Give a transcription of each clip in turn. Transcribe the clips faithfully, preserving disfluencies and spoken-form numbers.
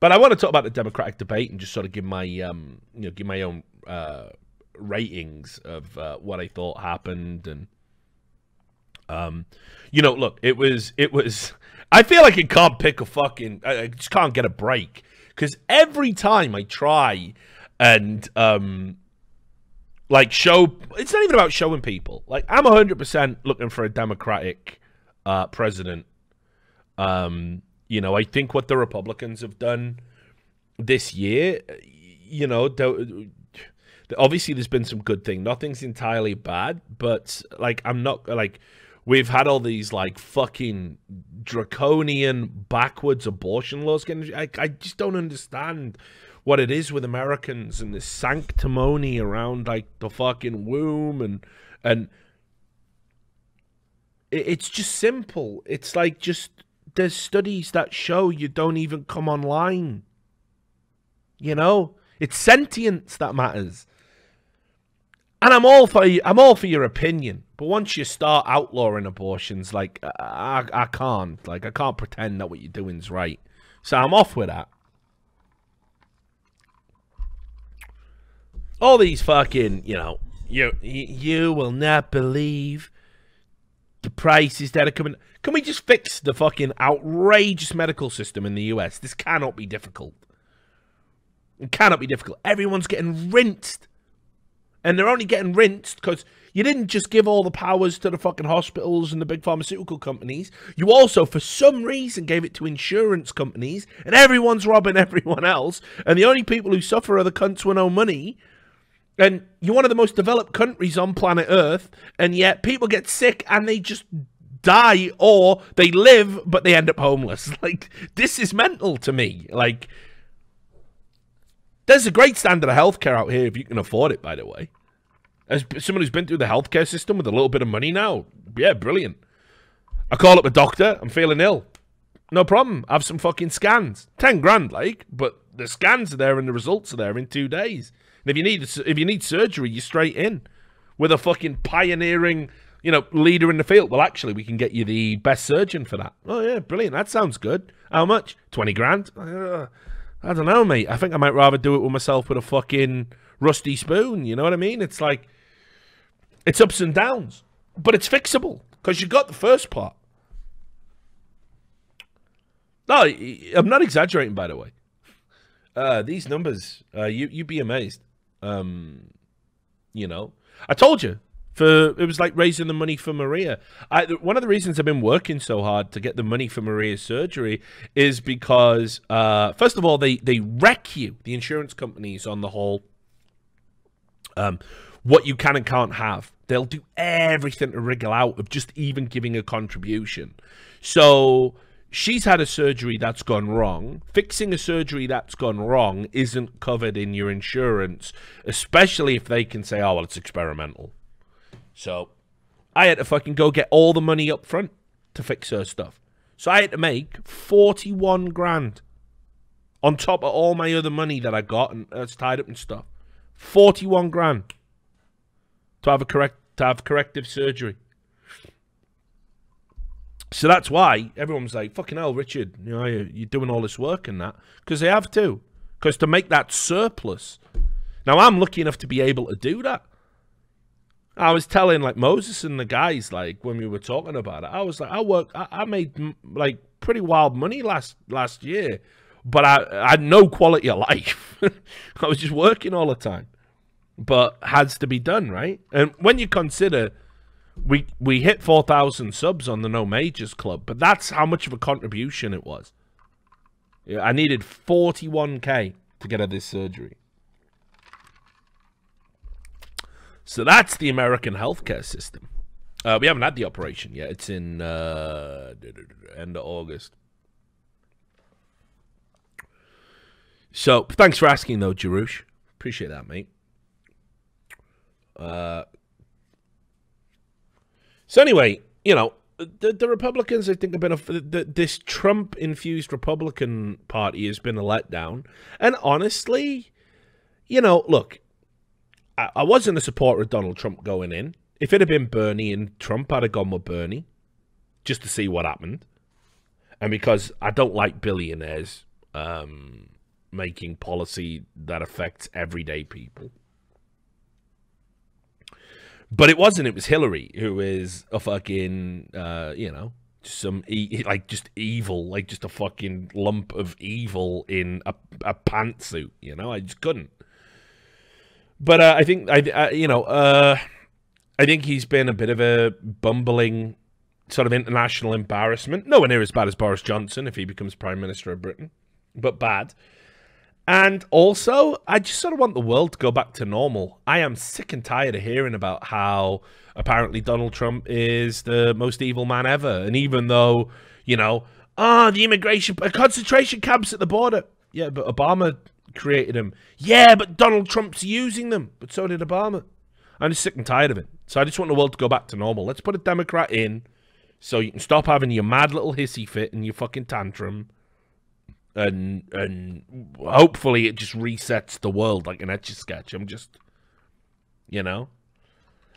But I want to talk about the Democratic debate and just sort of give my, um, you know, give my own uh, ratings of uh, what I thought happened. And, um, you know, look, it was, it was, I feel like I can't pick a fucking, I, I just can't get a break. Because every time I try and, um, like, show, it's not even about showing people. Like, I'm one hundred percent looking for a Democratic uh, president. Um, you know, I think what the Republicans have done this year, you know, obviously there's been some good thing. Nothing's entirely bad, but like, I'm not like, we've had all these like fucking draconian backwards abortion laws. I, I just don't understand what it is with Americans and this sanctimony around like the fucking womb and, and it, it's just simple. It's like just, there's studies that show you don't even come online. You know, it's sentience that matters. And I'm all for you, I'm all for your opinion, but once you start outlawing abortions, like I, I can't, like I can't pretend that what you're doing's right. So I'm off with that. All these fucking, you know, you you will not believe the prices that are coming. Can we just fix the fucking outrageous medical system in the U S? This cannot be difficult. It cannot be difficult. Everyone's getting rinsed. And they're only getting rinsed because you didn't just give all the powers to the fucking hospitals and the big pharmaceutical companies. You also, for some reason, gave it to insurance companies. And everyone's robbing everyone else. And the only people who suffer are the cunts with no money. And you're one of the most developed countries on planet Earth. And yet people get sick and they just die, or they live but they end up homeless. Like, this is mental to me. Like, there's a great standard of healthcare out here if you can afford it, by the way. As someone who's been through the healthcare system with a little bit of money now, yeah, brilliant. I call up a doctor, I'm feeling ill, no problem, have some fucking scans, ten grand, like, but the scans are there and the results are there in two days. And if you need if you need surgery, you're straight in with a fucking pioneering, you know, leader in the field. Well, actually, we can get you the best surgeon for that. Oh, yeah, brilliant. That sounds good. How much? twenty grand? Uh, I don't know, mate. I think I might rather do it with myself with a fucking rusty spoon. You know what I mean? It's like, it's ups and downs. But it's fixable, because you got the first part. No, I'm not exaggerating, by the way. Uh, these numbers, uh, you, you'd be amazed. Um, you know, I told you. For, it was like raising the money for Maria. I, one of the reasons I've been working so hard to get the money for Maria's surgery is because, uh, first of all, they, they wreck you, the insurance companies, on the whole, um, what you can and can't have. They'll do everything to wriggle out of just even giving a contribution. So she's had a surgery that's gone wrong. Fixing a surgery that's gone wrong isn't covered in your insurance, especially if they can say, oh, well, it's experimental. So I had to fucking go get all the money up front to fix her stuff. So I had to make forty-one grand on top of all my other money that I got and that's tied up and stuff. forty-one grand to have a correct to have corrective surgery. So that's why everyone's like, fucking hell, Richard, you know, you're doing all this work and that, because they have to, because to make that surplus. Now I'm lucky enough to be able to do that. I was telling, like, Moses and the guys, like, when we were talking about it, I was like, I worked, I, I made, m like, pretty wild money last last year, but I, I had no quality of life. I was just working all the time, but has to be done, right? And when you consider, we, we hit four thousand subs on the No Majors Club, but that's how much of a contribution it was. Yeah, I needed forty-one K to get her this surgery. So that's the American healthcare system. Uh, we haven't had the operation yet. It's in uh, end of August. So thanks for asking, though, Jarush. Appreciate that, mate. Uh, so anyway, you know, the, the Republicans, I think, have been a, the, this Trump-infused Republican Party has been a letdown. And honestly, you know, look, I wasn't a supporter of Donald Trump going in. If it had been Bernie and Trump, I'd have gone with Bernie just to see what happened. And because I don't like billionaires, um, making policy that affects everyday people. But it wasn't. It was Hillary, who is a fucking, uh, you know, some e like just evil, like just a fucking lump of evil in a, a pantsuit. You know, I just couldn't. But uh, I think I, I you know, uh, I think he's been a bit of a bumbling sort of international embarrassment. Nowhere near as bad as Boris Johnson if he becomes Prime Minister of Britain, but bad. And also, I just sort of want the world to go back to normal. I am sick and tired of hearing about how apparently Donald Trump is the most evil man ever. And even though, you know, oh, the immigration, concentration camps at the border. Yeah, but Obama created them. Yeah, but Donald Trump's using them. But so did Obama. I'm just sick and tired of it. So I just want the world to go back to normal. Let's put a Democrat in so you can stop having your mad little hissy fit and your fucking tantrum. And and hopefully it just resets the world like an Etch-a-Sketch. I'm just, you know.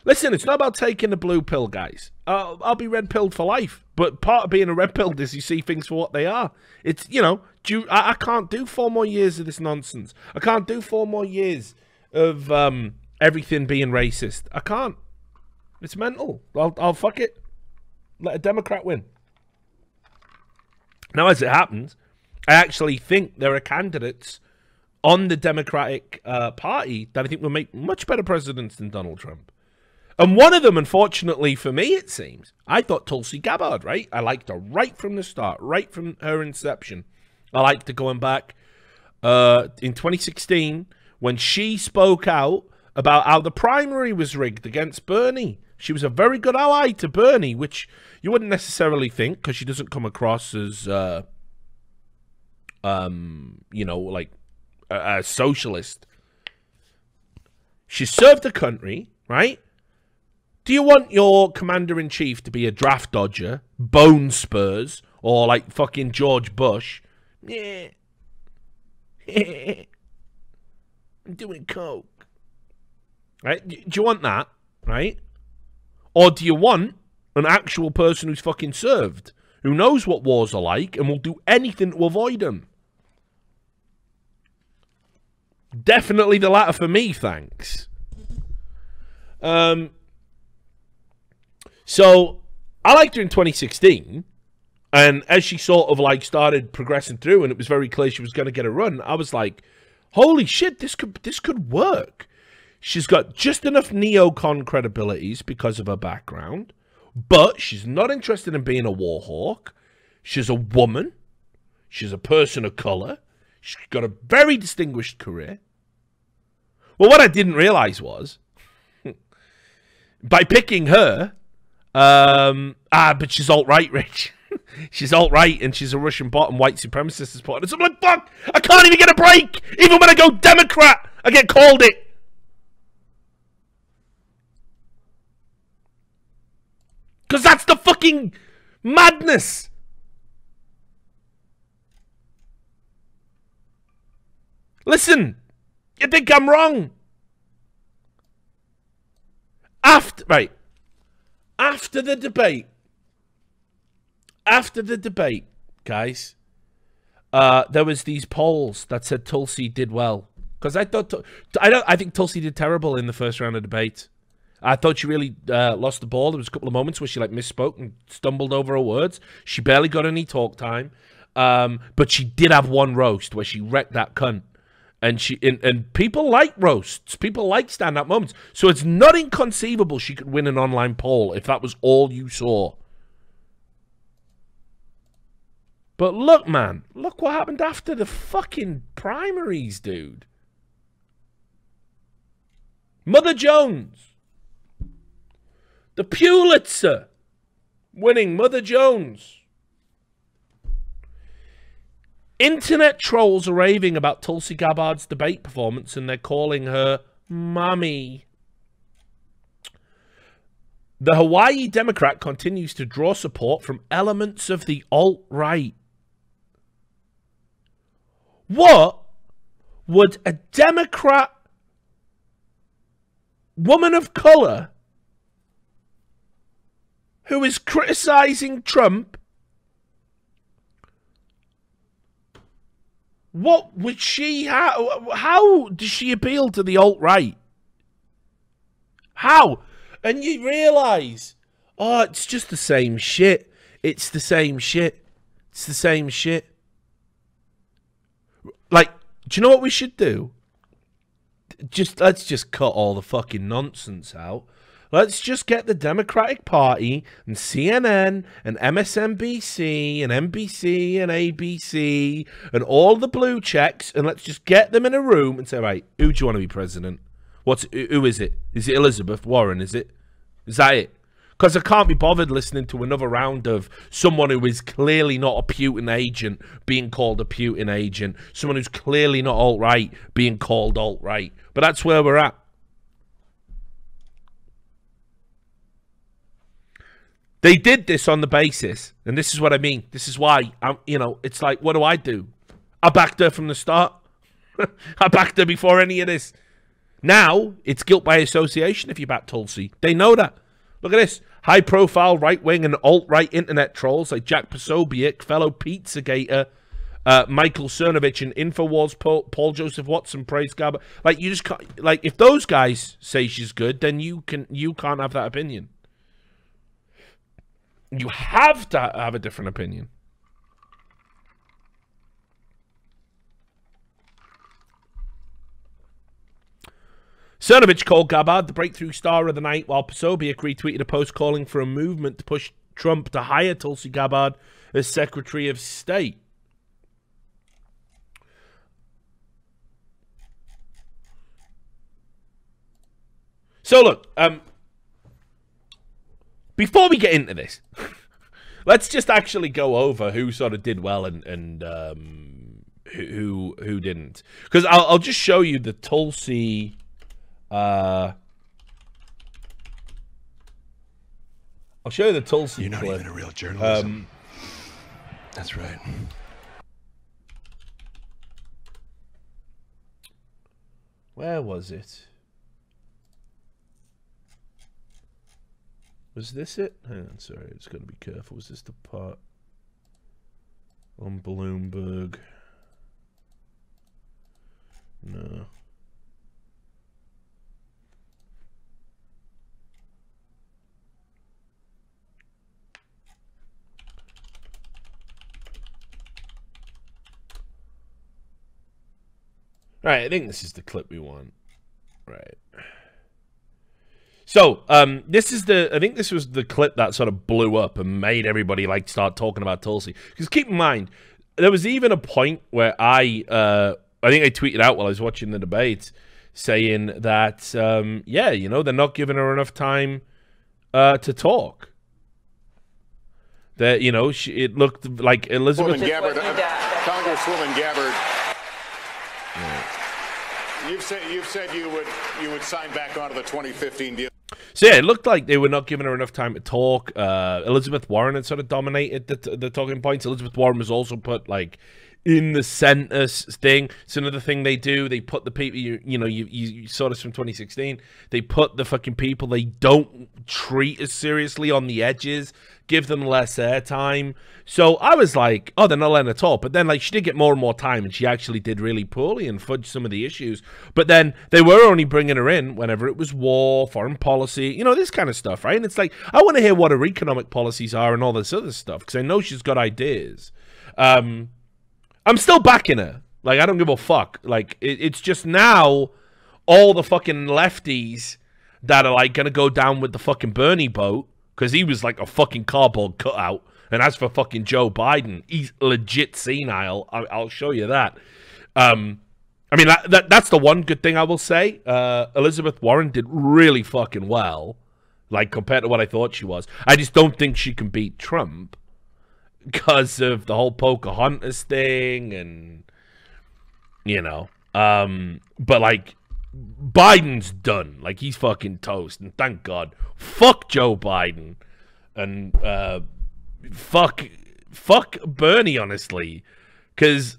Listen, it's not about taking the blue pill, guys. I'll, I'll be red-pilled for life. But part of being a red-pilled is you see things for what they are. It's, you know, do, I, I can't do four more years of this nonsense. I can't do four more years of um, everything being racist. I can't. It's mental. I'll, I'll fuck it. Let a Democrat win. Now, as it happens, I actually think there are candidates on the Democratic uh, Party that I think will make much better presidents than Donald Trump. And one of them, unfortunately for me, it seems, I thought Tulsi Gabbard, right? I liked her right from the start, right from her inception. I liked her going back uh, in twenty sixteen when she spoke out about how the primary was rigged against Bernie. She was a very good ally to Bernie, which you wouldn't necessarily think because she doesn't come across as... Uh, Um, you know, like a, a socialist. She served the country, right? Do you want your commander-in-chief to be a draft dodger, bone spurs, or like fucking George Bush? Yeah. I'm doing coke. Right? Do you want that, right? Or do you want an actual person who's fucking served, who knows what wars are like and will do anything to avoid them? Definitely the latter for me, thanks. Um, so, I liked her in twenty sixteen, and as she sort of like started progressing through and it was very clear she was going to get a run, I was like, holy shit, this could, this could work. She's got just enough neocon credibilities because of her background, but she's not interested in being a war hawk. She's a woman. She's a person of color. She's got a very distinguished career. Well, what I didn't realize was, by picking her, um, ah, but she's alt-right, Rich. She's alt-right, and she's a Russian bot and white supremacist supporter. So I'm like, fuck, I can't even get a break. Even when I go Democrat, I get called it. Because that's the fucking madness. Listen, you think I'm wrong? After, right, after the debate, after the debate, guys, uh, there was these polls that said Tulsi did well. Because I thought, I don't, I think Tulsi did terrible in the first round of debate. I thought she really uh, lost the ball. There was a couple of moments where she like misspoke and stumbled over her words. She barely got any talk time, um, but she did have one roast where she wrecked that cunt. And she and, and people like roasts. People like stand-up moments. So it's not inconceivable she could win an online poll if that was all you saw. But look, man, look what happened after the fucking primaries, dude. Mother Jones. The Pulitzer winning Mother Jones. Internet trolls are raving about Tulsi Gabbard's debate performance and they're calling her mommy. The Hawaii Democrat continues to draw support from elements of the alt-right. What would a Democrat woman of color who is criticizing Trump What would she how how does she appeal to the alt-right? How? And you realise, oh, it's just the same shit. It's the same shit. It's the same shit. Like, do you know what we should do? Just let's just cut all the fucking nonsense out. Let's just get the Democratic Party and C N N and M S N B C and N B C and A B C and all the blue checks, and let's just get them in a room and say, right, who do you want to be president? What's, who is it? Is it Elizabeth Warren? Is it? Is that it? Because I can't be bothered listening to another round of someone who is clearly not a Putin agent being called a Putin agent. Someone who's clearly not alt-right being called alt-right. But that's where we're at. They did this on the basis, and this is what I mean. This is why, I'm, you know, it's like, what do I do? I backed her from the start. I backed her before any of this. Now, it's guilt by association if you back Tulsi. They know that. Look at this. High-profile right-wing and alt-right internet trolls like Jack Posobiec, fellow Pizzagator, uh, Michael Cernovich, and Infowars, Paul, Paul Joseph Watson, praise Gabbard. Like, you just can't, like, if those guys say she's good, then you, can, you can't have that opinion. You have to have a different opinion. Cernovich called Gabbard the breakthrough star of the night, while Posobiec retweeted a post calling for a movement to push Trump to hire Tulsi Gabbard as Secretary of State. So look, um... before we get into this, let's just actually go over who sort of did well and, and um, who who didn't. Because I'll, I'll just show you the Tulsi... Uh, I'll show you the Tulsi You're not clip. Even a real journalist. Um, That's right. Where was it? Was this it? Hang on, sorry, it's got to be careful. Was this the part on Bloomberg? No. Right, I think this is the clip we want. Right. So, um, this is the, I think this was the clip that sort of blew up and made everybody, like, start talking about Tulsi. Because keep in mind, there was even a point where I, uh, I think I tweeted out while I was watching the debate, saying that, um, yeah, you know, they're not giving her enough time uh, to talk. That, you know, she, it looked like Elizabeth... Gabbard, uh, Congresswoman Gabbard... Yeah. You've said, you've said you would you would sign back onto the twenty fifteen deal. So yeah, it looked like they were not giving her enough time to talk. Uh, Elizabeth Warren had sort of dominated the, the talking points. Elizabeth Warren was also put like in the center thing. It's another thing they do. They put the people, you, you know, you, you, you saw this from twenty sixteen. They put the fucking people they don't treat as seriously on the edges, give them less airtime. So I was like, oh, they're not letting her talk. But then, like, she did get more and more time, and she actually did really poorly and fudged some of the issues. But then they were only bringing her in whenever it was war, foreign policy, you know, this kind of stuff, right? And it's like, I want to hear what her economic policies are and all this other stuff, because I know she's got ideas. Um, I'm still backing her. Like, I don't give a fuck. Like, it, it's just now all the fucking lefties that are, like, going to go down with the fucking Bernie boat, because he was like a fucking cardboard cutout. And as for fucking Joe Biden, he's legit senile. I, I'll show you that. Um, I mean, that, that, that's the one good thing I will say. Uh, Elizabeth Warren did really fucking well, like, compared to what I thought she was. I just don't think she can beat Trump because of the whole Pocahontas thing and, you know. Um, but, like... Biden's done. Like, he's fucking toast, and thank God. Fuck Joe Biden, and uh, fuck, fuck Bernie, honestly, because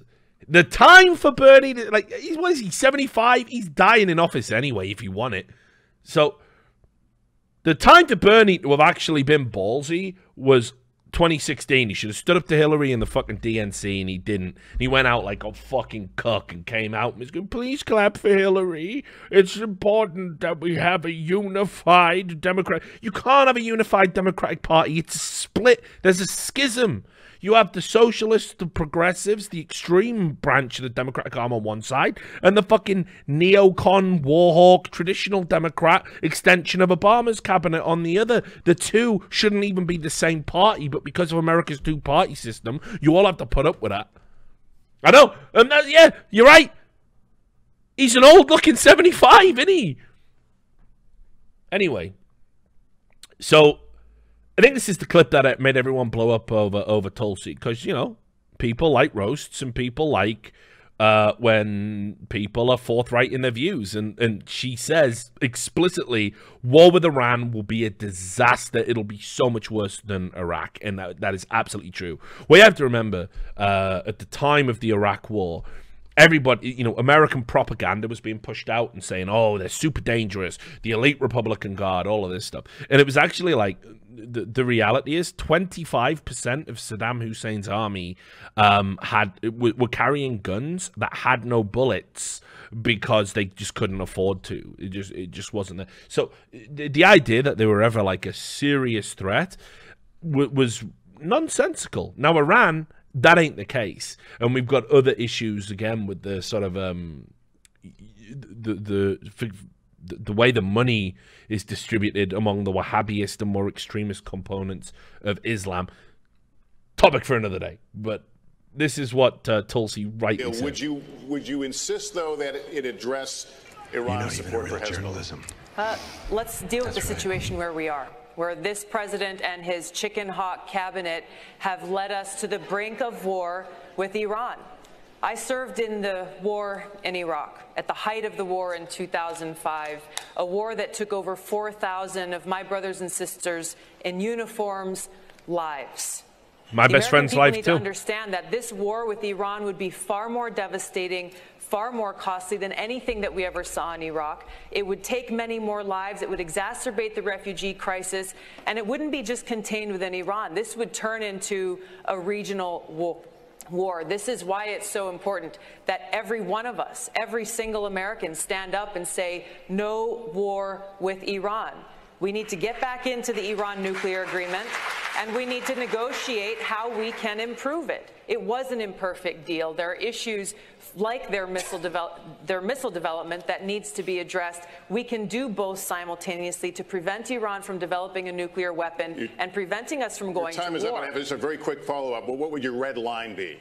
the time for Bernie, to, like, he's, what is he, seventy-five? He's dying in office anyway, if you want it. So, the time for Bernie to have actually been ballsy was twenty sixteen, he should have stood up to Hillary in the fucking D N C, and he didn't. And he went out like a fucking cuck and came out and was going, please clap for Hillary. It's important that we have a unified Democrat. You can't have a unified Democratic Party. It's a split. There's a schism. You have the socialists, the progressives, the extreme branch of the Democratic arm on one side, and the fucking neocon, warhawk, traditional Democrat extension of Obama's cabinet on the other. The two shouldn't even be the same party, but because of America's two-party system, you all have to put up with that. I know. And that, yeah, you're right. He's an old-looking seventy-five, isn't he? Anyway, so I think this is the clip that made everyone blow up over over Tulsi, because, you know, people like roasts and people like uh, when people are forthright in their views. And, and she says explicitly, war with Iran will be a disaster. It'll be so much worse than Iraq. And that, that is absolutely true. We have to remember, uh, at the time of the Iraq war, everybody, you know, American propaganda was being pushed out and saying, oh, they're super dangerous, the elite Republican Guard, all of this stuff. And it was actually like, the, the reality is twenty-five percent of Saddam Hussein's army um, had were carrying guns that had no bullets because they just couldn't afford to. It just, it just wasn't there. So the, the idea that they were ever like a serious threat w was nonsensical. Now, Iran, that ain't the case, and we've got other issues again with the sort of um the the the way the money is distributed among the Wahhabiist and more extremist components of Islam. Topic for another day, but this is what uh, Tulsi rightly said. Would you would you insist though that it address Iran's support for Hezbollah? Uh, let's deal That's with the right. situation where we are. Where this president and his chicken hawk cabinet have led us to the brink of war with Iran. I served in the war in Iraq, at the height of the war in two thousand five, a war that took over four thousand of my brothers and sisters in uniforms' lives. My best friend's life, too. People need to understand that this war with Iran would be far more devastating, far more costly than anything that we ever saw in Iraq. It would take many more lives, it would exacerbate the refugee crisis, and it wouldn't be just contained within Iran. This would turn into a regional war. War. This is why it's so important that every one of us, every single American, stand up and say, no war with Iran. We need to get back into the Iran nuclear agreement, and we need to negotiate how we can improve it. It was an imperfect deal. There are issues like their missile, develop, their missile development that needs to be addressed. We can do both simultaneously to prevent Iran from developing a nuclear weapon you, and preventing us from going to war. Your time is up. I have just a very quick follow-up. Well, what would your red line be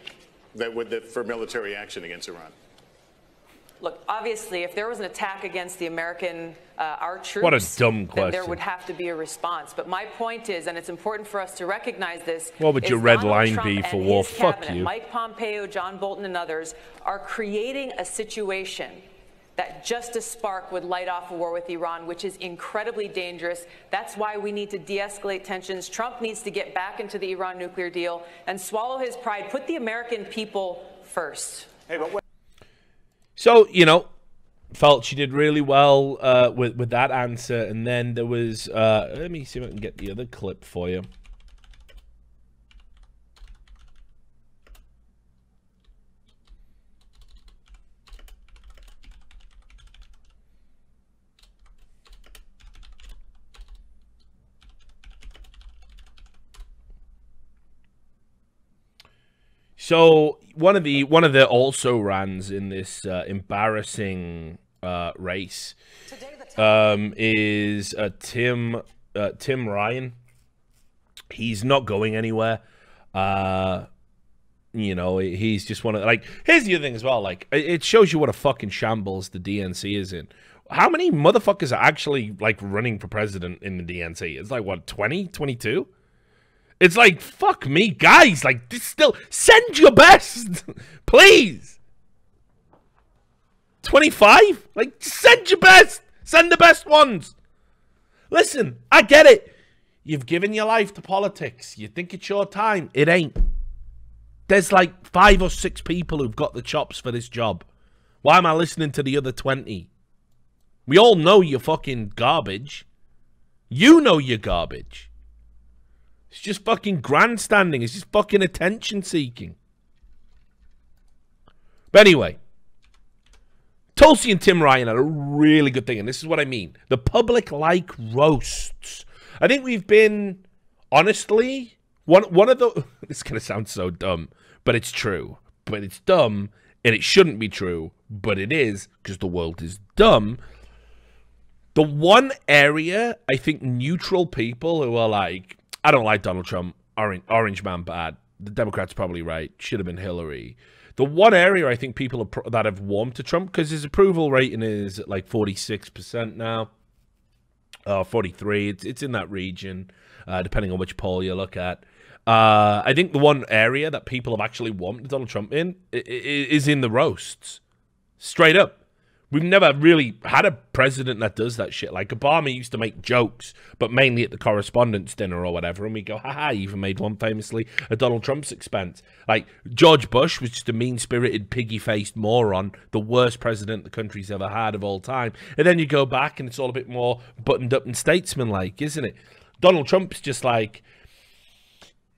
that would that for military action against Iran? Look, obviously, if there was an attack against the American, uh, our troops, what a dumb question. Then there would have to be a response. But my point is, and it's important for us to recognize this, what would your red line be for war? Fuck you. Mike Pompeo, John Bolton, and others are creating a situation that just a spark would light off a war with Iran, which is incredibly dangerous. That's why we need to de-escalate tensions. Trump needs to get back into the Iran nuclear deal and swallow his pride. Put the American people first. Hey, but what So, you know, felt she did really well uh, with, with that answer. And then there was, uh, let me see if I can get the other clip for you. So one of the one of the also rans in this uh, embarrassing uh, race um, is uh, Tim uh, Tim Ryan. He's not going anywhere. Uh, you know, he's just one of like. Here's the other thing as well. Like, it shows you what a fucking shambles the D N C is in. How many motherfuckers are actually like running for president in the D N C? It's like what, twenty, twenty-two? It's like, fuck me, guys. Like, this still, send your best, please. twenty-five? Like, send your best. Send the best ones. Listen, I get it. You've given your life to politics. You think it's your time. It ain't. There's like five or six people who've got the chops for this job. Why am I listening to the other twenty? We all know you're fucking garbage. You know you're garbage. It's just fucking grandstanding. It's just fucking attention seeking. But anyway, Tulsi and Tim Ryan had a really good thing, and this is what I mean. The public like roasts. I think we've been, honestly, one one of the... It's going to sound so dumb, but it's true. But it's dumb, and it shouldn't be true, but it is, because the world is dumb. The one area I think neutral people who are like, I don't like Donald Trump, orange, orange man bad, the Democrats are probably right, should have been Hillary. The one area I think people are, that have warmed to Trump, because his approval rating is at like forty-six percent now, uh, forty-three, it's, it's in that region, uh, depending on which poll you look at. Uh, I think the one area that people have actually warmed to Donald Trump in is in the roasts, straight up. We've never really had a president that does that shit. Like, Obama used to make jokes, but mainly at the correspondence dinner or whatever, and we go, haha, he even made one famously at Donald Trump's expense. Like, George Bush was just a mean-spirited, piggy-faced moron, the worst president the country's ever had of all time. And then you go back, and it's all a bit more buttoned up and statesman-like, isn't it? Donald Trump's just like,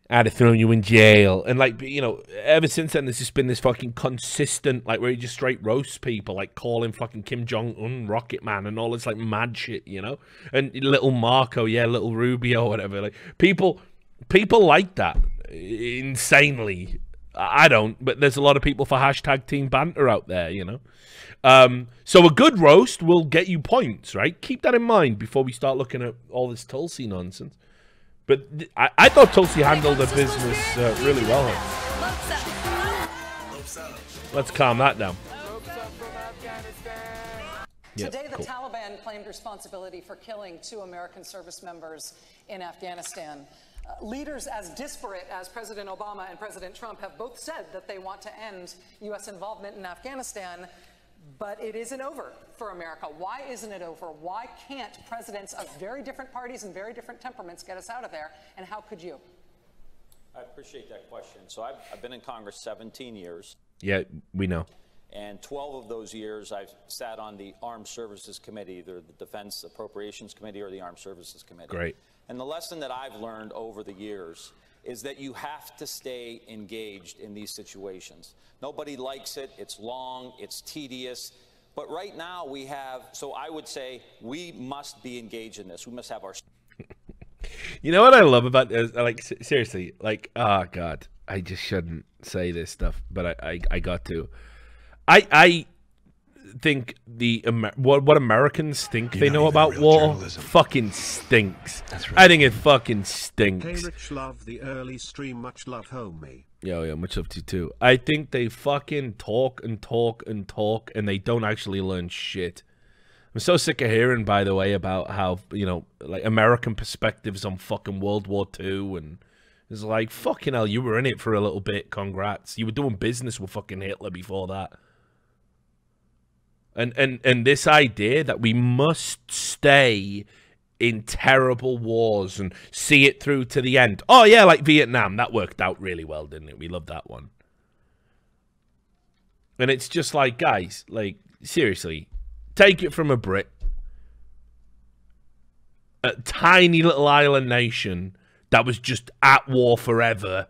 I'd have thrown you in jail. And, like, you know, ever since then, there's just been this fucking consistent, like, where he just straight roasts people, like, calling fucking Kim Jong-un Rocket Man and all this, like, mad shit, you know? And little Marco, yeah, little Rubio, whatever. Like, people, people like that insanely. I don't, but there's a lot of people for hashtag team banter out there, you know? Um, so a good roast will get you points, right? Keep that in mind before we start looking at all this Tulsi nonsense. But I, I thought Tulsi handled her business uh, really well. Let's calm that down. Yeah, today, the cool. Taliban claimed responsibility for killing two American service members in Afghanistan. Uh, leaders as disparate as President Obama and President Trump have both said that they want to end U S involvement in Afghanistan. But it isn't over for America. Why isn't it over? Why can't presidents of very different parties and very different temperaments get us out of there? And how could you? I appreciate that question. So I've, I've been in Congress seventeen years. Yeah, we know. And twelve of those years I've sat on the Armed Services Committee, either the Defense Appropriations Committee or the Armed Services Committee. Great. And the lesson that I've learned over the years is that you have to stay engaged in these situations. Nobody likes it, it's long, it's tedious, but right now we have, so I would say we must be engaged in this. We must have our... You know what I love about this? Like, seriously, like, oh God, I just shouldn't say this stuff, but I, I, I got to. I, I think the, Amer what, what Americans think You're they know about war journalism. fucking stinks. That's right. I think it fucking stinks. Hey, Rich, love the early stream. Much love, homie. Yeah, yeah, much love to you too. I think they fucking talk and talk and talk, and they don't actually learn shit. I'm so sick of hearing, by the way, about how, you know, like, American perspectives on fucking World War Two, and it's like, fucking hell, you were in it for a little bit, congrats. You were doing business with fucking Hitler before that. And, and, and this idea that we must stay in terrible wars and see it through to the end. Oh, yeah, like Vietnam. That worked out really well, didn't it? We loved that one. And it's just like, guys, like, seriously, take it from a Brit. A tiny little island nation that was just at war forever.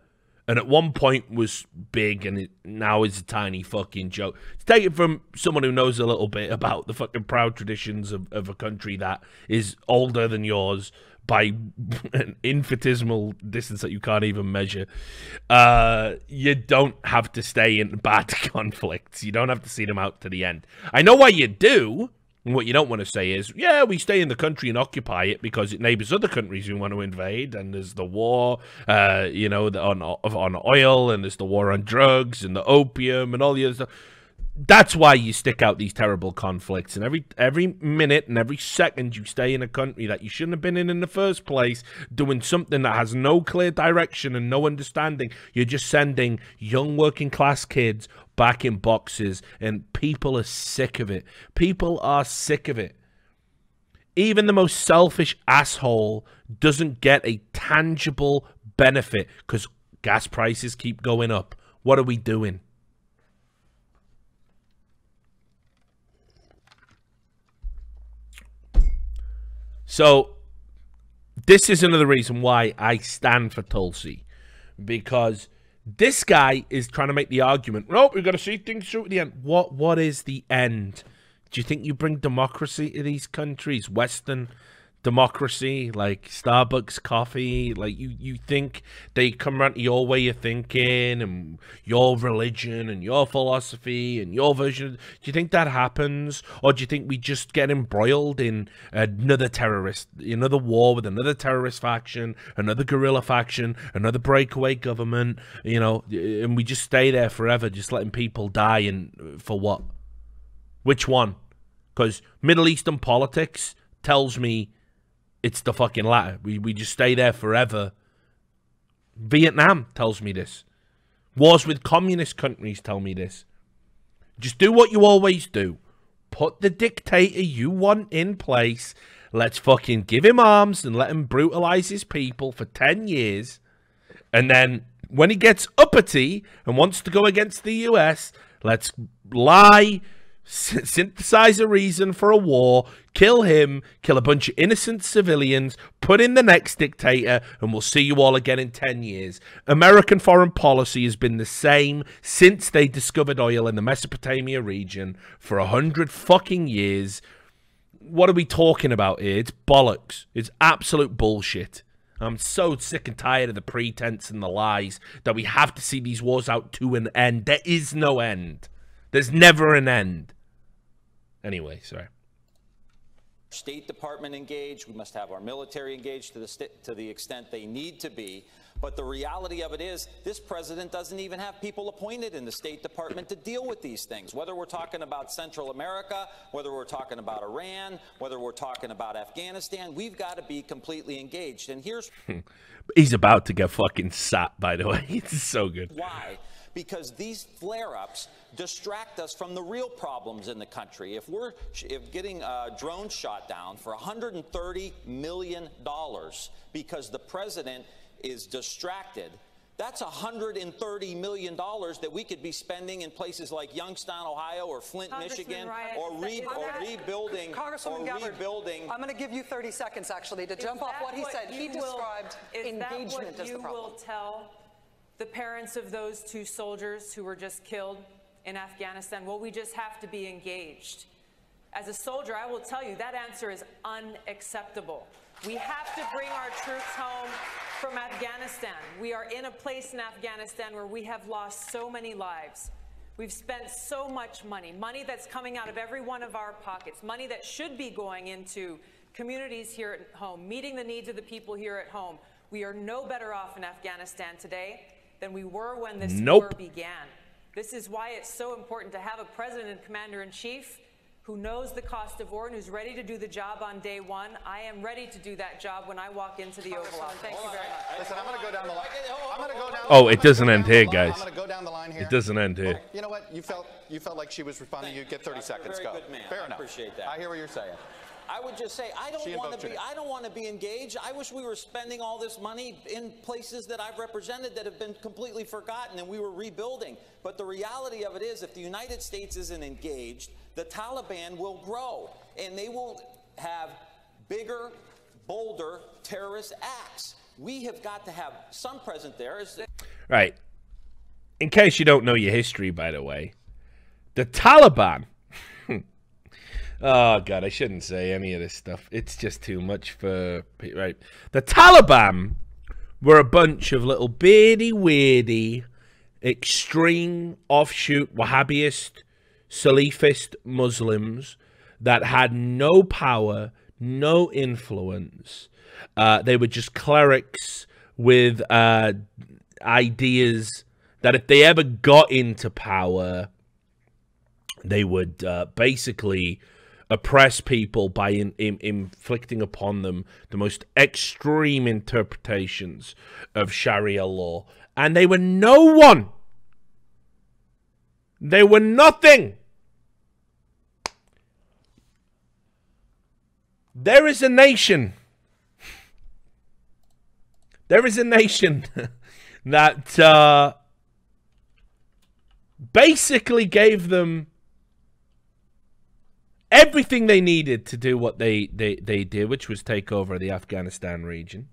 And at one point was big, and it now is a tiny fucking joke. Take it from someone who knows a little bit about the fucking proud traditions of, of a country that is older than yours by an infinitesimal distance that you can't even measure. Uh, you don't have to stay in bad conflicts. You don't have to see them out to the end. I know why you do. And what you don't want to say is, yeah, we stay in the country and occupy it because it neighbors other countries we want to invade, and there's the war, uh, you know, on, on oil, and there's the war on drugs, and the opium, and all the other stuff. That's why you stick out these terrible conflicts, and every, every minute and every second you stay in a country that you shouldn't have been in in the first place, doing something that has no clear direction and no understanding. You're just sending young working class kids back in boxes, and people are sick of it. People are sick of it. Even the most selfish asshole doesn't get a tangible benefit because gas prices keep going up. What are we doing? So this is another reason why I stand for Tulsi, because this guy is trying to make the argument, nope, we've got to see things through to the end. What, what is the end? Do you think you bring democracy to these countries? Western democracy, like Starbucks coffee, like you, you think they come around to your way of thinking and your religion and your philosophy and your version? Do you think that happens? Or do you think we just get embroiled in another terrorist, another war with another terrorist faction, another guerrilla faction, another breakaway government, you know, and we just stay there forever, just letting people die? And for what? Which one? Because Middle Eastern politics tells me it's the fucking latter. We, we just stay there forever. Vietnam tells me this. Wars with communist countries tell me this. Just do what you always do. Put the dictator you want in place. Let's fucking give him arms and let him brutalize his people for ten years. And then when he gets uppity and wants to go against the U S, let's lie, synthesize a reason for a war, kill him, kill a bunch of innocent civilians, put in the next dictator, and we'll see you all again in ten years. American foreign policy has been the same since they discovered oil in the Mesopotamia region for a hundred fucking years. What are we talking about here? It's bollocks. It's absolute bullshit. I'm so sick and tired of the pretense and the lies that we have to see these wars out to an end. There is no end. There's never an end. Anyway, sorry. State Department engaged. We must have our military engaged to the, to the extent they need to be. But the reality of it is this president doesn't even have people appointed in the State Department to deal with these things, whether we're talking about Central America, whether we're talking about Iran, whether we're talking about Afghanistan. We've got to be completely engaged. And here's... He's about to get fucking sat, by the way. It's so good. Why? Because these flare-ups distract us from the real problems in the country. If we're if getting uh, drones shot down for one hundred thirty million dollars because the president is distracted, that's one hundred thirty million dollars that we could be spending in places like Youngstown, Ohio, or Flint, Michigan, Ryan, or, re or rebuilding. Congresswoman Gabbard, rebuilding. I'm going to give you thirty seconds, actually, to jump off what he said. He described engagement as the problem. Is that what you will tell the parents of those two soldiers who were just killed in Afghanistan? Well, we just have to be engaged. As a soldier, I will tell you that answer is unacceptable. We have to bring our troops home from Afghanistan. We are in a place in Afghanistan where we have lost so many lives. We've spent so much money, money that's coming out of every one of our pockets, money that should be going into communities here at home, meeting the needs of the people here at home. We are no better off in Afghanistan today than we were when this nope. war began. This is why it's so important to have a president and commander-in-chief who knows the cost of war and who's ready to do the job on day one. I am ready to do that job when I walk into the Oval Office. Thank you very much. Listen, I'm going to go down the line. I'm going to go down the line. Oh, it doesn't end here, guys. I'm going to go down the line here. It doesn't end here. You know what? You felt you felt like she was responding. You get thirty seconds. Go. Fair enough. I appreciate that. I hear what you're saying. I would just say I don't want to be. It. I don't want to be engaged. I wish we were spending all this money in places that I've represented that have been completely forgotten, and we were rebuilding. But the reality of it is, if the United States isn't engaged, the Taliban will grow, and they will have bigger, bolder terrorist acts. We have got to have some present there. Right. In case you don't know your history, by the way, the Taliban. Oh, God, I shouldn't say any of this stuff. It's just too much for... Right. The Taliban were a bunch of little beardy, weirdy, extreme, offshoot, Wahhabiist, Salafist Muslims that had no power, no influence. Uh, they were just clerics with uh, ideas that if they ever got into power, they would uh, basically... oppress people by in, in, inflicting upon them the most extreme interpretations of Sharia law. And they were no one. They were nothing. There is a nation. There is a nation that uh, basically gave them everything they needed to do what they, they, they did, which was take over the Afghanistan region.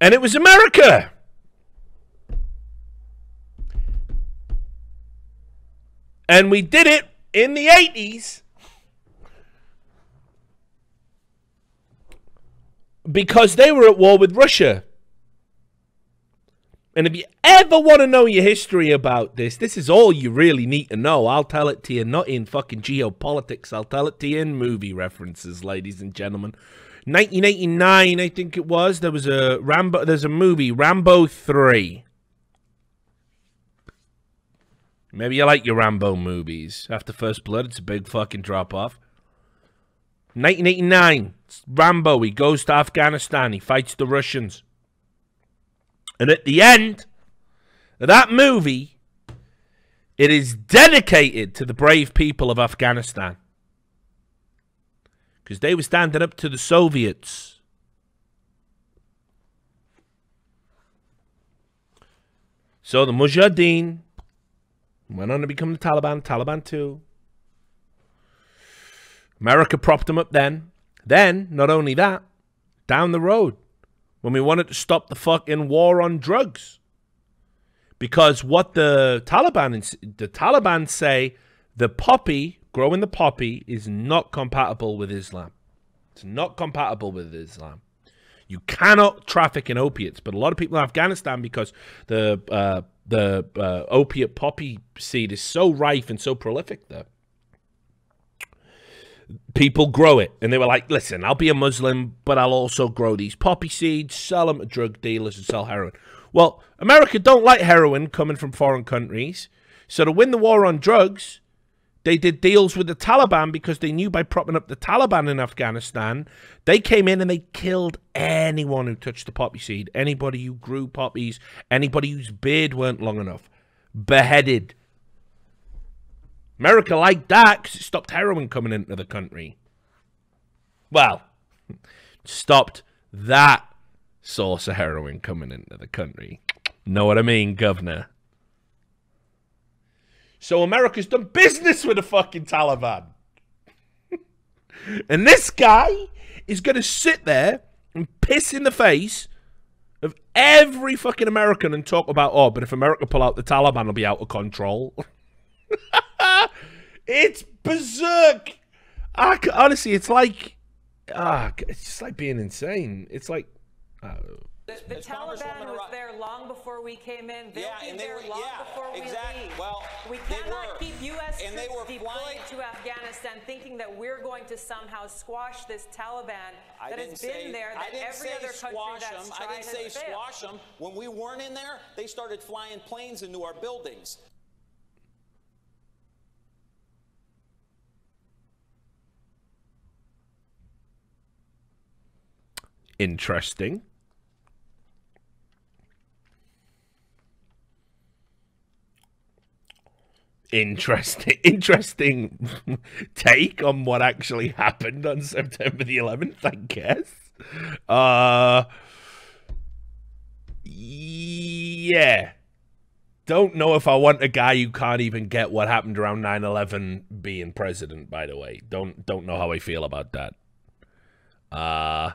And it was America. And we did it in the eighties because they were at war with Russia. And if you ever want to know your history about this, this is all you really need to know. I'll tell it to you, not in fucking geopolitics. I'll tell it to you in movie references, ladies and gentlemen. nineteen eighty-nine, I think it was, there was a Rambo, there's a movie, Rambo three. Maybe you like your Rambo movies. After First Blood, it's a big fucking drop-off. nineteen eighty-nine, Rambo, he goes to Afghanistan, he fights the Russians. And at the end of that movie, it is dedicated to the brave people of Afghanistan. Because they were standing up to the Soviets. So the Mujahideen went on to become the Taliban, Taliban two. America propped them up then. Then, not only that, down the road, when we wanted to stop the fucking war on drugs. Because what the Taliban, the Taliban say, the poppy, growing the poppy, is not compatible with Islam. It's not compatible with Islam. You cannot traffic in opiates. But a lot of people in Afghanistan, because the uh, the uh, opiate poppy seed is so rife and so prolific there, people grow it. And they were like, listen, I'll be a Muslim, but I'll also grow these poppy seeds, sell them to drug dealers and sell heroin. Well, America don't like heroin coming from foreign countries. So to win the war on drugs, they did deals with the Taliban because they knew by propping up the Taliban in Afghanistan, they came in and they killed anyone who touched the poppy seed, anybody who grew poppies, anybody whose beard weren't long enough, beheaded. America liked that because it stopped heroin coming into the country. Well, stopped that source of heroin coming into the country. Know what I mean, governor? So America's done business with the fucking Taliban. And this guy is going to sit there and piss in the face of every fucking American and talk about, oh, but if America pull out, the Taliban will be out of control. It's berserk. I, honestly, it's like, ah, it's just like being insane. It's like, uh, the, the Taliban was there long before we came in. They'll yeah, be and they there were, long yeah, before we exactly. leave. Well, we cannot keep U S and troops deployed flying. to Afghanistan thinking that we're going to somehow squash this Taliban that I has been say, there, that every other country that's tried I didn't say failed. squash them. When we weren't in there, they started flying planes into our buildings. Interesting. Interesting, interesting take on what actually happened on September the eleventh, I guess. Uh, yeah. Don't know if I want a guy who can't even get what happened around nine eleven being president, by the way. Don't, don't know how I feel about that. Uh...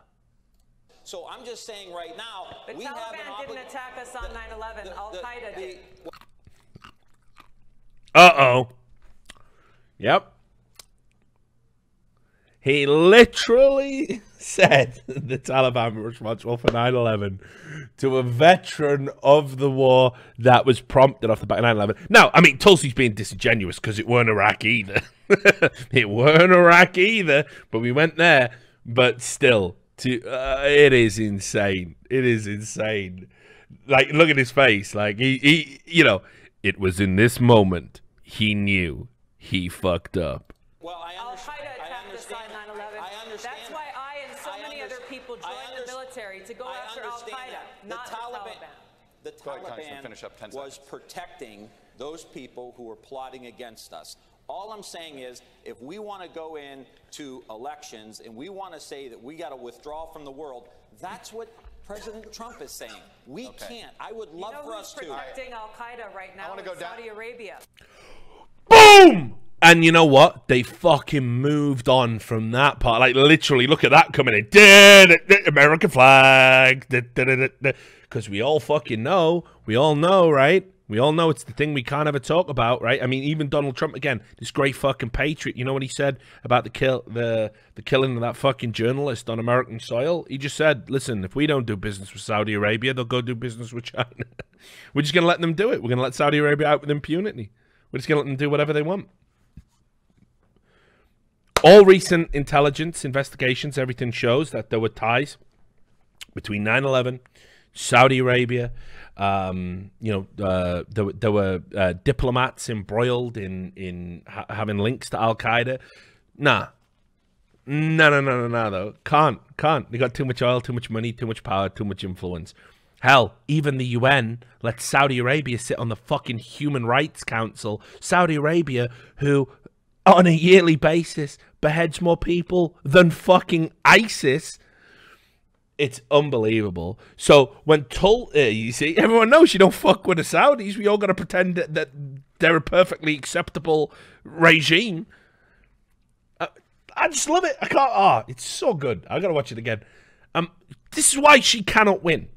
So I'm just saying right now, the we Taliban have didn't attack us on nine eleven. Al Qaeda did. Uh-oh. Yep. He literally said the Taliban were responsible for nine eleven to a veteran of the war that was prompted off the back of nine eleven. Now, I mean, Tulsi's being disingenuous because it weren't Iraq either. It weren't Iraq either, but we went there. But still. To, uh, it is insane. It is insane. Like, look at his face. Like, he, he, you know, it was in this moment he knew he fucked up. Well, I understand. Al Qaeda attacked us on nine eleven. I understand. That's why I and so I many other people joined the military to go I after Al Qaeda, not the Taliban. The Taliban, the Taliban finish up was protecting those people who were plotting against us. All I'm saying is, if we want to go in to elections and we want to say that we got to withdraw from the world, that's what President Trump is saying. We okay. can't. I would love you know for us to. You know who's protecting Al Qaeda right now? I want to go down. Saudi Arabia. Boom! And you know what? They fucking moved on from that part. Like, literally, look at that coming in. American flag. Because we all fucking know. We all know, right? We all know it's the thing we can't ever talk about, right? I mean, even Donald Trump, again, this great fucking patriot, you know what he said about the kill, the the killing of that fucking journalist on American soil? He just said, listen, if we don't do business with Saudi Arabia, they'll go do business with China. We're just going to let them do it. We're going to let Saudi Arabia out with impunity. We're just going to let them do whatever they want. All recent intelligence investigations, everything shows that there were ties between nine eleven, Saudi Arabia, um you know, uh there, there were uh, diplomats embroiled in in ha having links to Al-Qaeda. Nah, no no no no no though, can't can't they got too much oil, too much money, too much power, too much influence. Hell, even the U N let Saudi Arabia sit on the fucking Human Rights Council. Saudi Arabia, who on a yearly basis beheads more people than fucking ISIS. It's unbelievable. So when Tulsi, uh, you see, everyone knows you don't fuck with the Saudis. We all got to pretend that, that they're a perfectly acceptable regime. Uh, I just love it. I can't. Ah, oh, it's so good. I got to watch it again. Um, this is why she cannot win.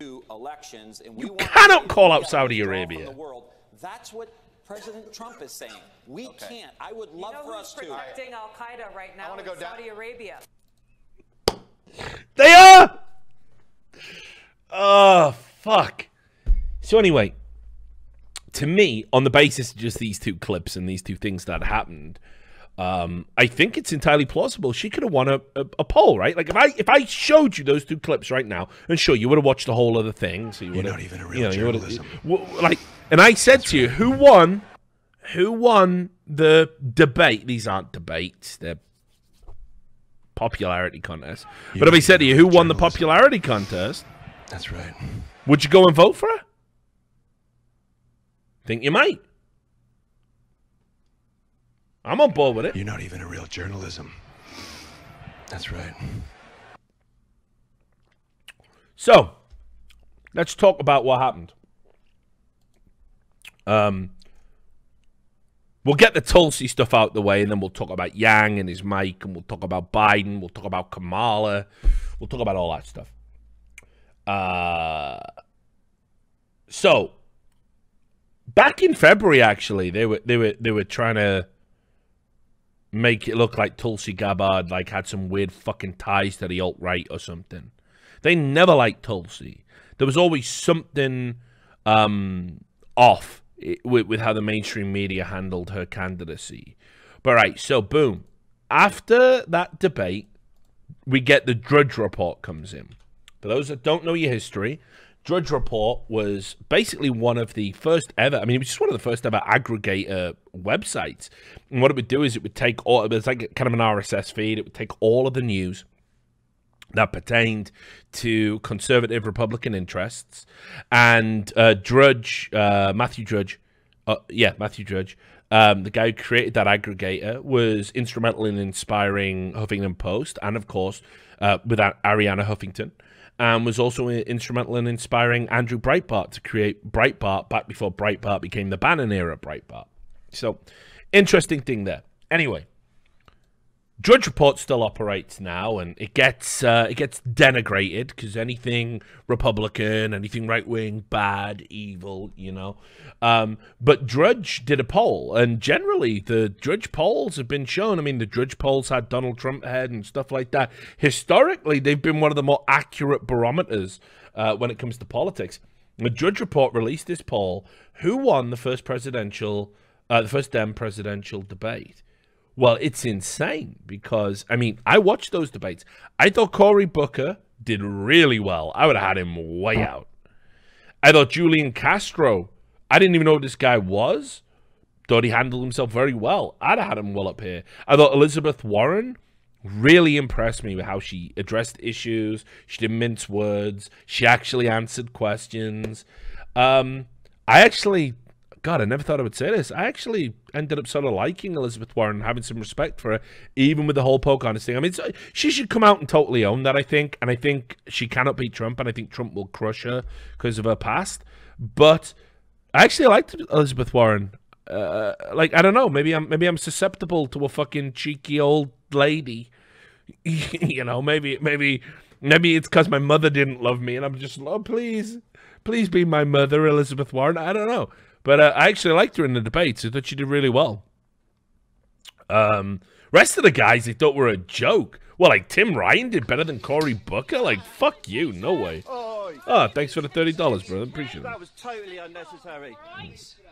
Elections, and we you cannot call out Saudi Arabia. The world. That's what President Trump is saying. We okay. can't. I would love you know for us to. Protecting Al Qaeda right now. I go Saudi down. Arabia. They are! Oh, fuck. So anyway, to me, on the basis of just these two clips and these two things that happened, um, I think it's entirely plausible she could have won a, a, a poll, right? Like, if I if I showed you those two clips right now, and sure, you would have watched the whole other thing. So you You're not even a real you know, journalism. You like, and I said That's to you, right. who won, who won the debate? These aren't debates. They're popularity contest. You but if I said to you, who journalism. won the popularity contest? That's right. Would you go and vote for her? Think you might? I'm on board with it. You're not even a real journalism. That's right. So, let's talk about what happened. Um, We'll get the Tulsi stuff out the way, and then we'll talk about Yang and his mic, and we'll talk about Biden, we'll talk about Kamala, we'll talk about all that stuff. Uh, so, back in February, actually, they were they were they were trying to make it look like Tulsi Gabbard like had some weird fucking ties to the alt-right or something. They never liked Tulsi. There was always something um, off. It, with, with how the mainstream media handled her candidacy. But right, so boom. After that debate, we get the Drudge Report comes in. For those that don't know your history, Drudge Report was basically one of the first ever, I mean, it was just one of the first ever aggregator websites. And what it would do is it would take all, it was like kind of an R S S feed, it would take all of the news that pertained to conservative Republican interests, and uh, Drudge, uh, Matthew Drudge, uh, yeah, Matthew Drudge, um, the guy who created that aggregator, was instrumental in inspiring Huffington Post, and of course, uh, with Arianna Huffington, and was also instrumental in inspiring Andrew Breitbart to create Breitbart back before Breitbart became the Bannon era Breitbart. So, interesting thing there. Anyway. Drudge Report still operates now, and it gets uh, it gets denigrated because anything Republican, anything right wing, bad, evil, you know. Um, but Drudge did a poll, and generally the Drudge polls have been shown. I mean, the Drudge polls had Donald Trump ahead and stuff like that. Historically, they've been one of the more accurate barometers uh, when it comes to politics. The Drudge Report released this poll: who won the first presidential, uh, the first Dem presidential debate? Well, it's insane because, I mean, I watched those debates. I thought Cory Booker did really well. I would have had him way out. I thought Julian Castro, I didn't even know who this guy was. Thought he handled himself very well. I'd have had him well up here. I thought Elizabeth Warren really impressed me with how she addressed issues. She didn't mince words. She actually answered questions. Um, I actually... God, I never thought I would say this. I actually ended up sort of liking Elizabeth Warren, having some respect for her, even with the whole Pocahontas thing. I mean, she should come out and totally own that, I think. And I think she cannot beat Trump, and I think Trump will crush her because of her past. But I actually liked Elizabeth Warren. uh, like, I don't know, maybe I'm maybe I'm susceptible to a fucking cheeky old lady. You know, maybe maybe maybe it's because my mother didn't love me, and I'm just, oh, please, please be my mother, Elizabeth Warren. I don't know, but uh, I actually liked her in the debates. I thought she did really well. Um, rest of the guys I thought were a joke. Well, like Tim Ryan did better than Cory Booker. Like, fuck you, no way. Oh, thanks for the thirty dollars, brother. Appreciate it. That was totally unnecessary.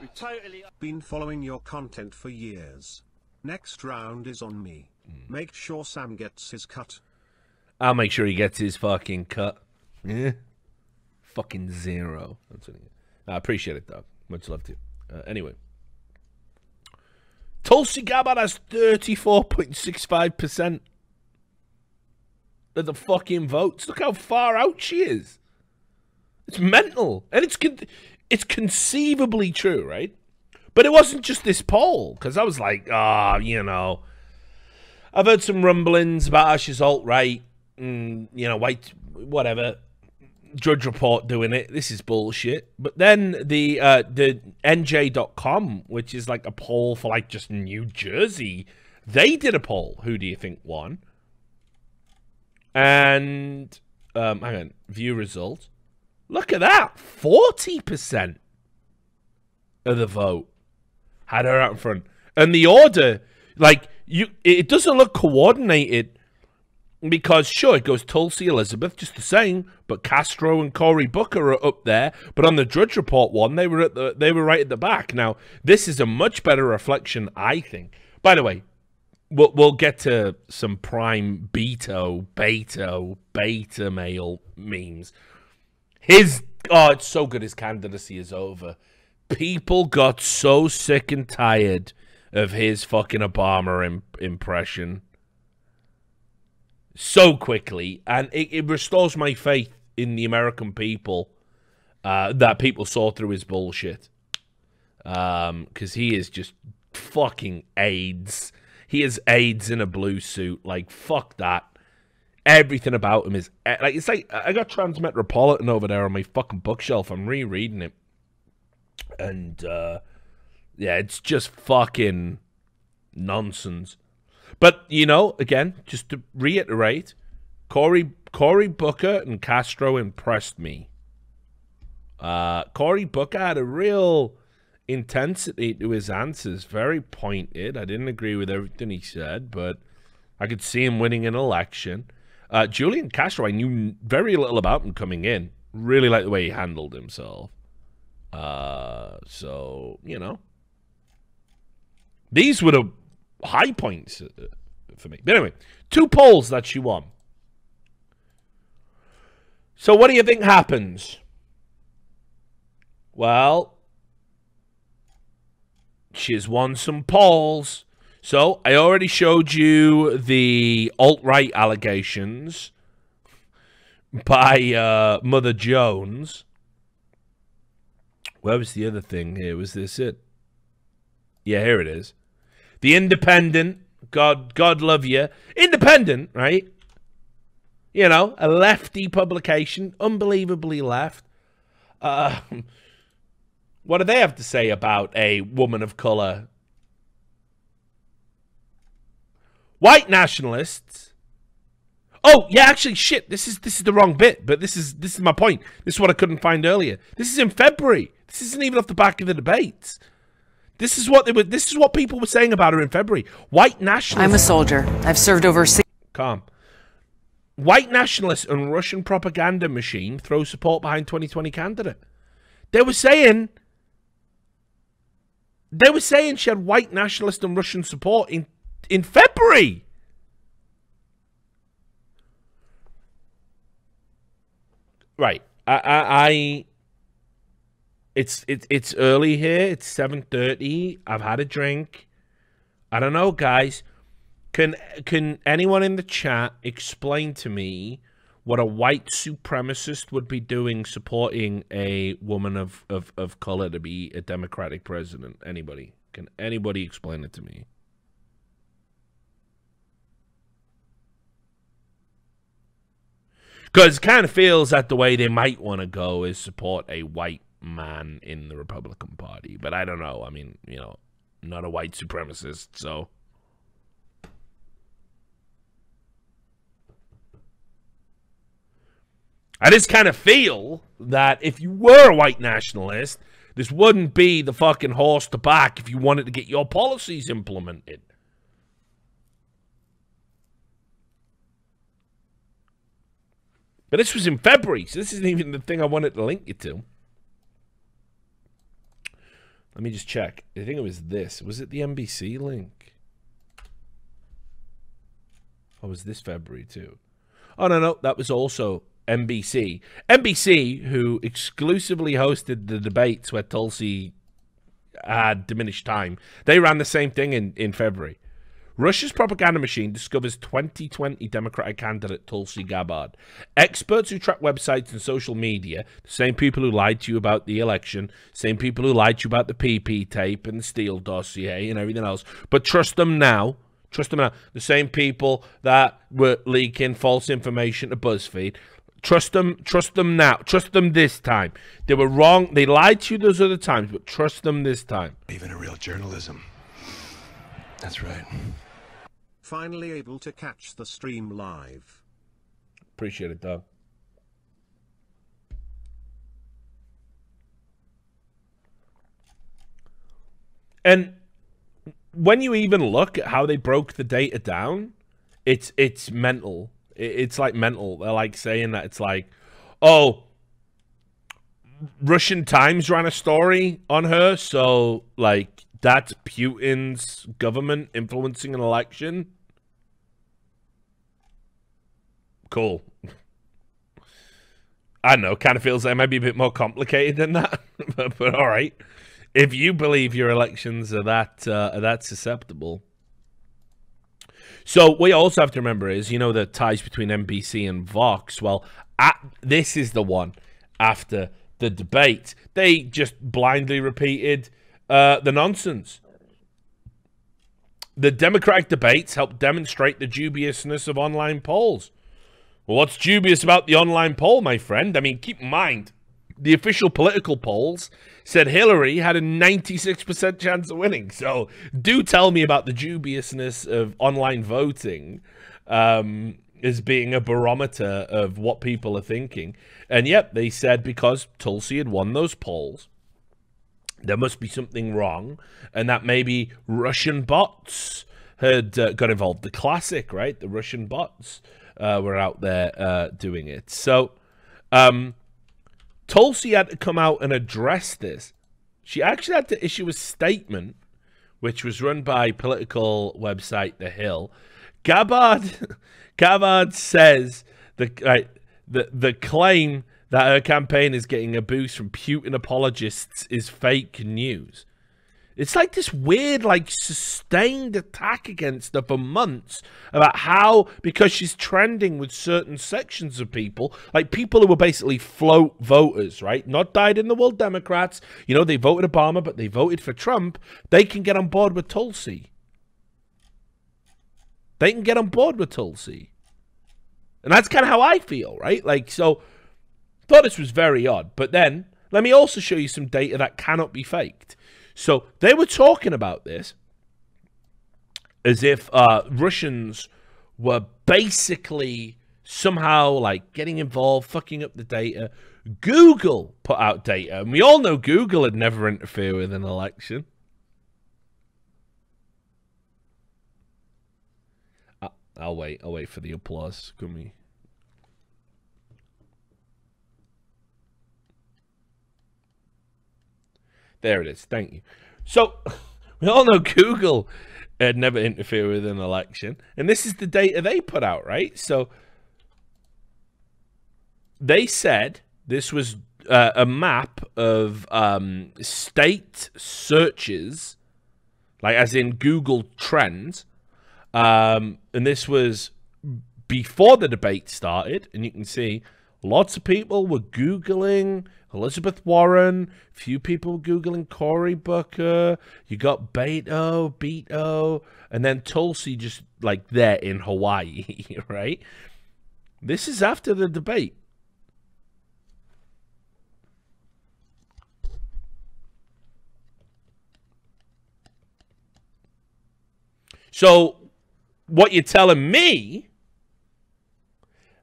We've totally been following your content for years. Next round is on me. Make sure Sam gets his cut. I'll make sure he gets his fucking cut. Yeah. Fucking zero. That's what I, mean. I appreciate it, dog. Much love to you. Uh, anyway. Tulsi Gabbard has thirty-four point six five percent of the fucking votes. Look how far out she is. It's mental. And it's con it's conceivably true, right? But it wasn't just this poll, because I was like, ah, oh, you know, I've heard some rumblings about how she's alt-right and, you know, white, whatever, Drudge Report doing it. This is bullshit. But then the uh, the N J dot com, which is like a poll for like just New Jersey, they did a poll. Who do you think won? And, um, hang on, view result. Look at that. forty percent of the vote had her out in front. And the order, like... You, it doesn't look coordinated because, sure, it goes Tulsi, Elizabeth, just the same, but Castro and Cory Booker are up there. But on the Drudge Report one, they were at the, they were right at the back. Now, this is a much better reflection, I think. By the way, we'll, we'll get to some prime Beto, Beto, beta male memes. His, oh, it's so good his candidacy is over. People got so sick and tired of his fucking Obama imp impression so quickly. And it, it restores my faith in the American people uh, that people saw through his bullshit. Um, because he is just fucking AIDS. He is AIDS in a blue suit. Like, fuck that. Everything about him is... like It's like, I got Transmetropolitan over there on my fucking bookshelf. I'm rereading it. And, uh... yeah, it's just fucking nonsense. But, you know, again, just to reiterate, Cory, Cory Booker and Castro impressed me. Uh, Cory Booker had a real intensity to his answers, very pointed. I didn't agree with everything he said, but I could see him winning an election. Uh, Julian Castro, I knew very little about him coming in. Really liked the way he handled himself. Uh, so, you know. These were the high points for me. But anyway, two polls that she won. So what do you think happens? Well, she's won some polls. So I already showed you the alt-right allegations by uh, Mother Jones. Where was the other thing here? Was this it? Yeah, here it is. The Independent, God, God love you. Independent, right? You know, a lefty publication, unbelievably left. Uh, what do they have to say about a woman of color? White nationalists. Oh, yeah, actually, shit. This is this is the wrong bit, but this is this is my point. This is what I couldn't find earlier. This is in February. This isn't even off the back of the debates. This is what they were. This is what people were saying about her in February. White nationalists. I'm a soldier. I've served overseas. Calm. White nationalists and Russian propaganda machine throw support behind twenty twenty candidate. They were saying. They were saying she had white nationalist and Russian support in in February. Right. I. I. I It's it, it's early here. It's seven thirty. I've had a drink. I don't know, guys. Can can anyone in the chat explain to me what a white supremacist would be doing supporting a woman of, of, of color to be a Democratic president? Anybody? Can anybody explain it to me? Because it kind of feels that the way they might want to go is support a white man in the Republican Party, but I don't know. I mean, you know, I'm not a white supremacist, so. I just kind of feel that if you were a white nationalist, this wouldn't be the fucking horse to back if you wanted to get your policies implemented. But this was in February, so this isn't even the thing I wanted to link you to. Let me just check. I think it was this. Was it the N B C link? Or was this February too? Oh, no, no. That was also... N B C. N B C, who exclusively hosted the debates where Tulsi had diminished time. They ran the same thing in, in February. Russia's propaganda machine discovers twenty twenty Democratic candidate Tulsi Gabbard. Experts who track websites and social media, the same people who lied to you about the election, same people who lied to you about the P P tape and the Steele dossier and everything else, but trust them now. Trust them now. The same people that were leaking false information to BuzzFeed. Trust them, trust them now. Trust them this time. They were wrong. They lied to you those other times, but trust them this time. Even a real journalism. That's right. Finally able to catch the stream live. Appreciate it, Doug. And when you even look at how they broke the data down, it's it's mental. It's like mental. They're like saying that it's like, oh, Russian Times ran a story on her, so like that's Putin's government influencing an election. Cool. I don't know. Kind of feels like it might be a bit more complicated than that, but, but all right. If you believe your elections are that uh, are that susceptible. So what you also have to remember is, you know, the ties between N B C and Vox. Well, at, this is the one after the debate. They just blindly repeated uh, the nonsense. The Democratic debates help demonstrate the dubiousness of online polls. Well, what's dubious about the online poll, my friend? I mean, keep in mind, the official political polls said Hillary had a ninety-six percent chance of winning. So do tell me about the dubiousness of online voting um, as being a barometer of what people are thinking. And yep, they said because Tulsi had won those polls, there must be something wrong, and that maybe Russian bots had uh, got involved. The classic, right? The Russian bots uh, were out there uh, doing it. So... Um, Tulsi had to come out and address this. She actually had to issue a statement, which was run by political website The Hill. Gabbard, Gabbard says the, right, the, the claim that her campaign is getting a boost from Putin apologists is fake news. It's like this weird, like, sustained attack against her for months about how, because she's trending with certain sections of people, like people who were basically float voters, right? Not dyed-in-the-wool Democrats. You know, they voted Obama, but they voted for Trump. They can get on board with Tulsi. They can get on board with Tulsi. And that's kind of how I feel, right? Like, so, thought this was very odd. But then, let me also show you some data that cannot be faked. So they were talking about this as if uh, Russians were basically somehow like getting involved, fucking up the data. Google put out data, and we all know Google had never interfered with an election. Uh, I'll wait. I'll wait for the applause. Can we? There it is. Thank you. So, we all know Google had never interfered with an election. And this is the data they put out, right? So, they said this was uh, a map of um, state searches, like as in Google Trends. Um, and this was before the debate started. And you can see lots of people were Googling Elizabeth Warren, few people Googling Cory Booker, you got Beto, Beto, and then Tulsi just like there in Hawaii, right? This is after the debate. So what you're telling me,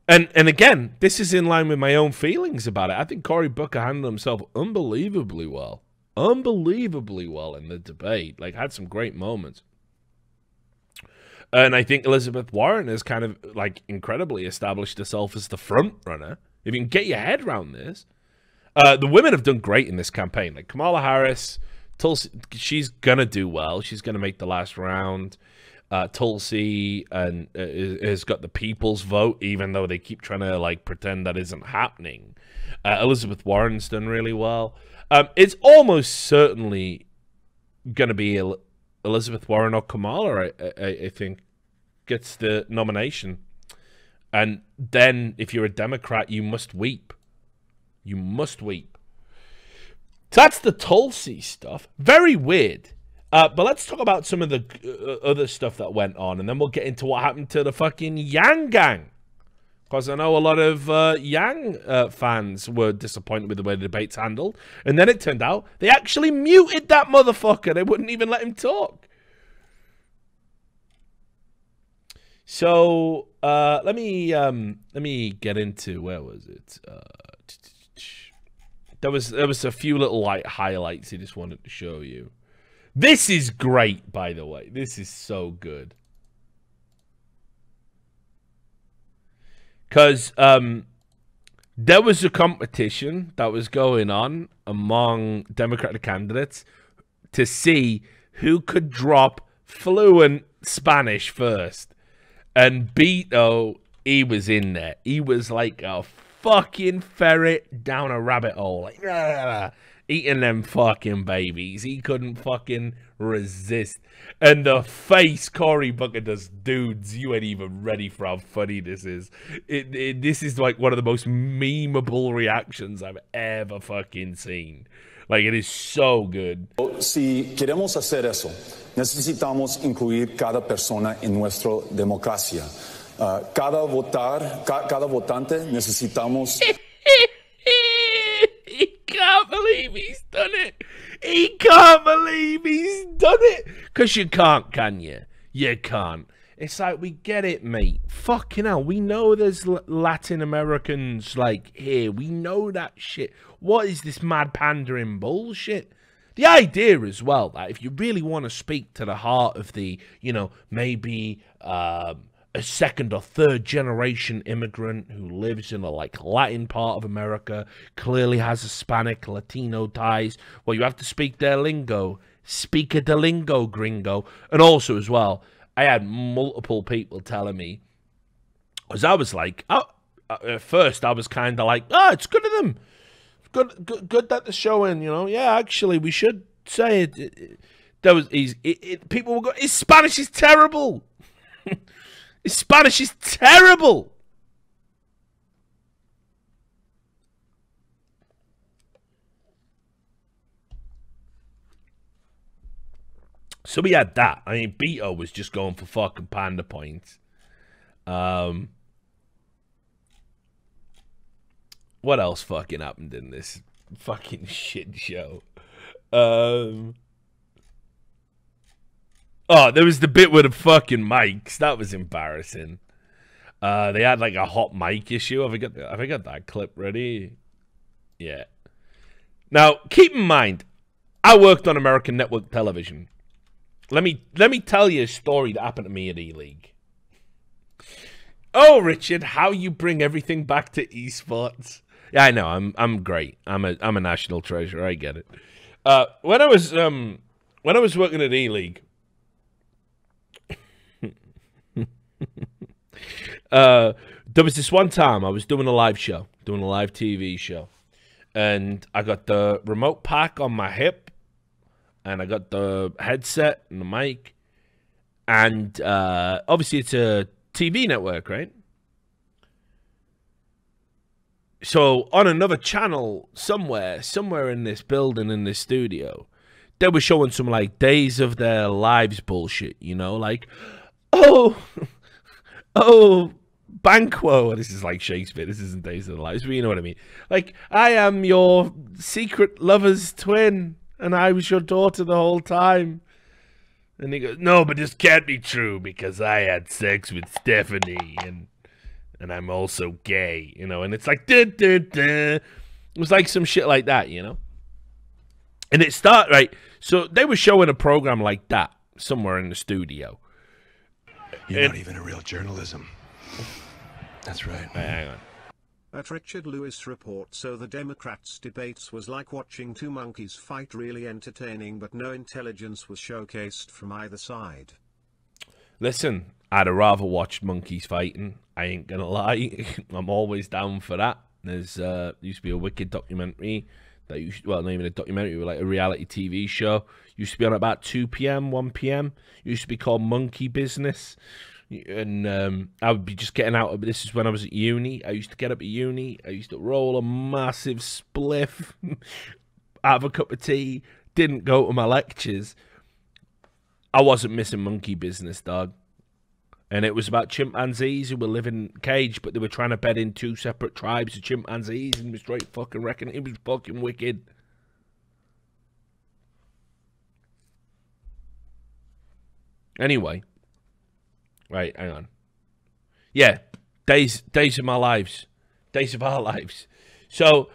and, and again, this is in line with my own feelings about it. I think Cory Booker handled himself unbelievably well. Unbelievably well in the debate. Like, had some great moments. And I think Elizabeth Warren has kind of, like, incredibly established herself as the front runner. If you can get your head around this. Uh, the women have done great in this campaign. Like, Kamala Harris, Tulsi, she's going to do well. She's going to make the last round. Uh, Tulsi and uh, has got the people's vote, even though they keep trying to, like, pretend that isn't happening. Uh, Elizabeth Warren's done really well. Um, it's almost certainly going to be El Elizabeth Warren or Kamala, I, I, I think, gets the nomination. And then, if you're a Democrat, you must weep. You must weep. So that's the Tulsi stuff. Very weird. Uh, but let's talk about some of the uh, other stuff that went on, and then we'll get into what happened to the fucking Yang gang. Because I know a lot of uh, Yang uh, fans were disappointed with the way the debate's handled. And then it turned out they actually muted that motherfucker. They wouldn't even let him talk. So uh, let me um, let me get into, where was it? Uh, There was, there was a few little like highlights he just wanted to show you. This is great, by the way. This is so good. Because um, there was a competition that was going on among Democratic candidates to see who could drop fluent Spanish first. And Beto, he was in there. He was like a fucking ferret down a rabbit hole, like, ah, eating them fucking babies. He couldn't fucking resist. And the face Cory Booker does, dudes, you ain't even ready for how funny this is. It, it, this is like one of the most memeable reactions I've ever fucking seen. Like, it is so good. Si queremos hacer eso, necesitamos incluir cada persona en nuestra democracia. Uh, cada votar, ca cada votante necesitamos. He can't believe he's done it. He can't believe he's done it. Because you can't, can you? You can't. It's like, we get it, mate. Fucking hell. We know there's L Latin Americans, like, here. We know that shit. What is this mad pandering bullshit? The idea as well, that if you really want to speak to the heart of the, you know, maybe, um, a second or third generation immigrant who lives in a like Latin part of America, clearly has Hispanic, Latino ties. Well, you have to speak their lingo, speak a de lingo, gringo. And also as well, I had multiple people telling me, because I was like, oh, at first I was kind of like, oh, it's good of them. Good, good, good that they're showing, you know, yeah, actually we should say it. it, it there was, it, it, people were going, his Spanish is terrible. His Spanish is terrible. So we had that. I mean, Beto was just going for fucking panda points. Um, what else fucking happened in this fucking shit show? Um... Oh, there was the bit with the fucking mics. That was embarrassing. Uh, they had like a hot mic issue. Have I got, have I got that clip ready? Yeah. Now, keep in mind, I worked on American network television. Let me let me tell you a story that happened to me at E-League. Oh, Richard, how you bring everything back to esports? Yeah, I know. I'm I'm great. I'm a I'm a national treasure. I get it. Uh, when I was um when I was working at E-League. Uh, there was this one time I was doing a live show, doing a live T V show, and I got the remote pack on my hip, and I got the headset and the mic, and uh, obviously it's a T V network, right? So on another channel somewhere, somewhere in this building, in this studio, they were showing some like days of their lives bullshit, you know, like, oh... Oh, Banquo. This is like Shakespeare. This isn't Days of the Lives, but you know what I mean. Like, I am your secret lover's twin, and I was your daughter the whole time. And he goes, no, but this can't be true because I had sex with Stephanie and and I'm also gay, you know. And it's like, duh, duh, duh. It was like some shit like that, you know. And it started, right? So they were showing a program like that somewhere in the studio. You're and, not even a real journalism. That's right. Right, hang on. At Richard Lewis report, so the Democrats' debates was like watching two monkeys fight, really entertaining, but no intelligence was showcased from either side. Listen, I'd have rather watched monkeys fighting. I ain't gonna lie. I'm always down for that. There's uh, used to be a wicked documentary that you should, well, not even a documentary, but like a reality T V show. Used to be on about two P M, one P M Used to be called Monkey Business. And um, I would be just getting out of, this is when I was at uni. I used to get up at uni. I used to roll a massive spliff, have a cup of tea, didn't go to my lectures. I wasn't missing Monkey Business, dog. And it was about chimpanzees who were living in a cage, but they were trying to bed in two separate tribes of chimpanzees, and it was straight fucking wrecking. It was fucking wicked. Anyway. Right, hang on. Yeah, days days of my lives. Days of our lives. So,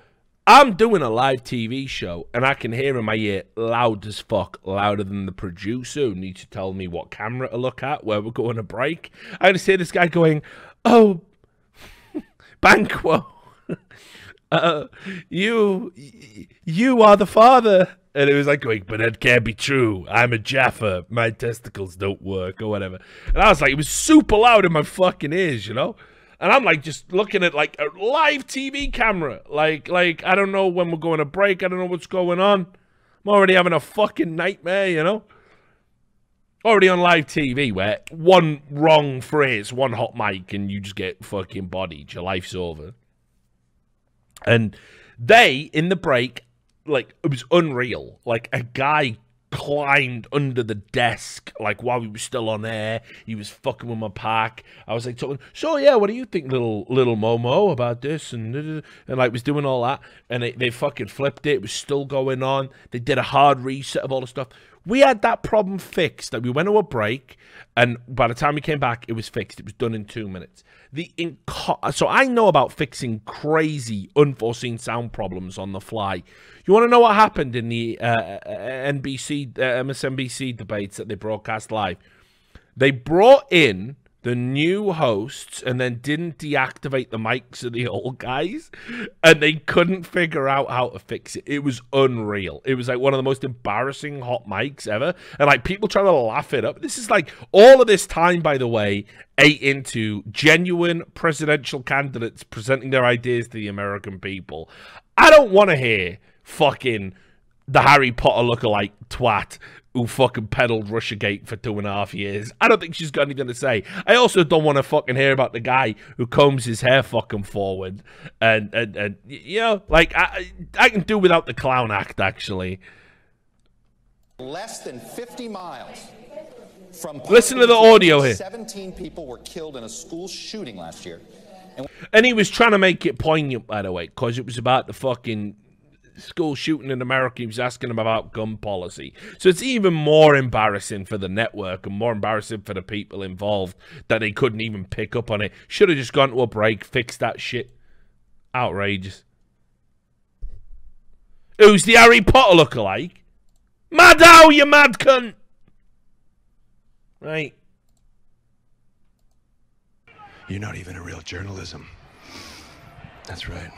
I'm doing a live T V show, and I can hear in my ear, loud as fuck, louder than the producer who needs to tell me what camera to look at, where we're going to break. I just hear this guy going, oh, Banquo, uh, you, you are the father. And it was like going, but that can't be true. I'm a Jaffa. My testicles don't work or whatever. And I was like, it was super loud in my fucking ears, you know? And I'm like just looking at like a live T V camera. Like, like I don't know when we're going to break. I don't know what's going on. I'm already having a fucking nightmare, you know? Already on live T V where one wrong phrase, one hot mic, and you just get fucking bodied. Your life's over. And they, in the break... Like, it was unreal. Like, a guy climbed under the desk, like, while we were still on air. He was fucking with my pack. I was, like, talking, so, yeah, what do you think, little little Momo, about this? And, and like, was doing all that. And it, they fucking flipped it. It was still going on. They did a hard reset of all the stuff. We had that problem fixed. Like, we went to a break, and by the time we came back, it was fixed. It was done in two minutes. The inco so I know about fixing crazy, unforeseen sound problems on the fly. You want to know what happened in the uh, N B C, uh, M S N B C debates that they broadcast live? They brought in the new hosts and then didn't deactivate the mics of the old guys, and they couldn't figure out how to fix it. It was unreal. It was like one of the most embarrassing hot mics ever, and like people trying to laugh it up. This is like all of this time, by the way, ate into genuine presidential candidates presenting their ideas to the American people. I don't want to hear fucking the Harry Potter lookalike twat who fucking peddled Russiagate for two and a half years. I don't think she's got anything to say. I also don't want to fucking hear about the guy who combs his hair fucking forward. And, and, and you know, like, I, I can do without the clown act, actually. Less than fifty miles from... Listen to the audio here. seventeen people were killed in a school shooting last year. And, and he was trying to make it poignant, by the way, because it was about the fucking... school shooting in America. He was asking him about gun policy. So it's even more embarrassing for the network and more embarrassing for the people involved that they couldn't even pick up on it. Should have just gone to a break, fixed that shit. Outrageous. Who's the Harry Potter lookalike? Maddow, you mad cunt! Right. You're not even a real journalism. That's right.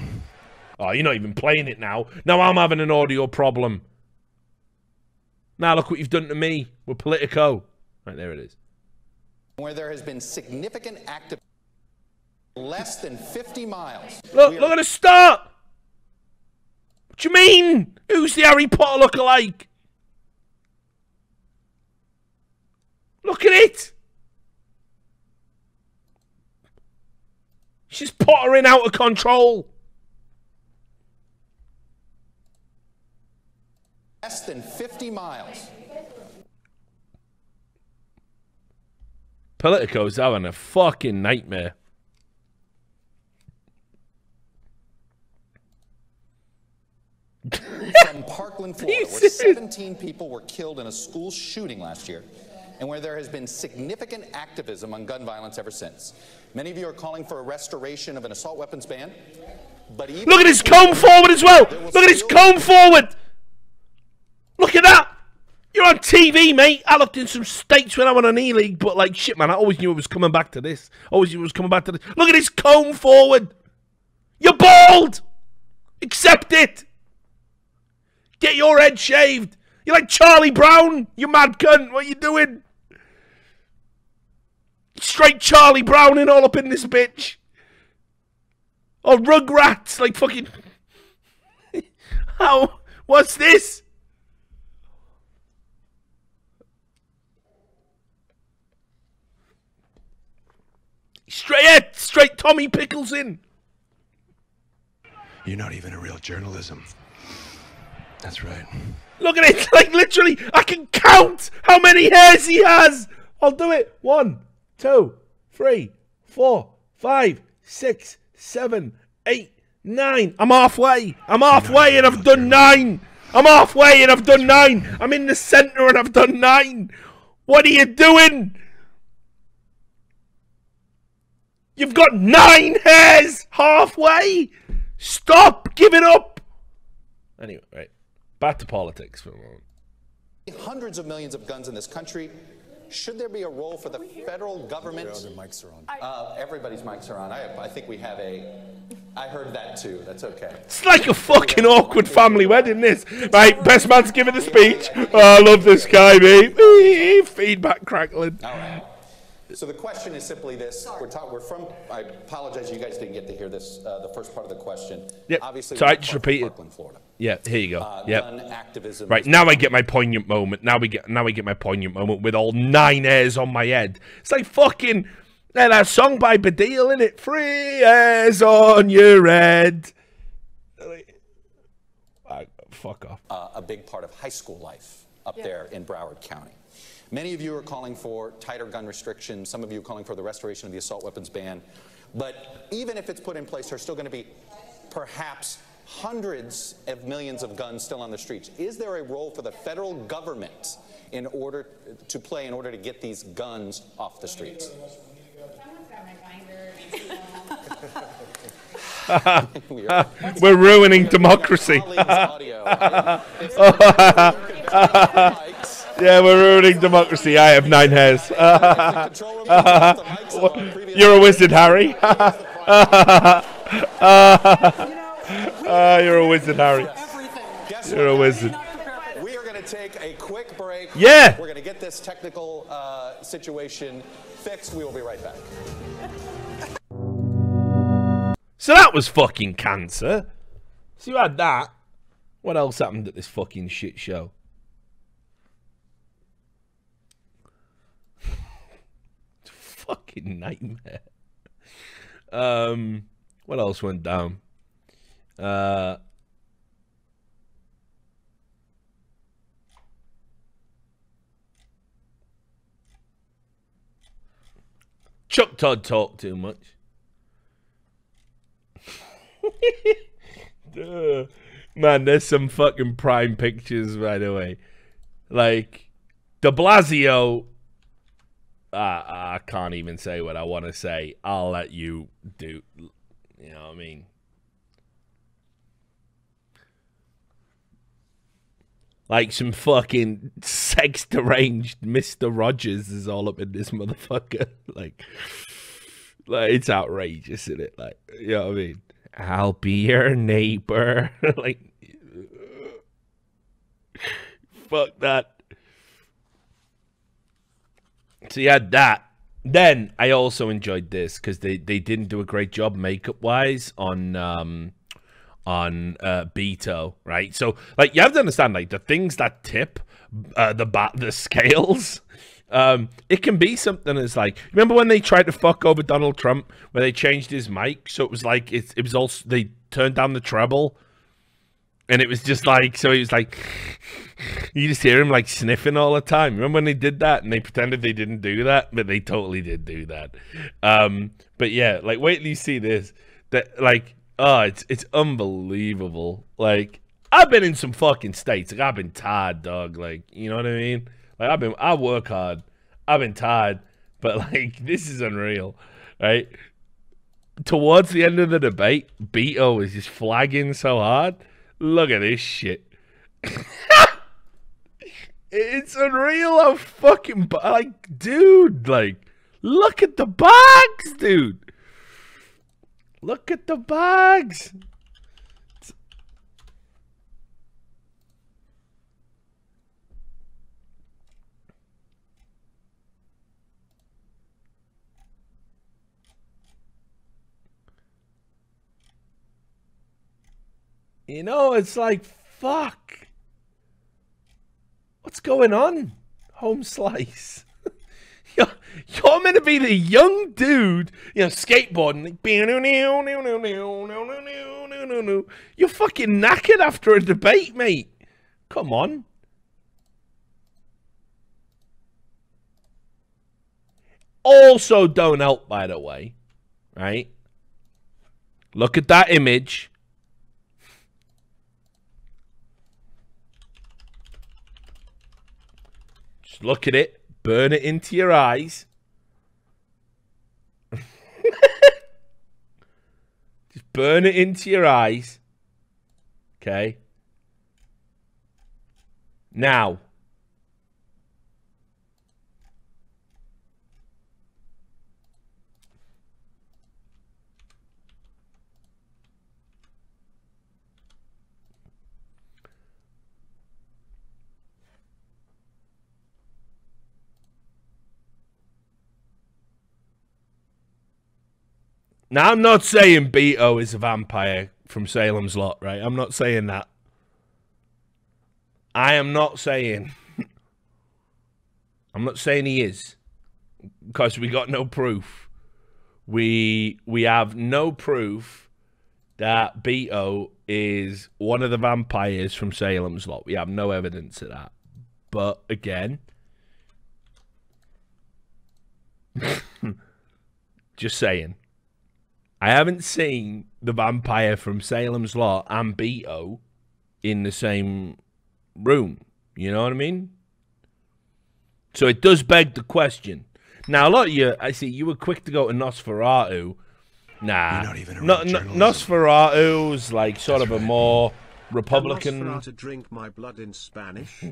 Oh, you're not even playing it now. Now I'm having an audio problem. Now look what you've done to me. We're Politico. Right, there it is. Where there has been significant activity less than fifty miles. Look, look at the start. What do you mean? Who's the Harry Potter lookalike? Look at it. She's pottering out of control. Less than fifty miles. Politico's having a fucking nightmare. From Parkland, Florida, where seventeen people were killed in a school shooting last year. and where there has been significant activism on gun violence ever since. Many of you are calling for a restoration of an assault weapons ban. But even look at his comb forward as well. Look at his comb forward. Look at that. You're on T V, mate. I looked in some states when I went on E-League, but like, shit, man, I always knew it was coming back to this. Always knew it was coming back to this. Look at his comb forward. You're bald. Accept it. Get your head shaved. You're like Charlie Brown. You mad cunt. What are you doing? Straight Charlie Brown in all up in this bitch. Or Rugrats. Like fucking... How? What's this? Straight head. Straight Tommy Pickles in. You're not even a real journalism. That's right. Look at it. Like, literally, I can count how many hairs he has. I'll do it. One, two, three, four, five, six, seven, eight, nine. I'm halfway. I'm halfway and I've done nine. I'm halfway and I've done nine. I'm in the center and I've done nine. What are you doing? You've got nine hairs halfway. Stop giving up. Anyway, right. Back to politics for a moment. Hundreds of millions of guns in this country. Should there be a role for the federal government? Other mics are on. Uh, everybody's mics are on. I, I think we have a... I heard that too. That's okay. It's like a fucking awkward family wedding, this. Right, best man's giving the speech. Oh, I love this guy, mate. Feedback crackling. All right. So the question is simply this. We're, talk, we're from... I apologize you guys didn't get to hear this, uh, the first part of the question. Yep. Obviously, so I just repeat it. Florida. Yeah, here you go. Uh, yeah. Right, now I get my poignant moment. Now we get now I get my poignant moment with all nine hairs on my head. It's like fucking yeah, that song by Badil, isn't it? Three hairs on your head. Uh, fuck off. Uh, a big part of high school life up yeah. there in Broward County. Many of you are calling for tighter gun restrictions. Some of you are calling for the restoration of the assault weapons ban. But even if it's put in place, there's still going to be perhaps hundreds of millions of guns still on the streets. Is there a role for the federal government in order to play in order to get these guns off the streets? We're ruining democracy. Yeah, we're ruining democracy. I have nine hairs. You're a wizard, Harry. Uh, you're a wizard, Harry. You're a wizard. We are going to take a quick break. Yeah. We're going to get this technical uh, situation fixed. We will be right back. So that was fucking cancer. So you had that. What else happened at this fucking shit show? It's a fucking nightmare. Um, what else went down? Uh, Chuck Todd talked too much. Duh. Man, there's some fucking prime pictures, by the way. Like, de Blasio. Uh, I can't even say what I want to say. I'll let you do. You know what I mean? Like some fucking sex-deranged Mister Rogers is all up in this motherfucker. Like, like, it's outrageous, isn't it? Like, you know what I mean? I'll be your neighbor. Like, fuck that. So you had that. Then I also enjoyed this because they, they didn't do a great job makeup-wise on... Um, on uh, Beto, right? So, like, you have to understand, like, the things that tip uh, the bat, the scales, um, it can be something as, like, remember when they tried to fuck over Donald Trump, where they changed his mic, so it was like, it, it was also, they turned down the treble, and it was just like, so he was like, you just hear him, like, sniffing all the time. Remember when they did that, and they pretended they didn't do that, but they totally did do that. Um, but, yeah, like, wait till you see this, that, like, oh, it's it's unbelievable. Like, I've been in some fucking states. Like, I've been tired, dog. Like, you know what I mean? Like, I've been I work hard. I've been tired, but like, this is unreal, right? Towards the end of the debate, Beto is just flagging so hard. Look at this shit. It's unreal how fucking, like, dude, like, look at the bags, dude. Look at the bags. You know, it's like, fuck. What's going on, Home Slice? you're, you're meant to be the young dude, you know, skateboarding. You're fucking knackered after a debate, mate. Come on. Also don't help, by the way, right? Look at that image. Look at it. Burn it into your eyes. Just burn it into your eyes. Okay. Now. Now, I'm not saying Beto is a vampire from Salem's Lot, right? I'm not saying that. I am not saying. I'm not saying he is. Because we got no proof. We, we have no proof that Beto is one of the vampires from Salem's Lot. We have no evidence of that. But, again. Just saying. I haven't seen the vampire from Salem's Lot and Beto in the same room. You know what I mean? So it does beg the question. Now, a lot of you, I see, you were quick to go to Nosferatu. Nah. Not even no, no, Nosferatu's, like, sort That's of right. a more Republican... Can Nosferatu drink my blood in Spanish?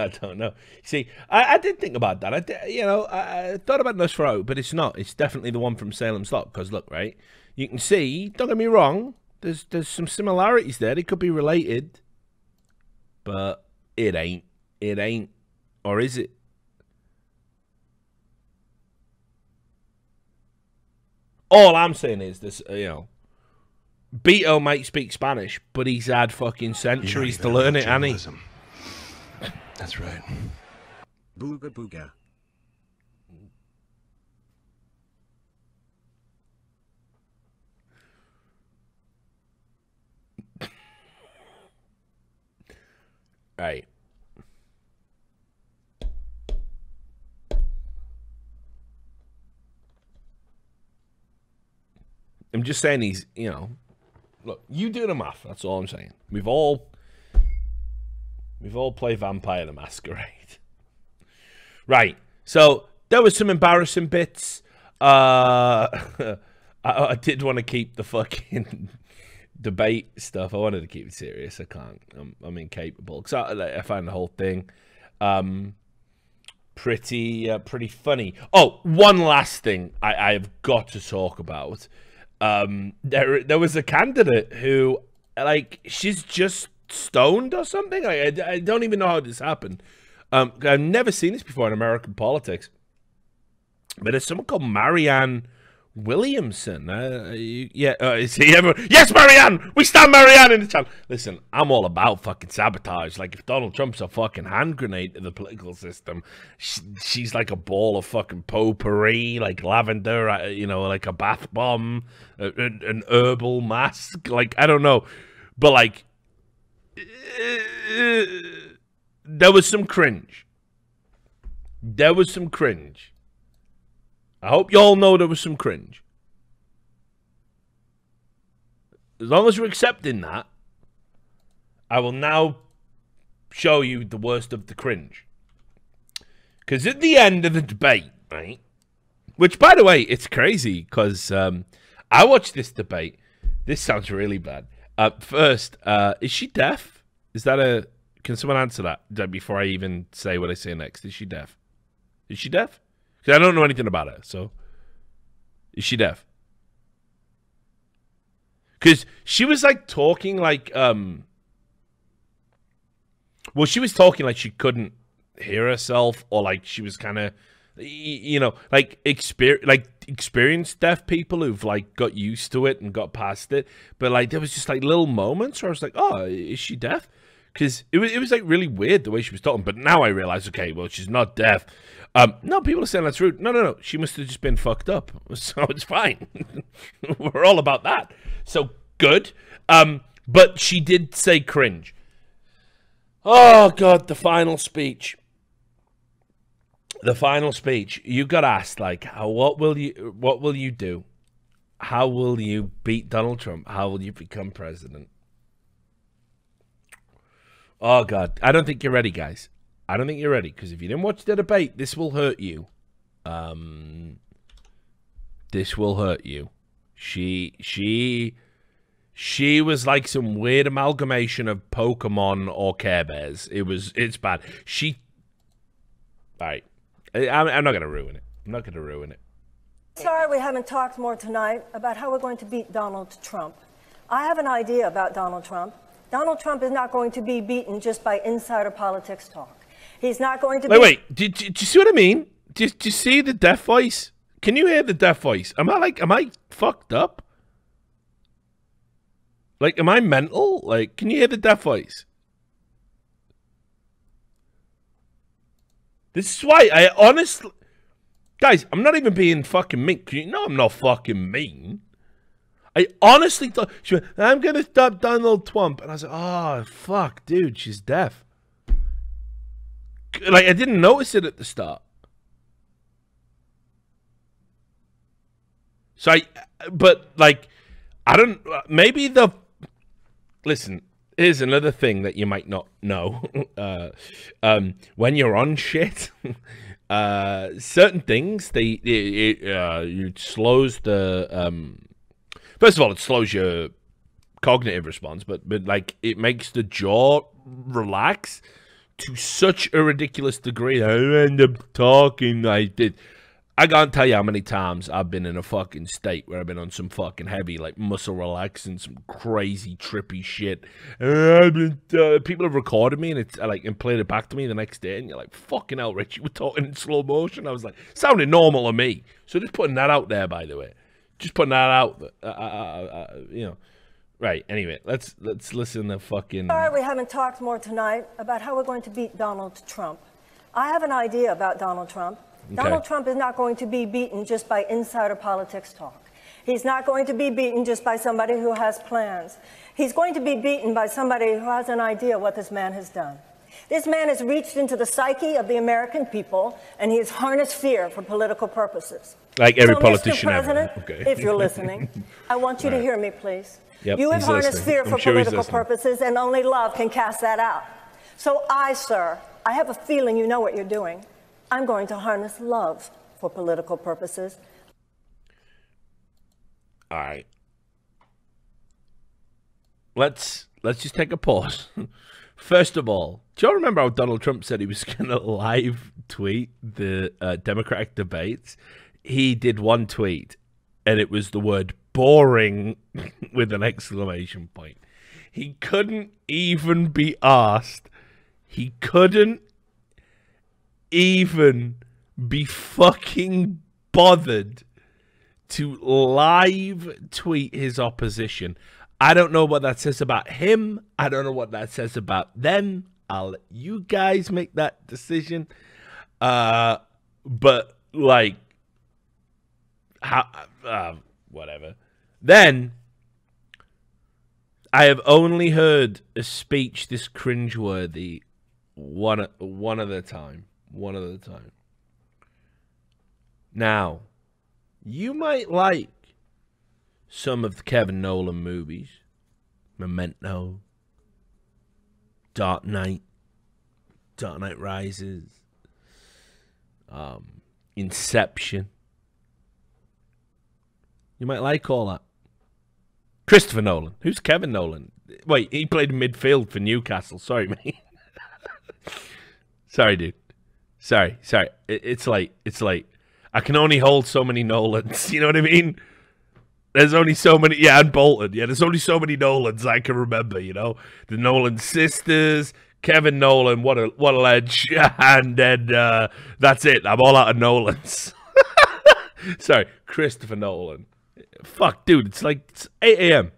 I don't know. See, I, I did think about that. I did, you know, I, I thought about Nosferatu, but it's not. It's definitely the one from Salem's Lot. Because look, right, you can see. Don't get me wrong. There's there's some similarities there. They could be related, but it ain't. It ain't. Or is it? All I'm saying is this. You know, Beto might speak Spanish, but he's had fucking centuries to learn it, and he. That's right. Booga booga. Right. I'm just saying he's, you know, look, you do the math. That's all I'm saying. We've all... We've all played Vampire the Masquerade. Right. So, there was some embarrassing bits. Uh, I, I did want to keep the fucking debate stuff. I wanted to keep it serious. I can't. I'm, I'm incapable. Because I, like, I find the whole thing um, pretty uh, pretty funny. Oh, one last thing I, I've got to talk about. Um, there, there was a candidate who, like, she's just... stoned or something. Like, I, I don't even know how this happened. Um, I've never seen this before in American politics. But there's someone called Marianne Williamson. Uh, you, yeah, uh, is he ever? Yes, Marianne. We stand Marianne in the channel. Listen, I'm all about fucking sabotage. Like, if Donald Trump's a fucking hand grenade to the political system, she, she's like a ball of fucking potpourri, like lavender. Uh, you know, like a bath bomb, uh, an, an herbal mask. Like, I don't know, but like. Uh, there was some cringe. There was some cringe. I hope you all know there was some cringe. As long as we're accepting that, I will now show you the worst of the cringe. Because at the end of the debate, right? Which, by the way, it's crazy because um, I watched this debate. This sounds really bad. Uh, first, uh, is she deaf? Is that a... Can someone answer that before I even say what I say next? Is she deaf? Is she deaf? Because I don't know anything about her, so... Is she deaf? Because she was, like, talking like... um. Well, she was talking like she couldn't hear herself, or like she was kind of... You know, like experience, like experienced deaf people who've like got used to it and got past it, but like there was just like little moments where I was like, "Oh, is she deaf?" Because it was it was like really weird the way she was talking. But now I realize, okay, well she's not deaf. Um, no, people are saying that's rude. No, no, no, she must have just been fucked up. So it's fine. We're all about that. So good. Um, but she did say cringe. Oh God, the final speech. The final speech, you got asked, like, how, what will you, what will you do? How will you beat Donald Trump? How will you become president? Oh, God. I don't think you're ready, guys. I don't think you're ready, because if you didn't watch the debate, this will hurt you. Um, this will hurt you. She, she, she was like some weird amalgamation of Pokemon or Care Bears. It was, it's bad. She, all right. I'm not going to ruin it. I'm not going to ruin it. Sorry we haven't talked more tonight about how we're going to beat Donald Trump. I have an idea about Donald Trump. Donald Trump is not going to be beaten just by insider politics talk. He's not going to wait, be... Wait, wait. Do, do, do you see what I mean? Do, do you see the deaf voice? Can you hear the deaf voice? Am I, like, am I fucked up? Like, am I mental? Like, can you hear the deaf voice? This is why I honestly... Guys, I'm not even being fucking mean. You know I'm not fucking mean. I honestly thought... She went, I'm going to stop Donald Trump. And I was like, oh, fuck, dude, she's deaf. Like, I didn't notice it at the start. So I... But, like, I don't... Maybe the... Listen... Here's another thing that you might not know. Uh, um, when you're on shit, uh, certain things, they it, it, uh, it slows the... Um, first of all, it slows your cognitive response, but, but like it makes the jaw relax to such a ridiculous degree. I end up talking like this. I can't tell you how many times I've been in a fucking state where I've been on some fucking heavy, like, muscle relaxing, some crazy, trippy shit. And uh, people have recorded me and it's like and played it back to me the next day, and you're like, fucking hell, Rich, you were talking in slow motion. I was like, sounded normal to me. So just putting that out there, by the way. Just putting that out, uh, uh, uh, you know. Right, anyway, let's, let's listen to fucking... Sorry we haven't talked more tonight about how we're going to beat Donald Trump. I have an idea about Donald Trump. Okay. Donald Trump is not going to be beaten just by insider politics talk. He's not going to be beaten just by somebody who has plans. He's going to be beaten by somebody who has an idea what this man has done. This man has reached into the psyche of the American people, and he has harnessed fear for political purposes. Like every so, politician Mister President, ever. Okay. If you're listening, I want you right. to hear me, please. Yep, you have harnessed listening. fear I'm for sure political purposes, and only love can cast that out. So I, sir, I have a feeling you know what you're doing. I'm going to harness love for political purposes. All right. Let's let's just take a pause. First of all, do you all remember how Donald Trump said he was going to live tweet the uh, Democratic debates? He did one tweet, and it was the word boring with an exclamation point. He couldn't even be asked. He couldn't even be fucking bothered to live tweet his opposition. I don't know what that says about him. I don't know what that says about them. I'll let you guys make that decision. Uh, but like, how, uh, whatever. Then I have only heard a speech this cringeworthy one one other time. One at a time. Now, you might like some of the Kevin Nolan movies. Memento. Dark Knight. Dark Knight Rises. um, Inception. You might like all that. Christopher Nolan. Who's Kevin Nolan? Wait, he played midfield for Newcastle. Sorry, mate. Sorry, dude. Sorry, sorry. It, it's like, it's like, I can only hold so many Nolans. You know what I mean? There's only so many, yeah, and Bolton. Yeah, there's only so many Nolans I can remember, you know? The Nolan sisters, Kevin Nolan, what a, what a ledge. And then uh, that's it. I'm all out of Nolans. Sorry, Christopher Nolan. Fuck, dude, it's like it's eight A M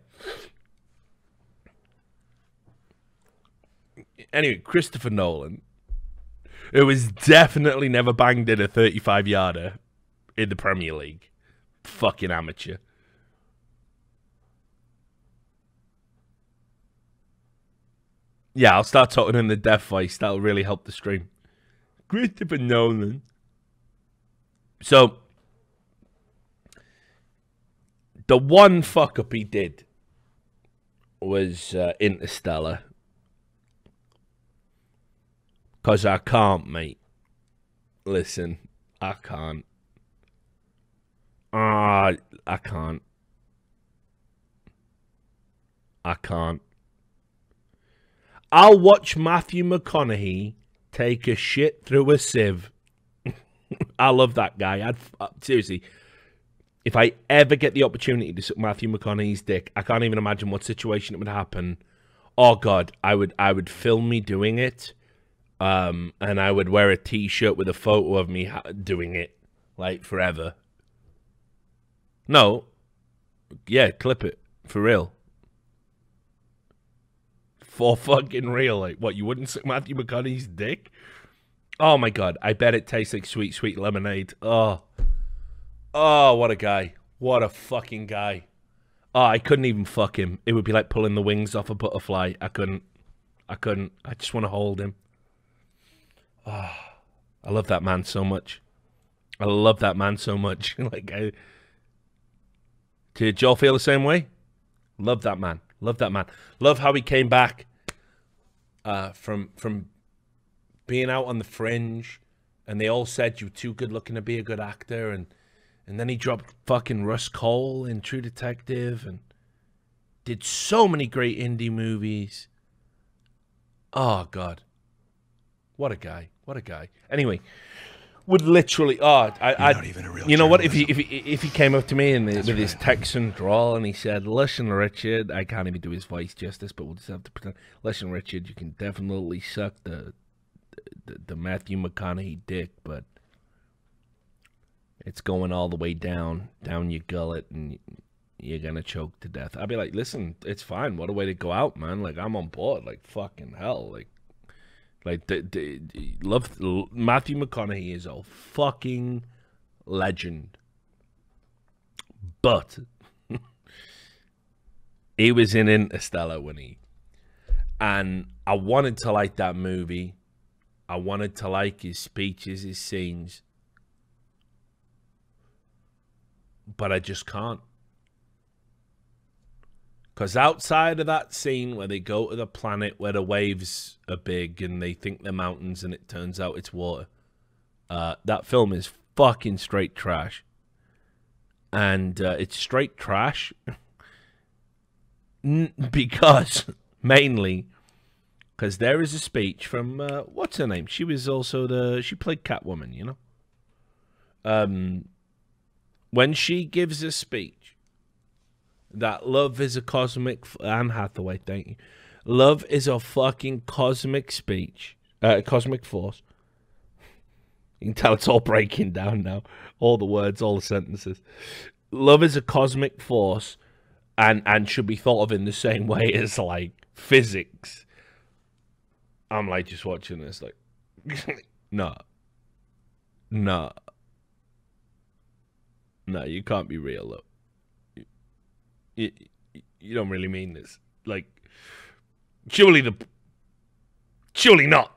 Anyway, Christopher Nolan, who was definitely never banged in a thirty-five yarder in the Premier League. Fucking amateur. Yeah, I'll start talking in the deaf voice. That'll really help the stream. Christopher Nolan. So, the one fuck-up he did was uh, Interstellar. Because I can't, mate. Listen, I can't. Ah, uh, I can't. I can't. I'll watch Matthew McConaughey take a shit through a sieve. I love that guy. I'd, uh, seriously, if I ever get the opportunity to suck Matthew McConaughey's dick, I can't even imagine what situation it would happen. Oh God, I would, I would film me doing it, um, and I would wear a T-shirt with a photo of me ha doing it, like forever. No, yeah, clip it for real. For fucking real. Like, what, you wouldn't suck Matthew McConaughey's dick? Oh my God, I bet it tastes like sweet, sweet lemonade. Oh, oh, what a guy. What a fucking guy. Oh, I couldn't even fuck him. It would be like pulling the wings off a butterfly. I couldn't. I couldn't. I just want to hold him. Oh, I love that man so much. I love that man so much. Like, I... Did y'all feel the same way? Love that man. Love that man. Love how he came back uh, from from being out on the fringe, and they all said you're too good looking to be a good actor, and and then he dropped fucking Russ Cole in True Detective, and did so many great indie movies. Oh God, what a guy! What a guy! Anyway, would literally, oh, I, I not even a real, you know what? If he if he if he came up to me and with right. his Texan drawl and he said, "Listen, Richard," I can't even do his voice justice, but we'll just have to pretend. "Listen, Richard, you can definitely suck the the, the Matthew McConaughey dick, but it's going all the way down down your gullet, and you're gonna choke to death." I'd be like, "Listen, it's fine. What a way to go out, man! Like, I'm on board. Like, fucking hell, like." Like, the, the, the, love, Matthew McConaughey is a fucking legend. But he was in Interstellar, when he... And I wanted to like that movie. I wanted to like his speeches, his scenes. But I just can't. Because outside of that scene where they go to the planet where the waves are big and they think they're mountains and it turns out it's water, uh, that film is fucking straight trash. And uh, it's straight trash because, mainly, because there is a speech from, uh, what's her name? She was also the, she played Catwoman, you know? Um, when she gives a speech, that love is a cosmic... Anne Hathaway, thank you. Love is a fucking cosmic speech. Uh, cosmic force. You can tell it's all breaking down now. All the words, all the sentences. Love is a cosmic force and, and should be thought of in the same way as, like, physics. I'm, like, just watching this, like... No. No. No, you can't be real, love. You, you don't really mean this. Like, surely the... Surely not.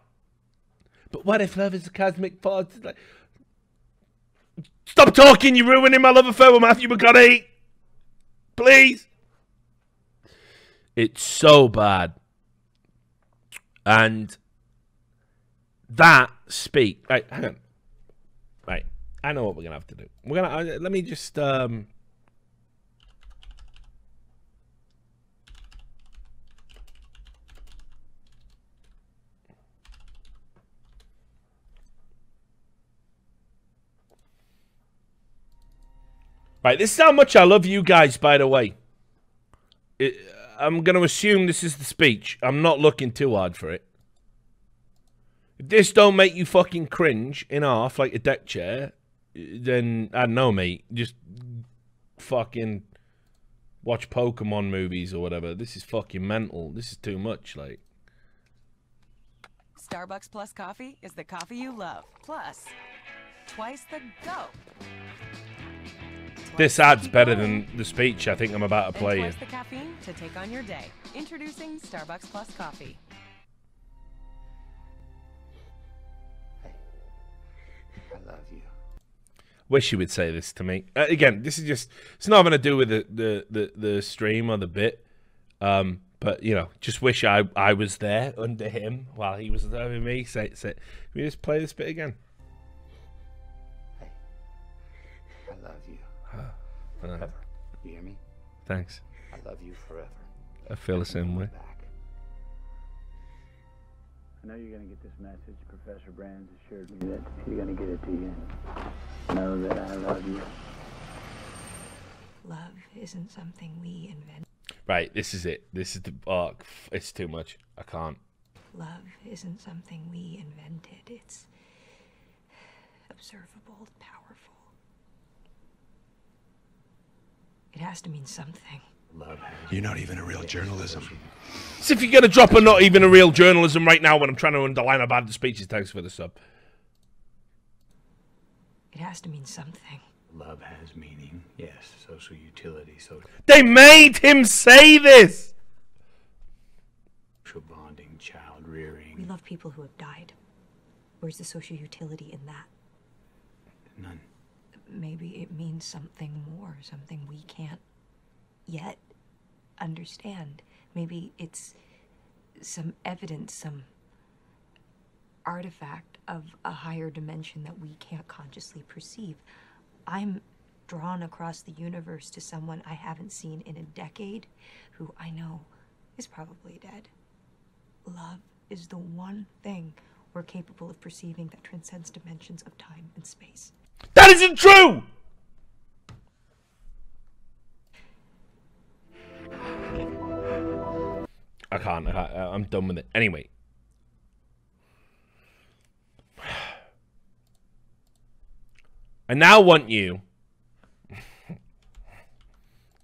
But what if love is a cosmic force? Like, stop talking, you're ruining my love affair with Matthew McConaughey. Please. It's so bad. And that speak... Right, hang on. I know what we're gonna have to do. We're gonna uh, let me just um right, this is how much I love you guys, by the way. It, I'm going to assume this is the speech. I'm not looking too hard for it. If this don't make you fucking cringe in half like a deck chair, then I don't know, mate. Just fucking watch Pokemon movies or whatever. This is fucking mental. This is too much, like. Starbucks Plus coffee is the coffee you love. Plus, twice the go. This ad's better than the speech I think I'm about to play. Twice the caffeine to take on your day. Introducing Starbucks Plus coffee. I love you. Wish you would say this to me. Uh, again, this is just, it's not going to do with the, the, the, the stream or the bit. Um, but, you know, just wish I, I was there under him while he was there with me. Say, say, can we just play this bit again? I love you. Forever. You hear me? Thanks. I love you forever. I feel the same way. I know you're going to get this message. Professor Brands assured me that you're going to get it to you. Know that I love you. Love isn't something we invent. Right, this is it. This is the arc. Oh, it's too much. I can't. Love isn't something we invented. It's observable, powerful. It has to mean something. You're not even a real journalism. So if you're going to drop a not even a real journalism right now when I'm trying to underline how bad the speech is, thanks for the sub. It has to mean something. Love has meaning. Yes, social utility. So they made him say this! Social bonding, child rearing. We love people who have died. Where's the social utility in that? None. Maybe it means something more, something we can't yet understand. Maybe it's some evidence, some artifact of a higher dimension that we can't consciously perceive. I'm drawn across the universe to someone I haven't seen in a decade, who I know is probably dead. Love is the one thing we're capable of perceiving that transcends dimensions of time and space. That isn't true! I can't, I can't. I'm done with it. Anyway. I now want you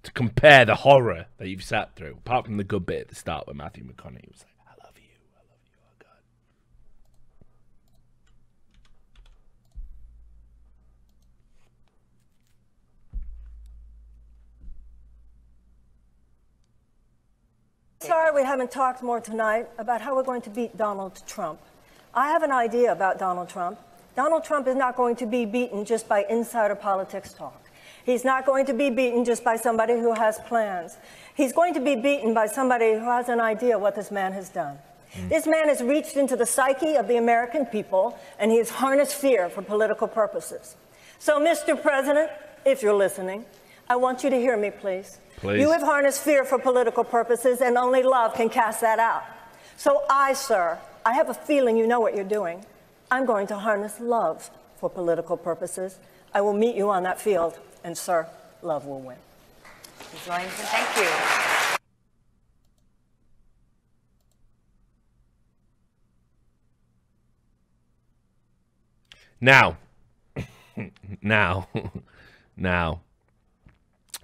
to compare the horror that you've sat through, apart from the good bit at the start where Matthew McConaughey was like, sorry we haven't talked more tonight about how we're going to beat Donald Trump. I have an idea about Donald Trump. Donald Trump is not going to be beaten just by insider politics talk. He's not going to be beaten just by somebody who has plans. He's going to be beaten by somebody who has an idea what this man has done. Mm. This man has reached into the psyche of the American people, and he has harnessed fear for political purposes. So, Mister President, if you're listening, I want you to hear me, please. Please. You have harnessed fear for political purposes, and only love can cast that out. So I, sir, I have a feeling you know what you're doing. I'm going to harness love for political purposes. I will meet you on that field, and, sir, love will win. Miz Williamson, thank you. Now, now, now,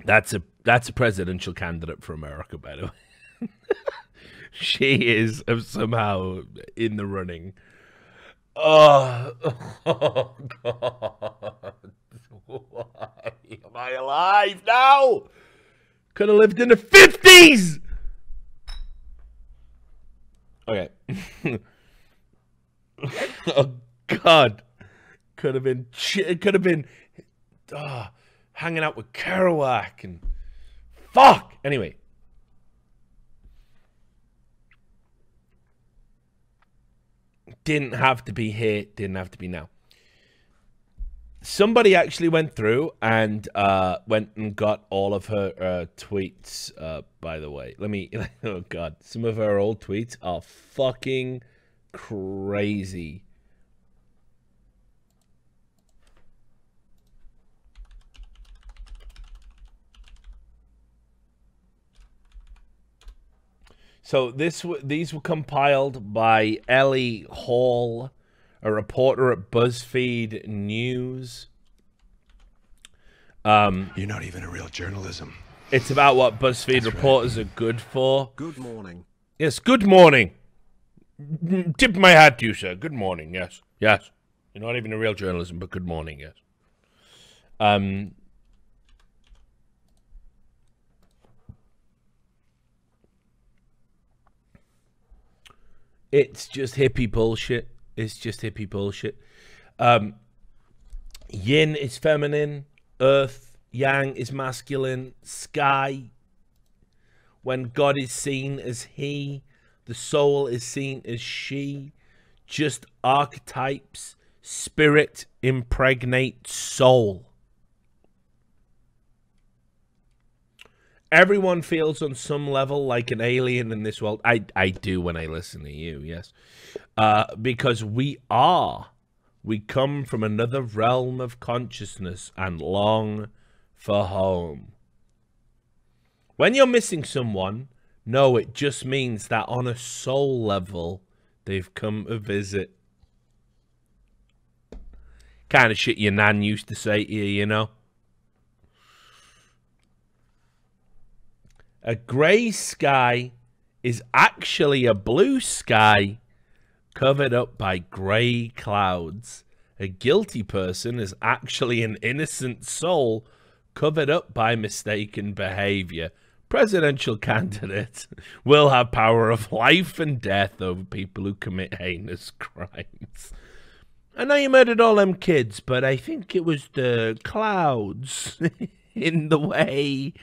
that's a That's a presidential candidate for America, by the way. She is somehow in the running. Oh, oh God. Why am I alive now? Could have lived in the fifties! Okay. Oh, God. Could have been... Could have been... Oh, hanging out with Kerouac and... Fuck! Anyway. Didn't have to be here. Didn't have to be now. somebody actually went through and uh, went and got all of her uh, tweets, uh, by the way. Let me, oh God, some of her old tweets are fucking crazy. So this, these were compiled by Ellie Hall, a reporter at BuzzFeed News. Um, You're not even a real journalism. It's about what BuzzFeed That's reporters right. are good for. Good morning. Yes, good morning. Tip my hat to you, sir. Good morning, yes. Yes. You're not even a real journalism, but good morning, yes. Um... It's just hippie bullshit. It's just hippie bullshit. Um, yin is feminine. Earth, yang is masculine. Sky, when God is seen as he, the soul is seen as she. Just archetypes. Spirit impregnates soul. Everyone feels on some level like an alien in this world. I, I do when I listen to you, yes. Uh, because we are. We come from another realm of consciousness and long for home. When you're missing someone, no, it just means that on a soul level, they've come to visit. Kind of shit your nan used to say to you, you know. A grey sky is actually a blue sky covered up by grey clouds. A guilty person is actually an innocent soul covered up by mistaken behavior. Presidential candidates will have power of life and death over people who commit heinous crimes. I know you murdered all them kids, but I think it was the clouds in the way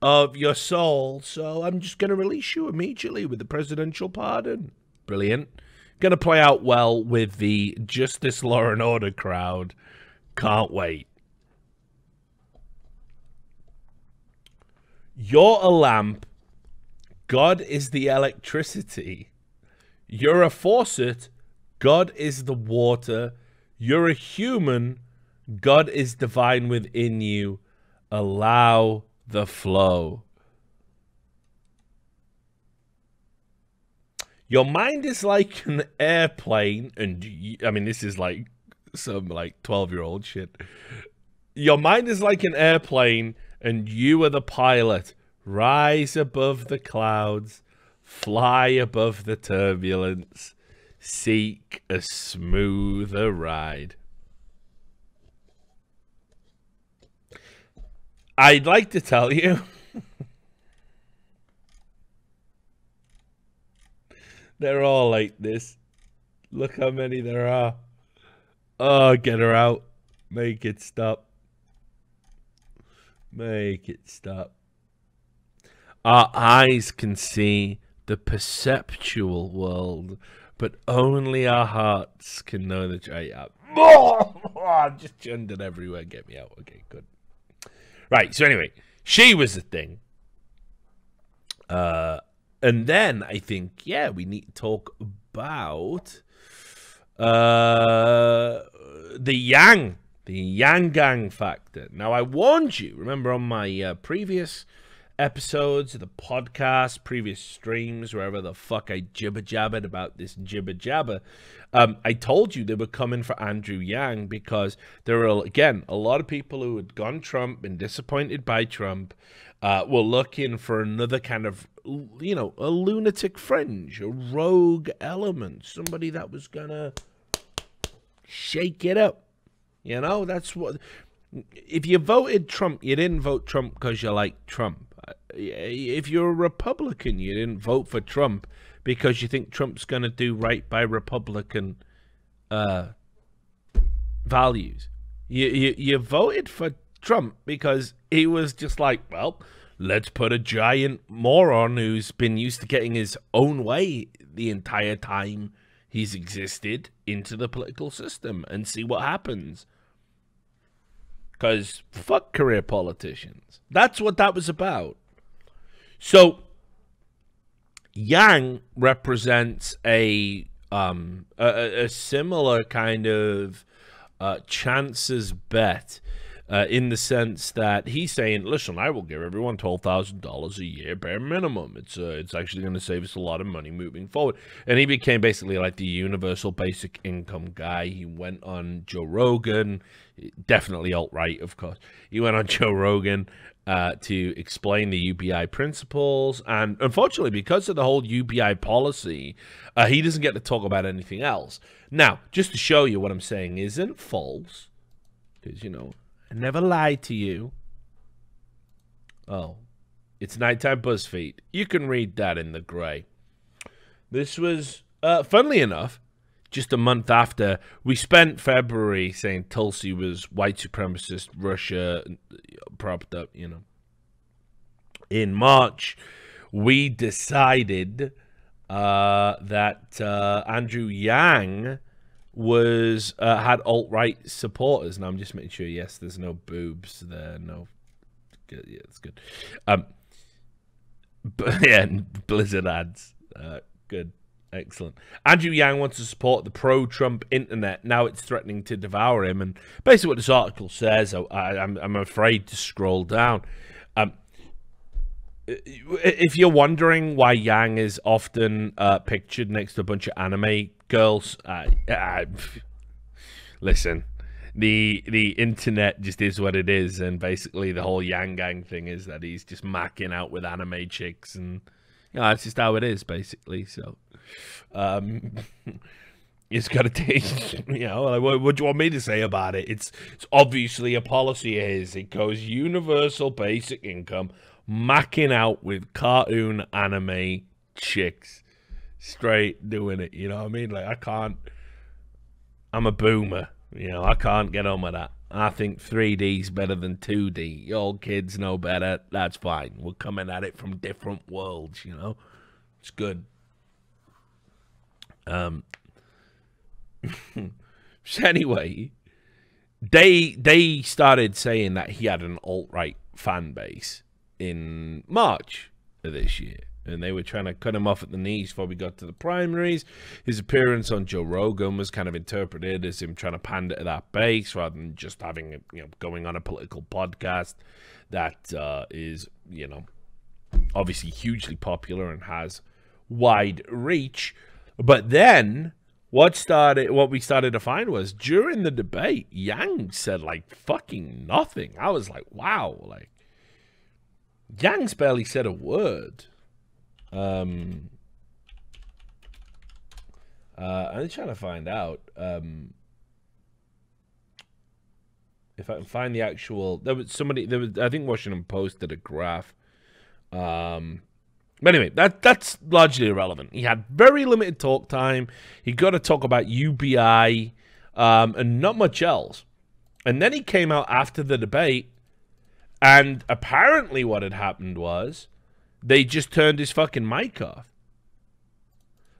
of your soul, so I'm just going to release you immediately with the presidential pardon. Brilliant. Going to play out well with the Justice, Law and Order crowd. Can't wait. You're a lamp. God is the electricity. You're a faucet. God is the water. You're a human. God is divine within you. Allow the flow. Your mind is like an airplane, and you, I mean, this is like some like twelve year old shit. Your mind is like an airplane, and you are the pilot. Rise above the clouds, fly above the turbulence, seek a smoother ride. I'd like to tell you they're all like this. Look how many there are. Oh, get her out. Make it stop. Make it stop. Our eyes can see the perceptual world, but only our hearts can know the truth. Oh, I'm just gendered everywhere. Get me out. Okay, good. Right, so anyway, she was the thing. Uh, and then I think, yeah, we need to talk about uh, the Yang, the Yang Gang factor. Now, I warned you, remember on my uh, previous episodes of the podcast, previous streams, wherever the fuck I jibber-jabbered about this jibber-jabber, um, I told you they were coming for Andrew Yang because there were, again, a lot of people who had gone Trump, been disappointed by Trump, uh, were looking for another kind of, you know, a lunatic fringe, a rogue element, somebody that was gonna shake it up. You know, that's what... If you voted Trump, you didn't vote Trump because you like Trump. If you're a Republican, you didn't vote for Trump because you think Trump's going to do right by Republican uh, values. You, you, you voted for Trump because he was just like, well, let's put a giant moron who's been used to getting his own way the entire time he's existed into the political system and see what happens. Because fuck career politicians. That's what that was about. So Yang represents a um, a, a similar kind of uh, chances bet uh, in the sense that he's saying, listen, I will give everyone twelve thousand dollars a year bare minimum. It's uh, it's actually going to save us a lot of money moving forward. And he became basically like the universal basic income guy. He went on Joe Rogan, definitely alt-right, of course. He went on Joe Rogan Uh, to explain the U B I principles, and unfortunately, because of the whole U B I policy, uh, he doesn't get to talk about anything else. Now, just to show you what I'm saying isn't false, because, you know, I never lied to you. Oh, it's nighttime BuzzFeed. You can read that in the gray. This was, uh, funnily enough, just a month after, we spent February saying Tulsi was white supremacist, Russia, propped up, you know. In March, we decided uh, that uh, Andrew Yang was uh, had alt-right supporters. And I'm just making sure, yes, there's no boobs there. No, yeah, that's good. Um, but yeah, Blizzard ads, uh, good. Excellent. Andrew Yang wants to support the pro-Trump internet. Now it's threatening to devour him. And basically what this article says, I, I'm, I'm afraid to scroll down. Um, if you're wondering why Yang is often uh, pictured next to a bunch of anime girls, I, I, listen, the, the internet just is what it is. And basically the whole Yang Gang thing is that he's just macking out with anime chicks. And, you know, that's just how it is, basically. So... Um, it's got to take, you know, like, what, what do you want me to say about it? It's, it's obviously a policy of his. It goes universal basic income, macking out with cartoon anime chicks, straight doing it. You know what I mean? Like, I can't, I'm a boomer. You know, I can't get on with that. I think three D's better than two D. Your kids know better. That's fine. We're coming at it from different worlds, you know? It's good. Um, so anyway, they they started saying that he had an alt-right fan base in March of this year, and they were trying to cut him off at the knees before we got to the primaries. His appearance on Joe Rogan was kind of interpreted as him trying to pander to that base rather than just having a, you know, going on a political podcast that uh, is, you know, obviously hugely popular and has wide reach. But then what started, what we started to find was during the debate, Yang said like fucking nothing. I was like, wow, like Yang's barely said a word. Um, uh, I'm trying to find out um, if I can find the actual. There was somebody. There was. I think Washington Post did a graph. Um. But anyway, that, that's largely irrelevant. He had very limited talk time. He got to talk about U B I um, and not much else. And then he came out after the debate, and apparently what had happened was they just turned his fucking mic off.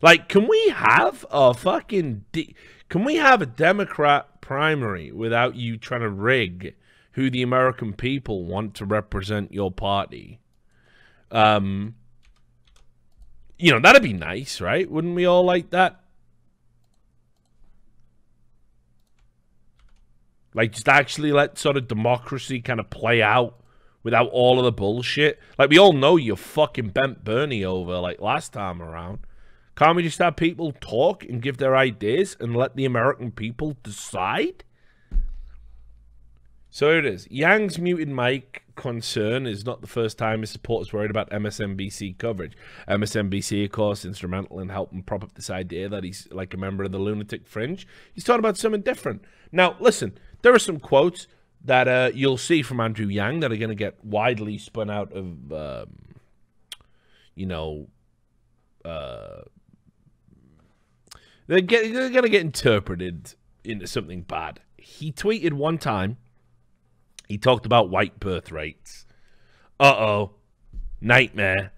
Like, can we have a fucking... De can we have a Democrat primary without you trying to rig who the American people want to represent your party? Um... You know, that'd be nice, right? Wouldn't we all like that? Like, just actually let sort of democracy kind of play out without all of the bullshit. Like, we all know you fucking bent Bernie over, like, last time around. Can't we just have people talk and give their ideas and let the American people decide? So here it is. Yang's muted mic concern is not the first time his supporters worried about M S N B C coverage. M S N B C, of course, instrumental in helping prop up this idea that he's like a member of the lunatic fringe. He's talking about something different. Now, listen, there are some quotes that uh, you'll see from Andrew Yang that are going to get widely spun out of, um, you know, uh, they're, they're going to get interpreted into something bad. He tweeted one time. He talked about white birth rates. Uh-oh. Nightmare.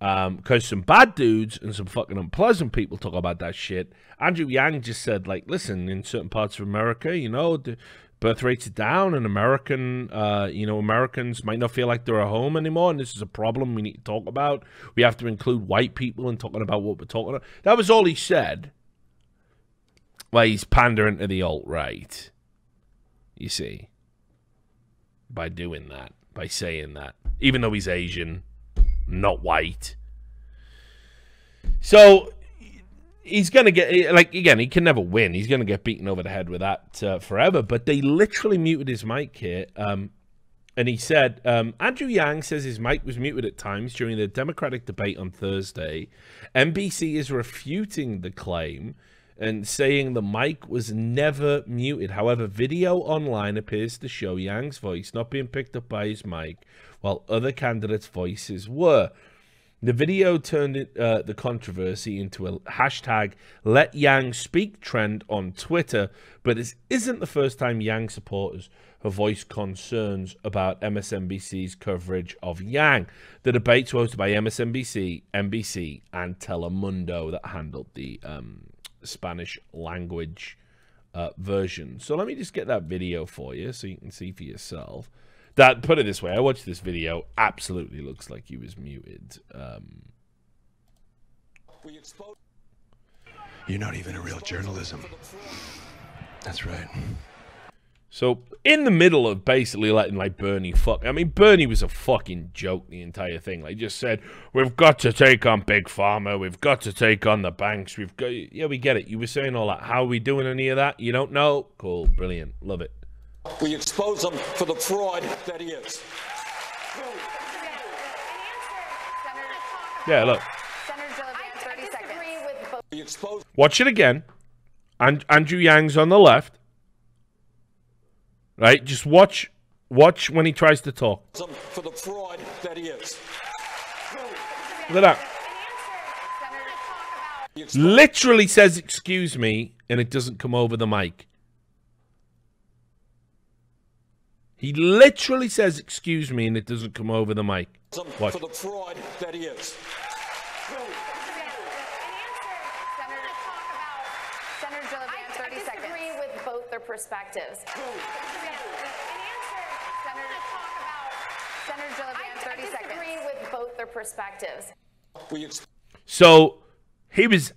Um, because some bad dudes and some fucking unpleasant people talk about that shit. Andrew Yang just said, like, listen, in certain parts of America, you know, the, birth rates are down, and American, uh, you know, Americans might not feel like they're at home anymore, and this is a problem we need to talk about. We have to include white people in talking about what we're talking about. That was all he said. Well, he's pandering to the alt-right, you see, by doing that, by saying that, even though he's Asian, not white. So he's going to get, like, again, he can never win. He's going to get beaten over the head with that uh, forever. But they literally muted his mic here. Um, and he said, um, Andrew Yang says his mic was muted at times during the Democratic debate on Thursday. N B C is refuting the claim and saying the mic was never muted. However, video online appears to show Yang's voice not being picked up by his mic, while other candidates' voices were. The video turned it, uh, the controversy into a hashtag Let Yang Speak trend on Twitter, but this isn't the first time Yang supporters have voiced concerns about M S N B C's coverage of Yang. The debates were hosted by M S N B C, N B C, and Telemundo that handled the um, Spanish language uh, version. So let me just get that video for you so you can see for yourself. That, put it this way, I watched this video, absolutely looks like he was muted. Um... You're not even a real journalism. That's right. So, in the middle of basically letting, like, Bernie fuck... I mean, Bernie was a fucking joke, the entire thing. Like, just said, we've got to take on Big Pharma, we've got to take on the banks, we've got... Yeah, we get it. You were saying all that. How are we doing any of that? You don't know? Cool. Brilliant. Love it. We expose him for the fraud that he is. Yeah, look. Watch it again. And Andrew Yang's on the left. Right? Just watch watch when he tries to talk. For the fraud that he is. Look at that. Literally says, excuse me, and it doesn't come over the mic. He literally says, excuse me, and it doesn't come over the mic. Watch. For the fraud that he is. Senator Gillibrand, thirty seconds. I disagree with both their perspectives. Senator Gillibrand, thirty seconds. I disagree with both their perspectives. So, he was...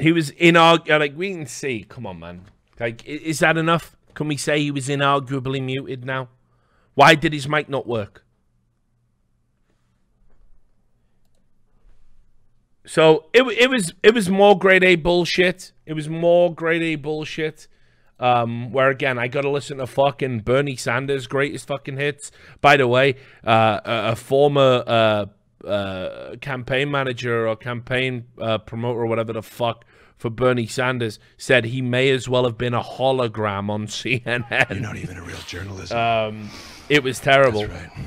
he was in our... Like, we can see. Come on, man. Like, is that enough? Can we say he was inarguably muted now? Why did his mic not work? So it it was it was more grade A bullshit. It was more grade A bullshit. Um, where again, I got to listen to fucking Bernie Sanders' greatest fucking hits. By the way, uh, a, a former uh, uh, campaign manager or campaign uh, promoter or whatever the fuck. For Bernie Sanders said he may as well have been a hologram on C N N. You're not even a real journalist. Um, it was terrible. That's right.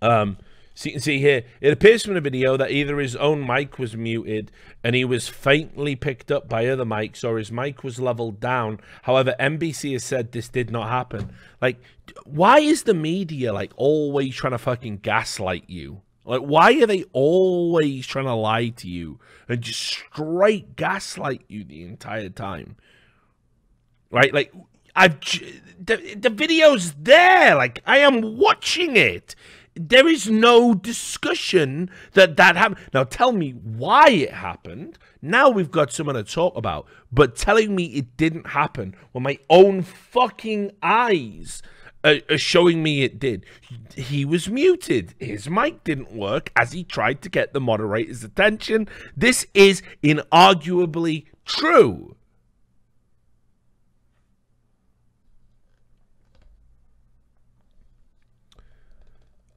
Um, so you can see here, it appears from the video that either his own mic was muted and he was faintly picked up by other mics, or his mic was leveled down. However, N B C has said this did not happen. Like, why is the media, like, always trying to fucking gaslight you? Like, why are they always trying to lie to you and just straight gaslight you the entire time? Right? Like, I've the, the video's there. Like, I am watching it. There is no discussion that that happened. Now, tell me why it happened. Now we've got someone to talk about. But telling me it didn't happen when my own fucking eyes... Uh, uh, showing me it did. He, he was muted. His mic didn't work as he tried to get the moderator's attention. This is inarguably true.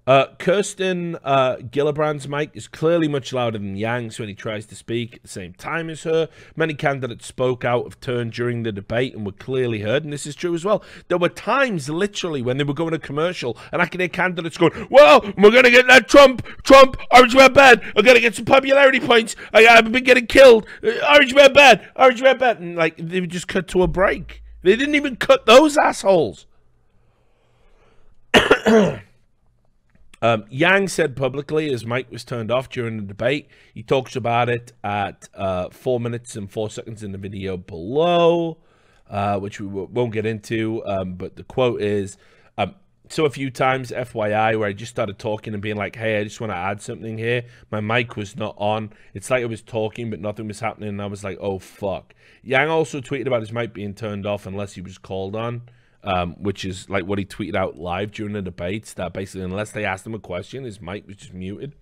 Uh, Kirsten uh, Gillibrand's mic is clearly much louder than Yang's when he tries to speak at the same time as her. Many candidates spoke out of turn during the debate and were clearly heard, and this is true as well. There were times, literally, when they were going to commercial, and I could hear candidates going, well, we're going to get that Trump, Trump, orange wear bad. I'm going to get some popularity points. I, I've been getting killed. Orange wear bad, orange wear bad. And, like, they would just cut to a break. They didn't even cut those assholes. Um, Yang said publicly his mic was turned off during the debate. He talks about it at uh, four minutes and four seconds in the video below. uh, which we w won't get into. Um, but the quote is, um, so a few times, F Y I, where I just started talking and being like, hey, I just want to add something here. My mic was not on. It's like I was talking, but nothing was happening. And I was like, oh, fuck. Yang also tweeted about his mic being turned off unless he was called on, um, which is like what he tweeted out live during the debates, that basically unless they asked him a question, his mic was just muted.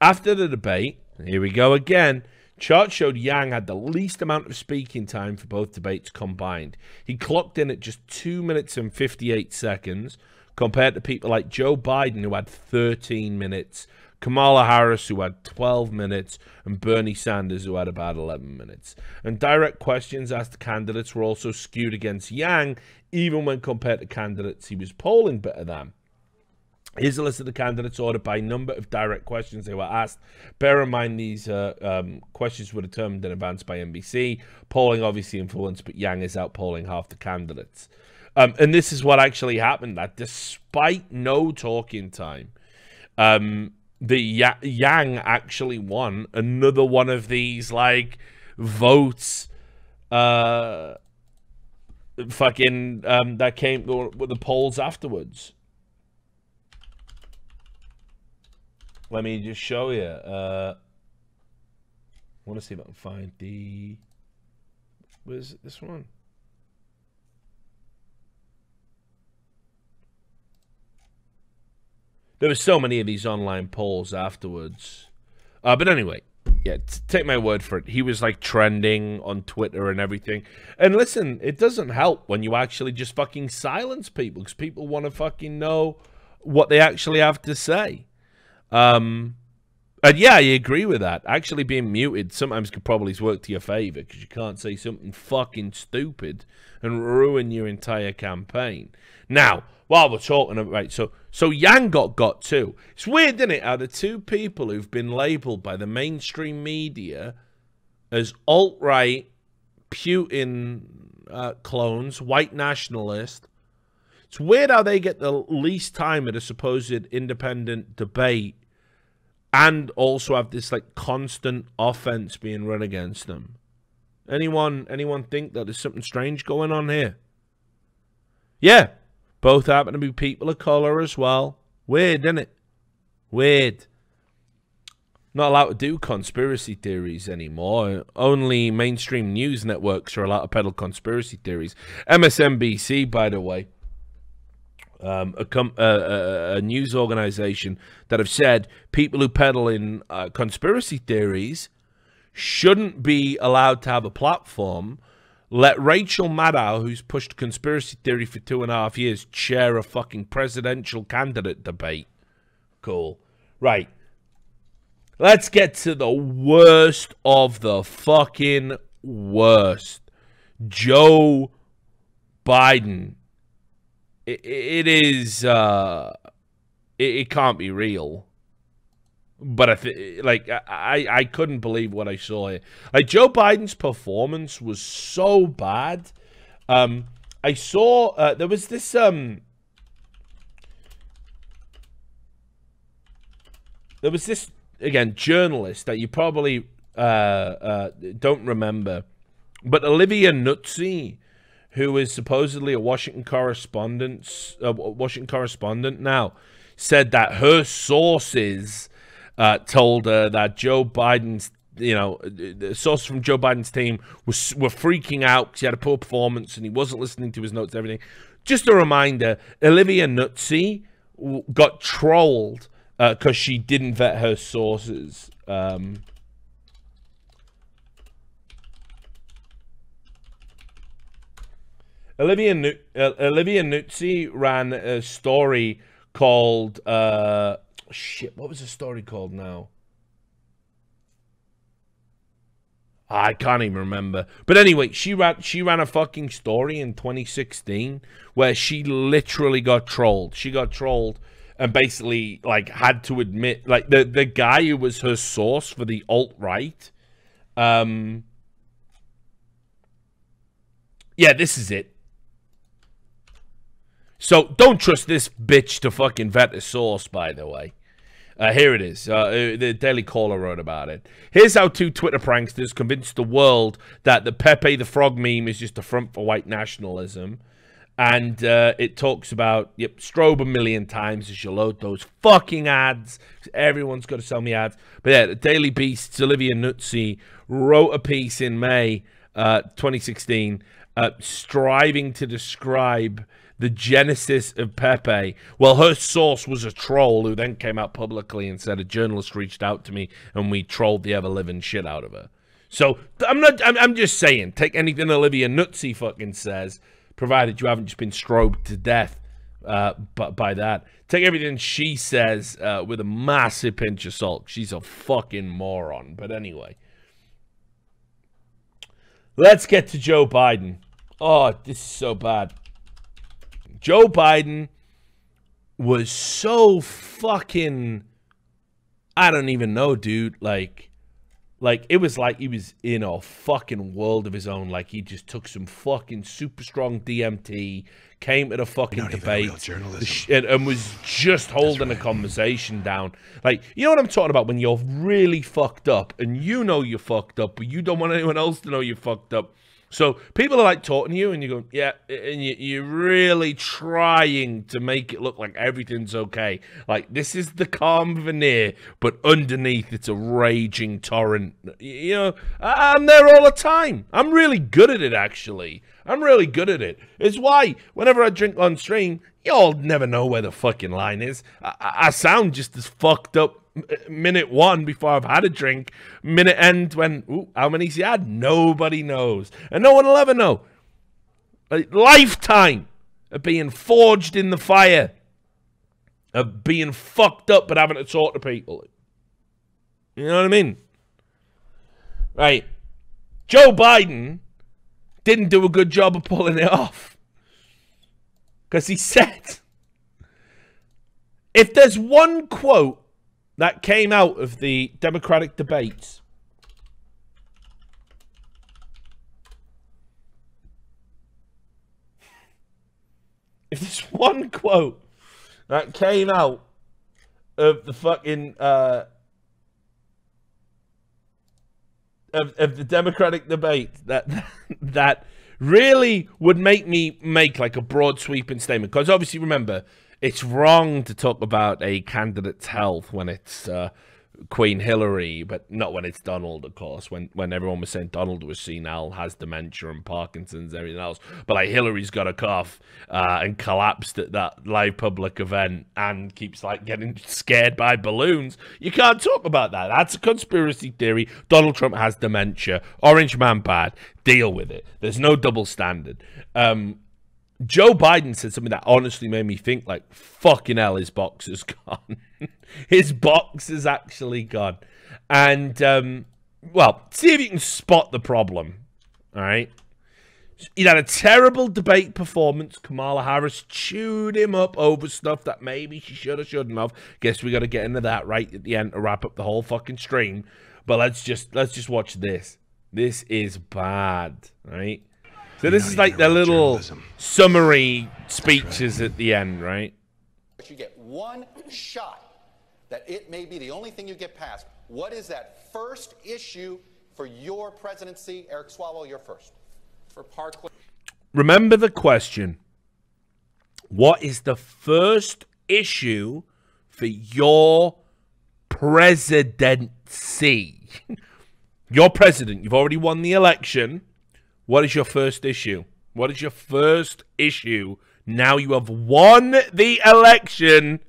After the debate, here we go again. Charts showed Yang had the least amount of speaking time for both debates combined. He clocked in at just two minutes and fifty-eight seconds, compared to people like Joe Biden, who had thirteen minutes, Kamala Harris, who had twelve minutes, and Bernie Sanders, who had about eleven minutes. And direct questions asked to candidates were also skewed against Yang, even when compared to candidates he was polling better than. Here's a list of the candidates ordered by number of direct questions they were asked. Bear in mind, these uh, um, questions were determined in advance by N B C. Polling obviously influenced, but Yang is out polling half the candidates. Um, and this is what actually happened, that despite no talking time, um, the Ya Yang actually won another one of these, like, votes uh, fucking um, that came with the polls afterwards. Let me just show you. Uh, I want to see if I can find the... Where's this one? There were so many of these online polls afterwards. Uh, but anyway, yeah, take my word for it. He was, like, trending on Twitter and everything. And listen, it doesn't help when you actually just fucking silence people, because people want to fucking know what they actually have to say. Um, and yeah, I agree with that. Actually being muted sometimes could probably work to your favor, because you can't say something fucking stupid and ruin your entire campaign. Now, while we're talking about, right, so, so Yang got got too. It's weird, isn't it, how the two people who've been labeled by the mainstream media as alt-right, Putin uh, clones, white nationalists, it's weird how they get the least time at a supposed independent debate and also have this, like, constant offense being run against them. Anyone, anyone think that there's something strange going on here? Yeah, both happen to be people of color as well. Weird, isn't it? Weird. Not allowed to do conspiracy theories anymore. Only mainstream news networks are allowed to peddle conspiracy theories. M S N B C, by the way. Um, a, com uh, a, a news organization that have said people who peddle in uh, conspiracy theories shouldn't be allowed to have a platform. Let Rachel Maddow, who's pushed conspiracy theory for two and a half years, chair a fucking presidential candidate debate. Cool. Right. Let's get to the worst of the fucking worst. Joe Biden. It is, uh, it can't be real, but I th like, I, I couldn't believe what I saw here. Like, Joe Biden's performance was so bad. Um, I saw, uh, there was this, um, there was this, again, journalist that you probably, uh, uh, don't remember, but Olivia Nuzzi, who is supposedly a Washington correspondent, uh, Washington correspondent now, said that her sources uh, told her that Joe Biden's, you know, the sources from Joe Biden's team was, were freaking out because he had a poor performance and he wasn't listening to his notes and everything. Just a reminder, Olivia Nuzzi got trolled because uh, she didn't vet her sources. Um Olivia Nu uh, Olivia Nuzzi ran a story called, uh, shit, what was the story called now? I can't even remember. But anyway, she ran, she ran a fucking story in twenty sixteen where she literally got trolled. She got trolled and basically, like, had to admit, like, the, the guy who was her source for the alt-right, um, yeah, this is it. So, don't trust this bitch to fucking vet a source, by the way. Uh, here it is. Uh, the Daily Caller wrote about it. Here's how two Twitter pranksters convinced the world that the Pepe the Frog meme is just a front for white nationalism. And uh, it talks about, yep, strobe a million times as you load those fucking ads. Everyone's got to sell me ads. But yeah, the Daily Beast's Olivia Nuzzi wrote a piece in May uh, twenty sixteen uh, striving to describe the genesis of Pepe. Well, her source was a troll who then came out publicly and said, a journalist reached out to me and we trolled the ever-living shit out of her. So I'm not, I'm, I'm just saying, take anything Olivia Nuzzi fucking says, provided you haven't just been strobed to death uh, but by that. Take everything she says uh, with a massive pinch of salt. She's a fucking moron. But anyway, let's get to Joe Biden. Oh, this is so bad. Joe Biden was so fucking, I don't even know, dude. Like, like, it was like he was in a fucking world of his own. Like, he just took some fucking super strong D M T, came to the fucking Not debate, and, and was just holding right. a conversation down. Like, you know what I'm talking about? When you're really fucked up, and you know you're fucked up, but you don't want anyone else to know you're fucked up. So people are like talking to you and you go, yeah, and you, you're really trying to make it look like everything's okay. Like, this is the calm veneer, but underneath it's a raging torrent. You know, I, I'm there all the time. I'm really good at it, actually. I'm really good at it. It's why whenever I drink on stream, y'all never know where the fucking line is. I, I sound just as fucked up minute one before I've had a drink, minute end when, ooh, how many's he had? Nobody knows. And no one will ever know. A lifetime of being forged in the fire, of being fucked up but having to talk to people. You know what I mean? Right. Joe Biden didn't do a good job of pulling it off. Because he said, if there's one quote that came out of the Democratic debates, if there's one quote that came out of the fucking, uh, of, of the Democratic debate that, that, that really would make me make like a broad sweeping statement, because obviously, remember, it's wrong to talk about a candidate's health when it's uh, Queen Hillary, but not when it's Donald, of course, when, when everyone was saying Donald was senile, has dementia and Parkinson's and everything else. But like, Hillary's got a cough uh, and collapsed at that live public event and keeps like getting scared by balloons. You can't talk about that. That's a conspiracy theory. Donald Trump has dementia. Orange man bad. Deal with it. There's no double standard. Um... Joe Biden said something that honestly made me think, like, fucking hell, his box is gone. His box is actually gone. And, um, well, see if you can spot the problem, all right? He had a terrible debate performance. Kamala Harris chewed him up over stuff that maybe she should or shouldn't have. Guess we got to get into that right at the end to wrap up the whole fucking stream. But let's just, let's just watch this. This is bad, right? So this is like their little journalism. Summary speeches right. at the end, right? But you get one shot that it may be the only thing you get past. What is that first issue for your presidency? Eric Swalwell, you're first. For Parkland. Remember the question. What is the first issue for your presidency? You're president. You've already won the election. What is your first issue? What is your first issue? Now you have won the election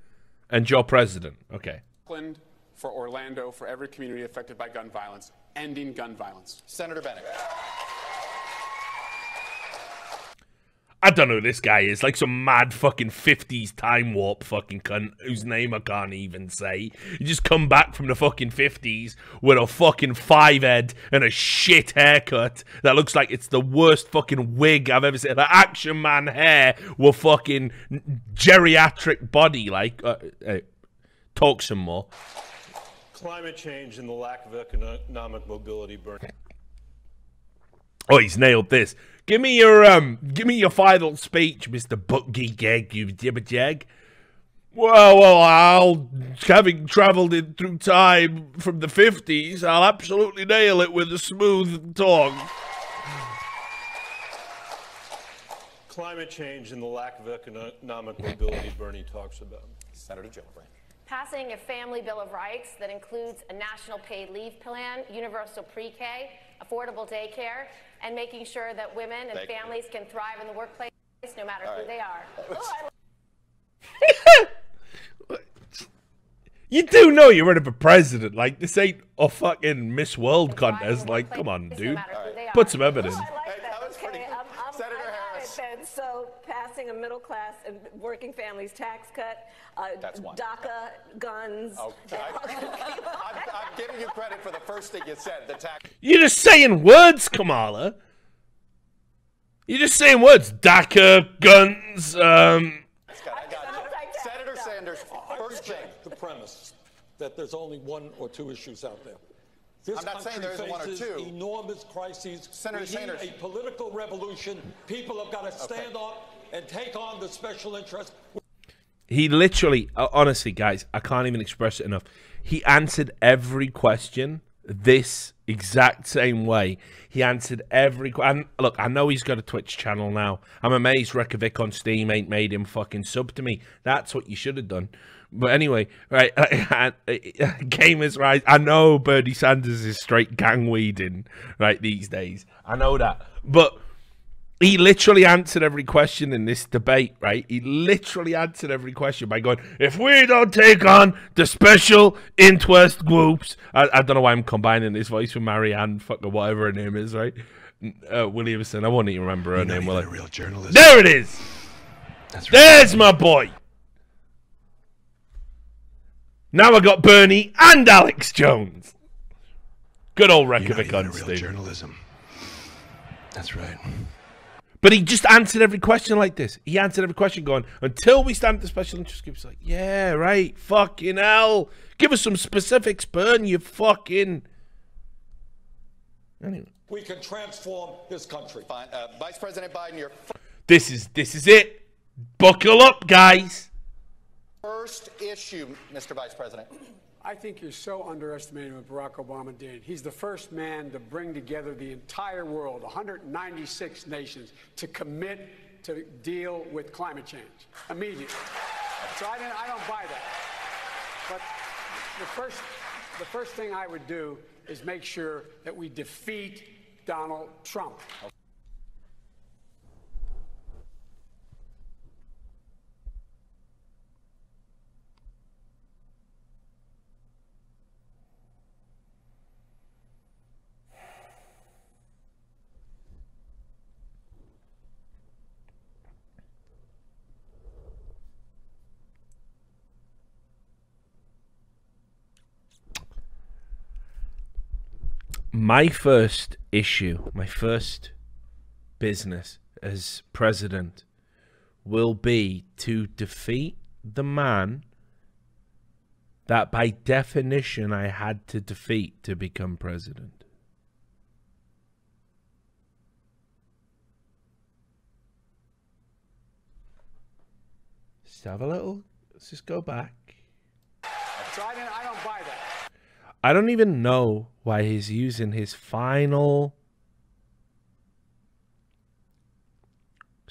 and you're president. Okay. Oakland, for Orlando, for every community affected by gun violence, ending gun violence. Senator Bennett. I don't know who this guy is. Like some mad fucking fifties time warp fucking cunt whose name I can't even say. You just come back from the fucking fifties with a fucking five head and a shit haircut that looks like it's the worst fucking wig I've ever seen. Like Action Man hair with fucking geriatric body. Like, uh, hey, talk some more. Climate change and the lack of economic mobility burn. Oh, he's nailed this. Give me your um, give me your final speech, Mister Buttigieg. You jibber jag. Well, well, I'll, having travelled in through time from the fifties, I'll absolutely nail it with a smooth tongue. Climate change and the lack of economic mobility Bernie talks about. Senator Gillibrand. Passing a family bill of rights that includes a national paid leave plan, universal pre-K, affordable daycare, and making sure that women and Thank families you. can thrive in the workplace no matter All who right. they are. Ooh, I you do know you're running for president. Like, this ain't a fucking Miss World contest. Like, come on, dude. No right. Put some evidence. Ooh, I like that. That was pretty okay, I'm, I'm, Senator I'm, Harris. And so, passing a middle class and working families tax cut, uh, DACA, guns. Oh, I, I'm, I'm giving you credit for the first thing you said, the tax. You're just saying words, Kamala. You're just saying words. DACA, guns, um. First thing, the premise that there's only one or two issues out there. This I'm not saying there isn't one or two. Enormous crises. Senator Sanders, a political revolution. People have got to stand okay. up and take on the special interest. He literally, uh, honestly, guys, I can't even express it enough. He answered every question this exact same way. He answered every question. Look, I know he's got a Twitch channel now. I'm amazed Reykjavik on Steam ain't made him fucking sub to me. That's what you should have done. But anyway, right, I, I, I, gamers, right, I know Bernie Sanders is straight gang weeding, right, these days. I know that. But he literally answered every question in this debate, right? He literally answered every question by going, if we don't take on the special interest groups, I, I don't know why I'm combining this voice with Marianne, fucking whatever her name is, right? Uh, Williamson, I won't even remember her You're name, will I? Real journalist. There it is! That's right. There's my boy! Now I got Bernie and Alex Jones. Good old Reykjavik on Steam. Journalism. That's right. But he just answered every question like this. He answered every question going, until we stand at the special interest group. It's like, yeah, right. Fucking hell. Give us some specifics, Bernie, you fucking. Anyway. We can transform this country. Fine. Uh, Vice President Biden, you're. This is, this is it. Buckle up, guys. First issue, Mister Vice President. I think you're so underestimating what Barack Obama did. He's the first man to bring together the entire world, one hundred ninety-six nations, to commit to deal with climate change immediately. So I don't, I don't buy that. But the first, the first thing I would do is make sure that we defeat Donald Trump. Okay. My first issue, my first business as president will be to defeat the man that by definition I had to defeat to become president. Just have a little, let's just go back. So I, didn't, I don't buy that. I don't even know why he's using his final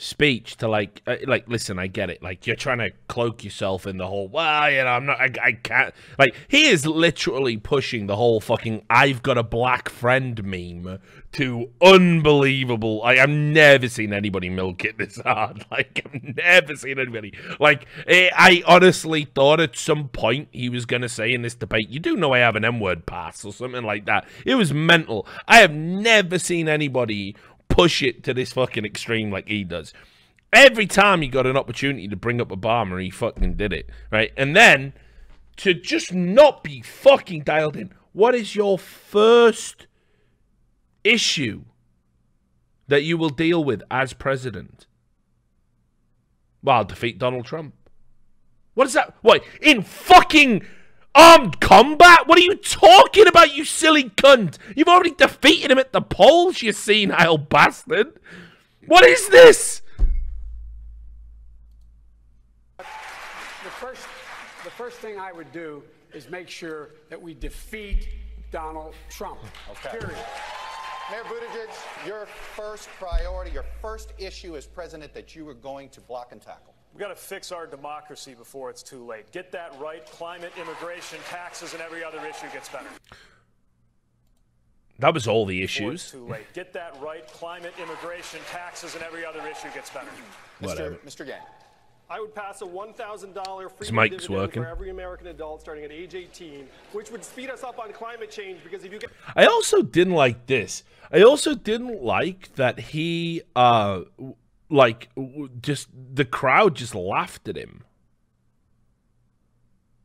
speech to like, uh, like, listen, I get it. Like, you're trying to cloak yourself in the whole, well, you know, I'm not, I, I can't. Like, he is literally pushing the whole fucking I've got a black friend meme to unbelievable. I, I've never seen anybody milk it this hard. Like, I've never seen anybody. Like, I, I honestly thought at some point he was going to say in this debate, you do know I have an M word pass or something like that. It was mental. I have never seen anybody push it to this fucking extreme like he does. Every time he got an opportunity to bring up Obama, he fucking did it, right? And then to just not be fucking dialed in. What is your first issue that you will deal with as president? Well, I'll defeat Donald Trump. What is that? What, in fucking armed combat? What are you talking about, you silly cunt? You've already defeated him at the polls, you senile bastard. What is this? the first, the first thing I would do is make sure that we defeat Donald Trump. Okay. Period. Mayor Buttigieg, your first priority, your first issue as president that you were going to block and tackle. We've got to fix our democracy before it's too late. Get that right. Climate, immigration, taxes, and every other issue gets better. That was all the issues. Too late. Get that right. Climate, immigration, taxes, and every other issue gets better. Whatever. Mister Yang. I would pass a one thousand dollar free dividend working. for every American adult starting at age eighteen, which would speed us up on climate change, because if you get... I also didn't like this. I also didn't like that he, uh, like, just, the crowd just laughed at him.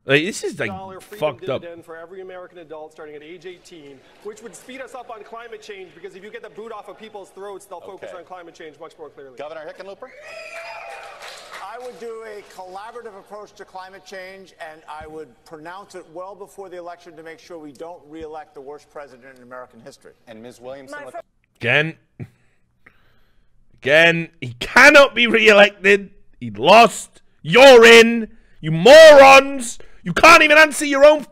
Like, this is like fucked up. For every American adult starting at age eighteen, which would speed us up on climate change, because if you get the boot off of people's throats, they'll okay. focus on climate change much more clearly. Governor Hickenlooper? I would do a collaborative approach to climate change, and I would pronounce it well before the election to make sure we don't re-elect the worst president in American history. And Miz Williamson... Again. Again. He cannot be re-elected. He lost. You're in. You morons. You can't even answer your own...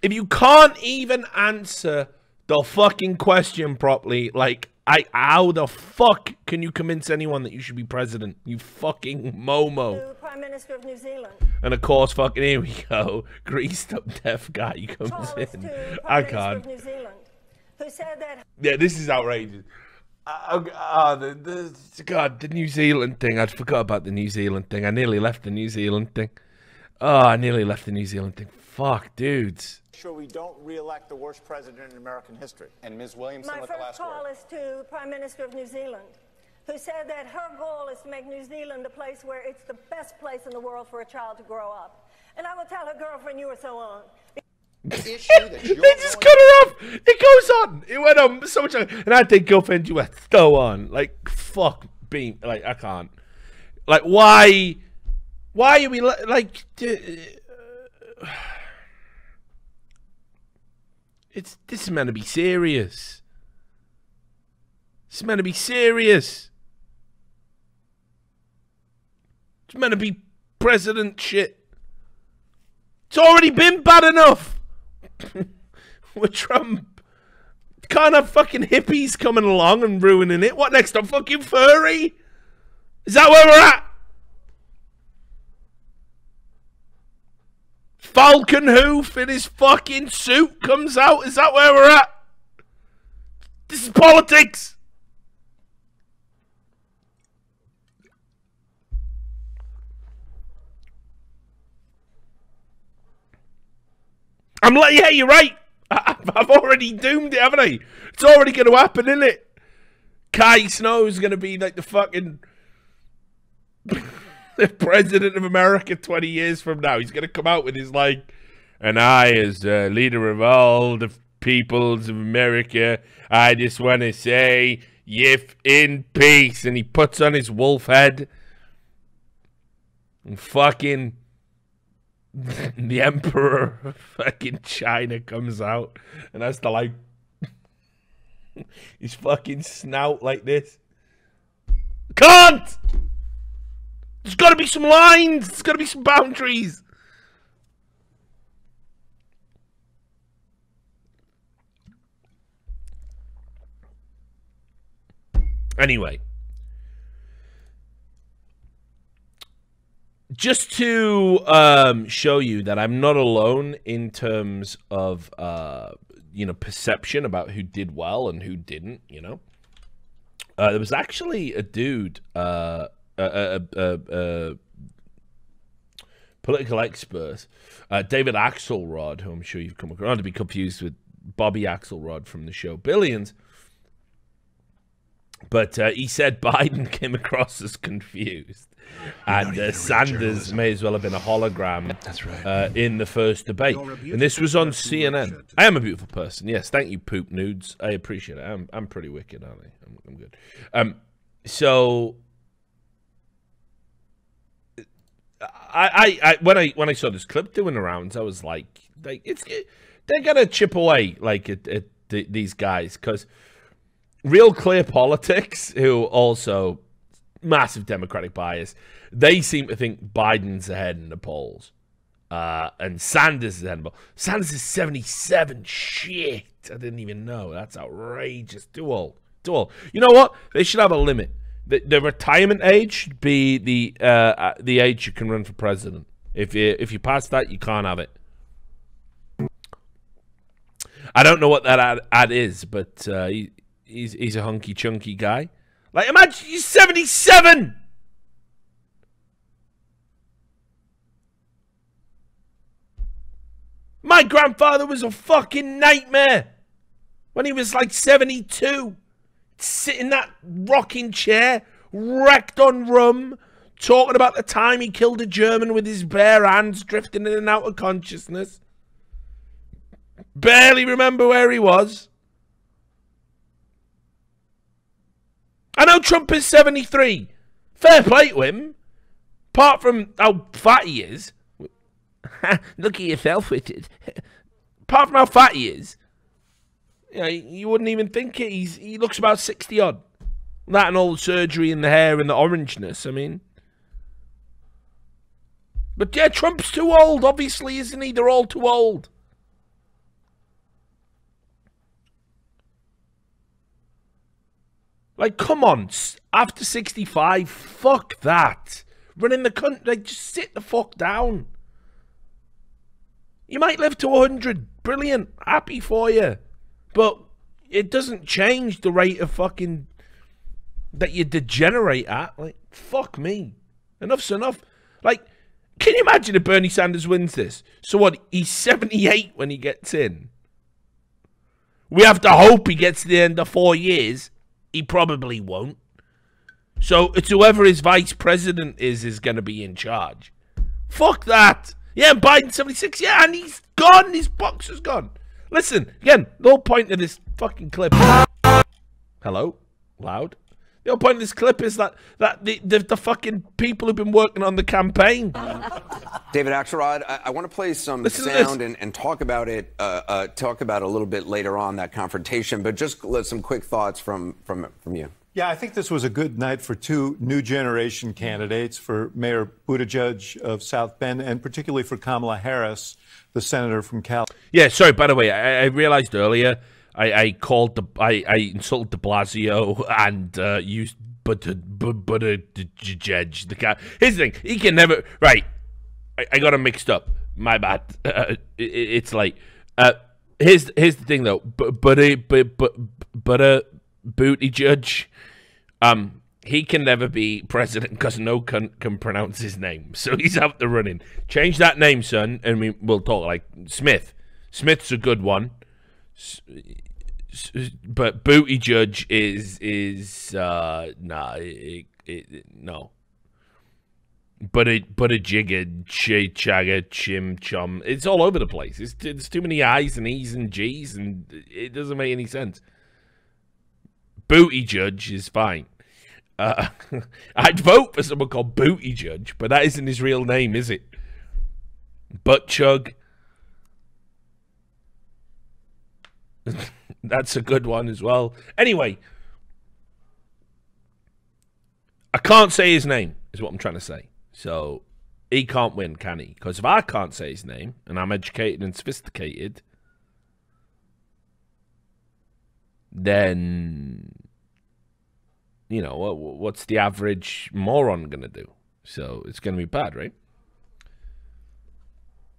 If you can't even answer the fucking question properly, like... I, how the fuck can you convince anyone that you should be president? You fucking Momo. Prime Minister of New Zealand. And of course, fucking, here we go. Greased up deaf guy comes Charles in. I can't. New Zealand, who said that yeah, this is outrageous. Uh, uh, the, the, God, the New Zealand thing. I forgot about the New Zealand thing. I nearly left the New Zealand thing. Oh, I nearly left the New Zealand thing. Fuck, dudes. Sure, we don't re-elect the worst president in American history. And Miz Williamson, my with first the last call word. is to the Prime Minister of New Zealand, who said that her goal is to make New Zealand a place where it's the best place in the world for a child to grow up. And I will tell her girlfriend, you were so on. The issue that you're they just cut her off. It goes on. It went on so much. And I think girlfriend, you were so on. Like, fuck, beam. Like, I can't. Like, why? Why are we like? Uh, It's, this is meant to be serious. It's meant to be serious. It's meant to be president shit. It's already been bad enough with Trump. Can't have fucking hippies coming along and ruining it. What next? I'm fucking furry? Is that where we're at? Falcon Hoof in his fucking suit comes out. Is that where we're at? This is politics. I'm like, yeah, you're right. I, I've already doomed it, haven't I? It's already going to happen, isn't it? Kai Snow's going to be like the fucking... The president of America twenty years from now. He's going to come out with his, like, and I, as uh, leader of all the peoples of America, I just want to say, yiff in peace. And he puts on his wolf head. And fucking the emperor of fucking China comes out. And has to, like, his fucking snout like this. Can't! There's got to be some lines. There's got to be some boundaries. Anyway. Just to um, show you that I'm not alone in terms of, uh, you know, perception about who did well and who didn't, you know. Uh, there was actually a dude... Uh, A, a, a, a political expert, uh, David Axelrod, who I'm sure you've come across, not to be confused with Bobby Axelrod from the show Billions, but uh, he said Biden came across as confused, and uh, Sanders may as well have been a hologram. That's right. Uh, in the first debate, and this was on C N N. I am a beautiful person, yes. Thank you, poop nudes. I appreciate it. I'm I'm pretty wicked, aren't I? I'm, I'm good. Um, so. I, I, I, when I, when I saw this clip doing the rounds, I was like, like it's, it, they're gonna chip away like at, at the, these guys, because Real Clear Politics, who also massive Democratic bias. They seem to think Biden's ahead in the polls. Uh, and Sanders is ahead in the polls. Sanders is seventy-seven. Shit. I didn't even know. That's outrageous. Too old. Too old. You know what? They should have a limit. The, the retirement age should be the uh, the age you can run for president. If you, if you pass that, you can't have it. I don't know what that ad, ad is, but uh, he, he's, he's a hunky-chunky guy. Like, imagine you're seventy-seven! My grandfather was a fucking nightmare when he was like seventy-two. Sit in that rocking chair, wrecked on rum, talking about the time he killed a German with his bare hands, drifting in and out of consciousness. Barely remember where he was. I know Trump is seventy-three. Fair play to him. Apart from how fat he is. Look at yourself, Richard. Apart from how fat he is. You know, you wouldn't even think it. He's, he looks about sixty-odd. That and all the surgery and the hair and the orangeness, I mean. But yeah, Trump's too old, obviously, isn't he? They're all too old. Like, come on, after sixty-five, fuck that. Running the country, like, just sit the fuck down. You might live to a hundred, brilliant, happy for you. But it doesn't change the rate of fucking, that you degenerate at. Like, fuck me. Enough's enough. Like, can you imagine if Bernie Sanders wins this? So what, he's seventy-eight when he gets in. We have to hope he gets to the end of four years. He probably won't. So it's whoever his vice president is is going to be in charge. Fuck that. Yeah, and Biden's seventy-six. Yeah, and he's gone. His box is gone. Listen, again, the whole point of this fucking clip. Hello? Loud? The whole point of this clip is that, that the, the, the fucking people who've been working on the campaign. David Axelrod, I, I want to play some Listen sound and, and talk about it, uh, uh, talk about it a little bit later on, that confrontation, but just let some quick thoughts from, from, from you. Yeah, I think this was a good night for two new generation candidates, for Mayor Buttigieg of South Bend, and particularly for Kamala Harris, the senator from Cal. Yeah, sorry, by the way, I, I realized earlier I, I called the, I, I insulted de Blasio and uh, used Buttigieg, the guy. Here's the thing, he can never, right. I got them mixed up. My bad. Uh, it, it's late. Uh, here's here's the thing though. But but a but but but a Buttigieg, um, he can never be president because no cunt can pronounce his name. So he's out the running. Change that name, son, and we we'll talk. Like Smith. Smith's a good one. S but Buttigieg is is uh nah it, it, it, no. But it, but a jigger, ch chagger, chim chum. It's all over the place. It's there's too many I's and E's and G's, and it doesn't make any sense. Buttigieg is fine. Uh, I'd vote for someone called Buttigieg, but that isn't his real name, is it? Butt chug. That's a good one as well. Anyway, I can't say his name, is what I'm trying to say. So he can't win, can he? Because if I can't say his name, and I'm educated and sophisticated, then, you know, what's the average moron going to do? So it's going to be bad, right?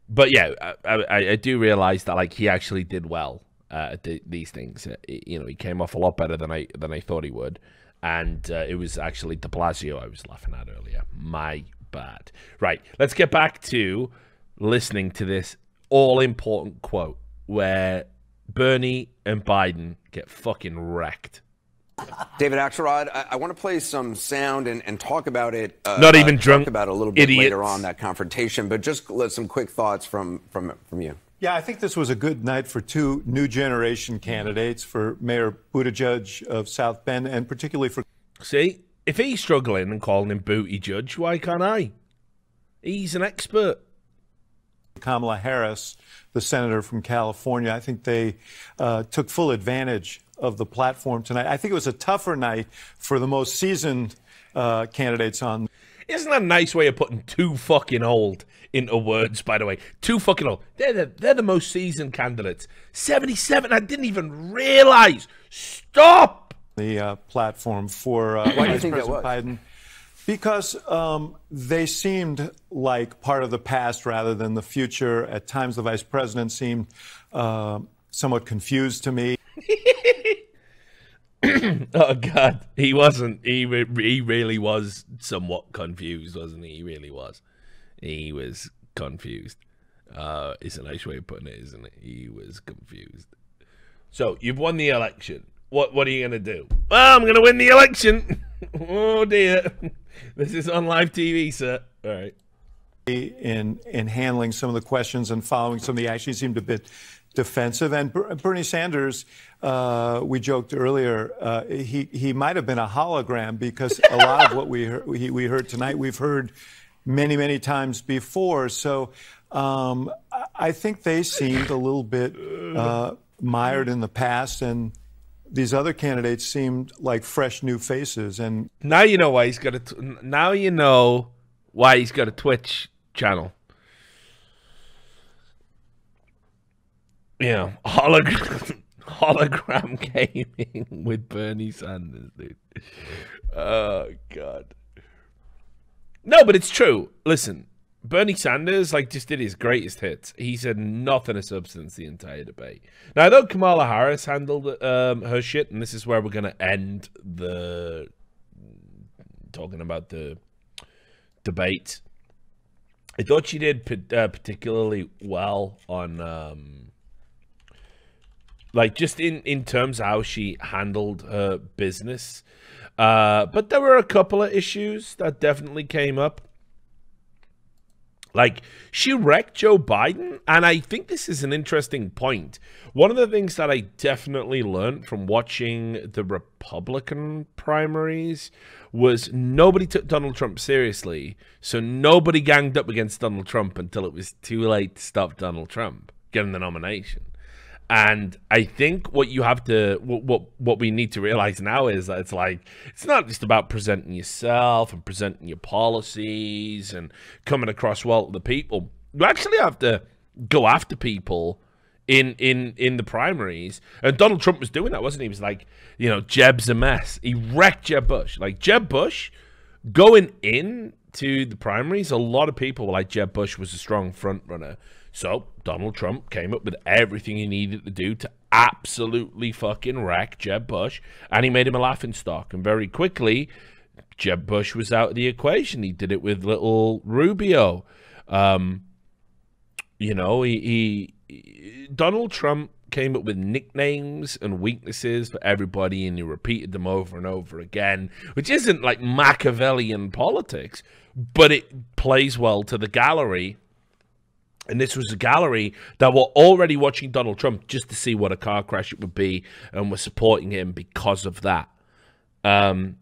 But yeah, I, I, I do realize that, like, he actually did well uh, at the, these things. Uh, you know, he came off a lot better than I, than I thought he would. And uh, it was actually de Blasio I was laughing at earlier. My bad. Right, let's get back to listening to this all-important quote where Bernie and Biden get fucking wrecked. David Axelrod, I, I want to play some sound and, and talk about it. Uh, Not even uh, drunk. Talk about it a little bit idiots. Later on, that confrontation, but just let some quick thoughts from, from, from you. Yeah, I think this was a good night for two new generation candidates, for Mayor Buttigieg of South Bend, and particularly for... See, if he's struggling and calling him Buttigieg, why can't I? He's an expert. Kamala Harris, the senator from California, I think they uh, took full advantage of the platform tonight. I think it was a tougher night for the most seasoned uh, candidates on. Isn't that a nice way of putting too fucking old into words, by the way? Too fucking old. They're the, they're the most seasoned candidates. seventy-seven, I didn't even realize. Stop! The uh, platform for uh, Why do you think that was? Biden. Because um, they seemed like part of the past rather than the future. At times, the vice president seemed uh, somewhat confused to me. Oh, God. He wasn't. He, re he really was somewhat confused, wasn't he? He really was. He was confused. Uh, it's a nice way of putting it, isn't it? He was confused. So, you've won the election. What, what are you going to do? Well, I'm going to win the election. Oh, dear. This is on live T V, sir. All right. In, in handling some of the questions and following some of the action, he seemed a bit defensive. And Bernie Sanders, uh, we joked earlier, uh, he, he might have been a hologram, because a lot of what we heard, we, we heard tonight, we've heard many, many times before. So um, I think they seemed a little bit uh, mired in the past, and these other candidates seemed like fresh new faces. And now you know why he's got a, now you know why he's got a Twitch channel. Yeah, hologram, hologram gaming with Bernie Sanders, dude. Oh, God. No, but it's true. Listen, Bernie Sanders, like, just did his greatest hits. He said nothing of substance the entire debate. Now, I know Kamala Harris handled um, her shit, and this is where we're going to end the talking about the debate. I thought she did uh, particularly well on... Um, Like, just in, in terms of how she handled her business. Uh, but there were a couple of issues that definitely came up. Like, she wrecked Joe Biden, and I think this is an interesting point. One of the things that I definitely learned from watching the Republican primaries was nobody took Donald Trump seriously, so nobody ganged up against Donald Trump until it was too late to stop Donald Trump getting the nomination. And I think what you have to, what, what what we need to realize now is that it's like, it's not just about presenting yourself and presenting your policies and coming across well to the people. You actually have to go after people in in in the primaries. And Donald Trump was doing that, wasn't he? He was like, you know, Jeb's a mess. He wrecked Jeb Bush. Like, Jeb Bush going into the primaries, a lot of people were like, Jeb Bush was a strong front runner. So Donald Trump came up with everything he needed to do to absolutely fucking wreck Jeb Bush, and he made him a laughingstock. And very quickly, Jeb Bush was out of the equation. He did it with little Rubio. Um, you know, he, he Donald Trump came up with nicknames and weaknesses for everybody, and he repeated them over and over again, which isn't like Machiavellian politics, but it plays well to the gallery. And this was a gallery that were already watching Donald Trump just to see what a car crash it would be, and were supporting him because of that. Um,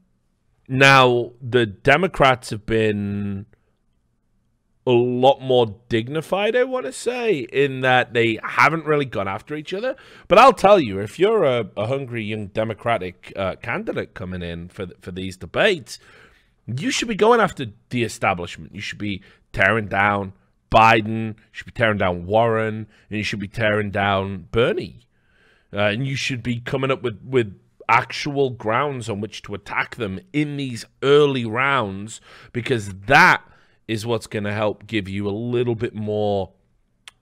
now, the Democrats have been a lot more dignified, I want to say, in that they haven't really gone after each other. But I'll tell you, if you're a, a hungry young Democratic uh, candidate coming in for, th for these debates, you should be going after the establishment. You should be tearing down Biden, should be tearing down Warren, and you should be tearing down Bernie. Uh, and you should be coming up with, with actual grounds on which to attack them in these early rounds, because that is what's going to help give you a little bit more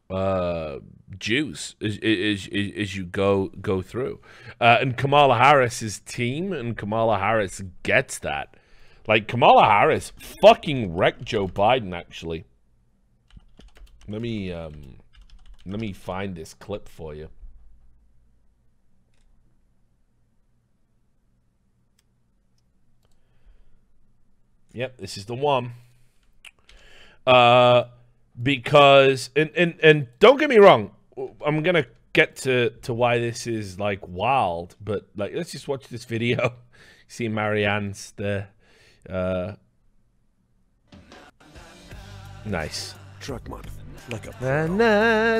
uh, juice as, as, as you go, go through. Uh, and Kamala Harris's team, and Kamala Harris gets that. Like, Kamala Harris fucking wrecked Joe Biden, actually. Let me, um, let me find this clip for you. Yep, this is the one. Uh, because, and, and, and don't get me wrong, I'm going to get to, to why this is, like, wild, but, like, let's just watch this video. You see Marianne's there. Uh, nice. Truck month. Like a na, na, na.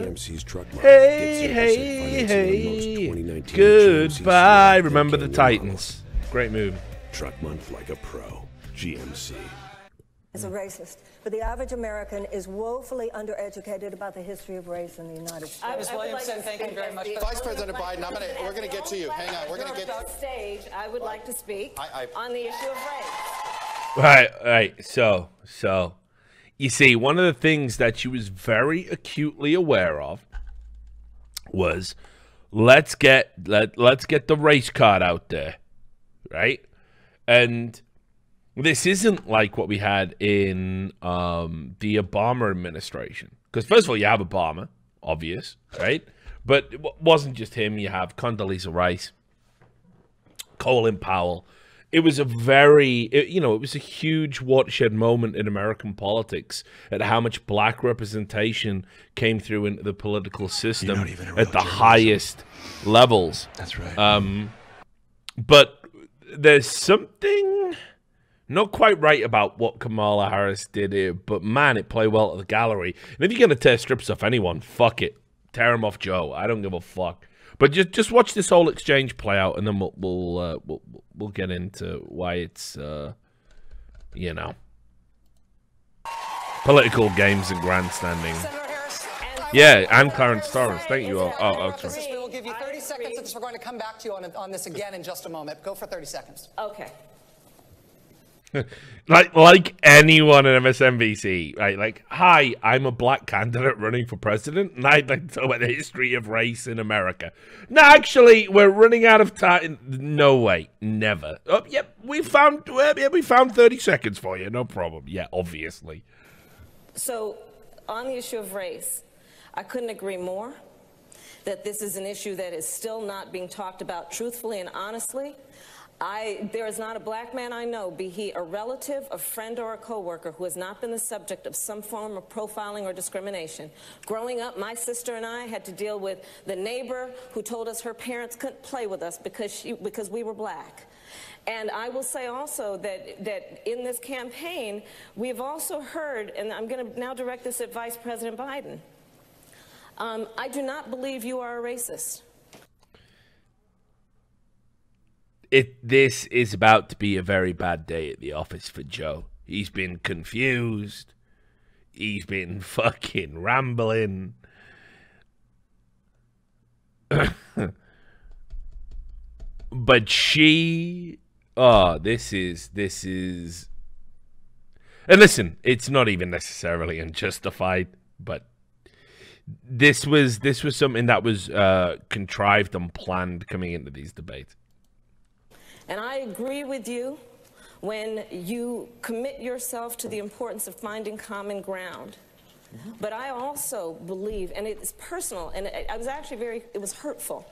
G M C's truck model. Hey, hey, hey. Goodbye. Remember the Titans. Model. Great movie. Truck month like a pro. G M C. As a racist, but the average American is woefully undereducated about the history of race in the United States. I, Miz I Williamson, like thank you very much. Vice President Biden, I'm gonna, we're going to get to you. Hang on, we're going to get stage. I would like to speak I, I, on the issue of race. All right, all right. So, so you see, one of the things that she was very acutely aware of was let's get let let's get the race card out there, right? And this isn't like what we had in um, the Obama administration. Because first of all, you have Obama, obvious, right? But it wasn't just him. You have Condoleezza Rice, Colin Powell. It was a very, it, you know, it was a huge watershed moment in American politics at how much black representation came through into the political system at the religion. highest levels. That's right. Um, but there's something not quite right about what Kamala Harris did here, but man, it played well at the gallery. And if you're going to tear strips off anyone, fuck it. Tear them off Joe. I don't give a fuck. But just just watch this whole exchange play out, and then we'll we'll uh, we'll, we'll get into why it's, uh, you know, political games and grandstanding. Yeah, I'm Clarence Thomas. Thank you all. Oh, oh, sorry. We will give you thirty seconds since we're going to come back to you on, on this again in just a moment. Go for thirty seconds. Okay. Like like anyone in M S N B C, right? Like, hi, I'm a black candidate running for president, and I'd like to talk about the history of race in America. No, actually, we're running out of time. No way, never. Oh, yep, we found. Yeah, we found thirty seconds for you. No problem. Yeah, obviously. So, on the issue of race, I couldn't agree more that this is an issue that is still not being talked about truthfully and honestly. I, there is not a black man I know, be he a relative, a friend, or a co-worker, who has not been the subject of some form of profiling or discrimination. Growing up, my sister and I had to deal with the neighbor who told us her parents couldn't play with us because, she, because we were black. And I will say also that, that in this campaign, we've also heard, and I'm going to now direct this at Vice President Biden, um, I do not believe you are a racist. It, this is about to be a very bad day at the office for Joe. He's been confused. He's been fucking rambling. But she, oh, this is, this is, and listen, it's not even necessarily unjustified, but this was, this was something that was uh, contrived and planned coming into these debates. And I agree with you when you commit yourself to the importance of finding common ground. But I also believe, and it's personal, and I was actually very, it was hurtful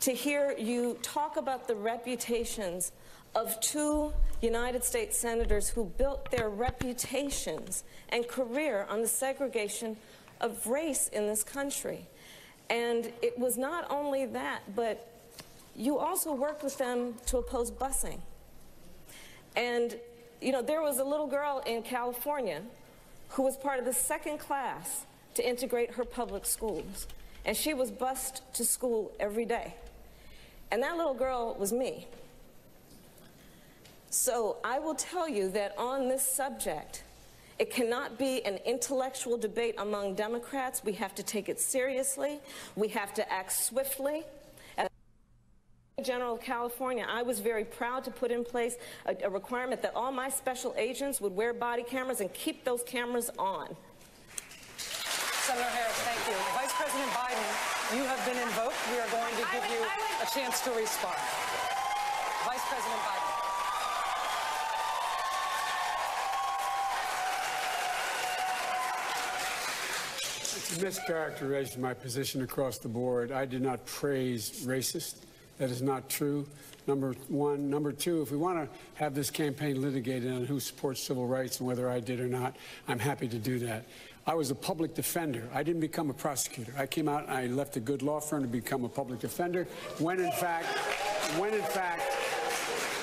to hear you talk about the reputations of two United States senators who built their reputations and career on the segregation of race in this country. And it was not only that, but you also worked with them to oppose busing. And, you know, there was a little girl in California who was part of the second class to integrate her public schools. And she was bused to school every day. And that little girl was me. So I will tell you that on this subject, it cannot be an intellectual debate among Democrats. We have to take it seriously. We have to act swiftly. General of California, I was very proud to put in place a, a requirement that all my special agents would wear body cameras and keep those cameras on. Senator Harris, thank you. Vice President Biden, you have been invoked. We are going to give would, you would, a chance to respond. Vice President Biden. It's a mischaracterization of my position across the board. I did not praise racists. That is not true, number one. Number two, if we want to have this campaign litigated on who supports civil rights and whether I did or not, I'm happy to do that. I was a public defender. I didn't become a prosecutor. I came out and I left a good law firm to become a public defender when in fact, when in fact,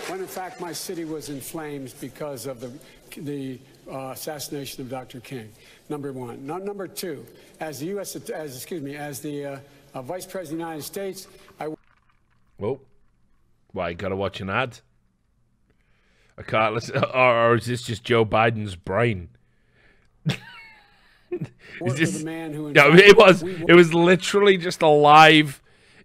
when in fact my city was in flames because of the, the uh, assassination of Doctor King, number one. Now, number two, as the U S, as, excuse me, as the uh, uh, Vice President of the United States, I... Well, why you gotta watch an ad? I can't listen. Or is this just Joe Biden's brain? Is this, man who no, it was. It was literally just a live.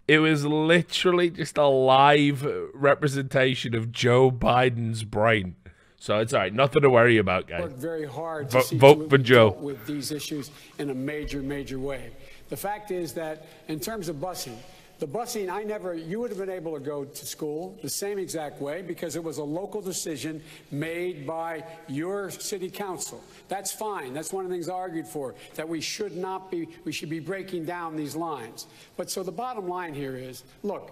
It was literally just a live representation of Joe Biden's brain. So it's all right. Nothing to worry about, guys. Worked very hard to see vote for Joe with these issues in a major, major way. The fact is that in terms of busing, the busing, I never, you would have been able to go to school the same exact way because it was a local decision made by your city council. That's fine. That's one of the things I argued for, that we should not be, we should be breaking down these lines. But so the bottom line here is, look,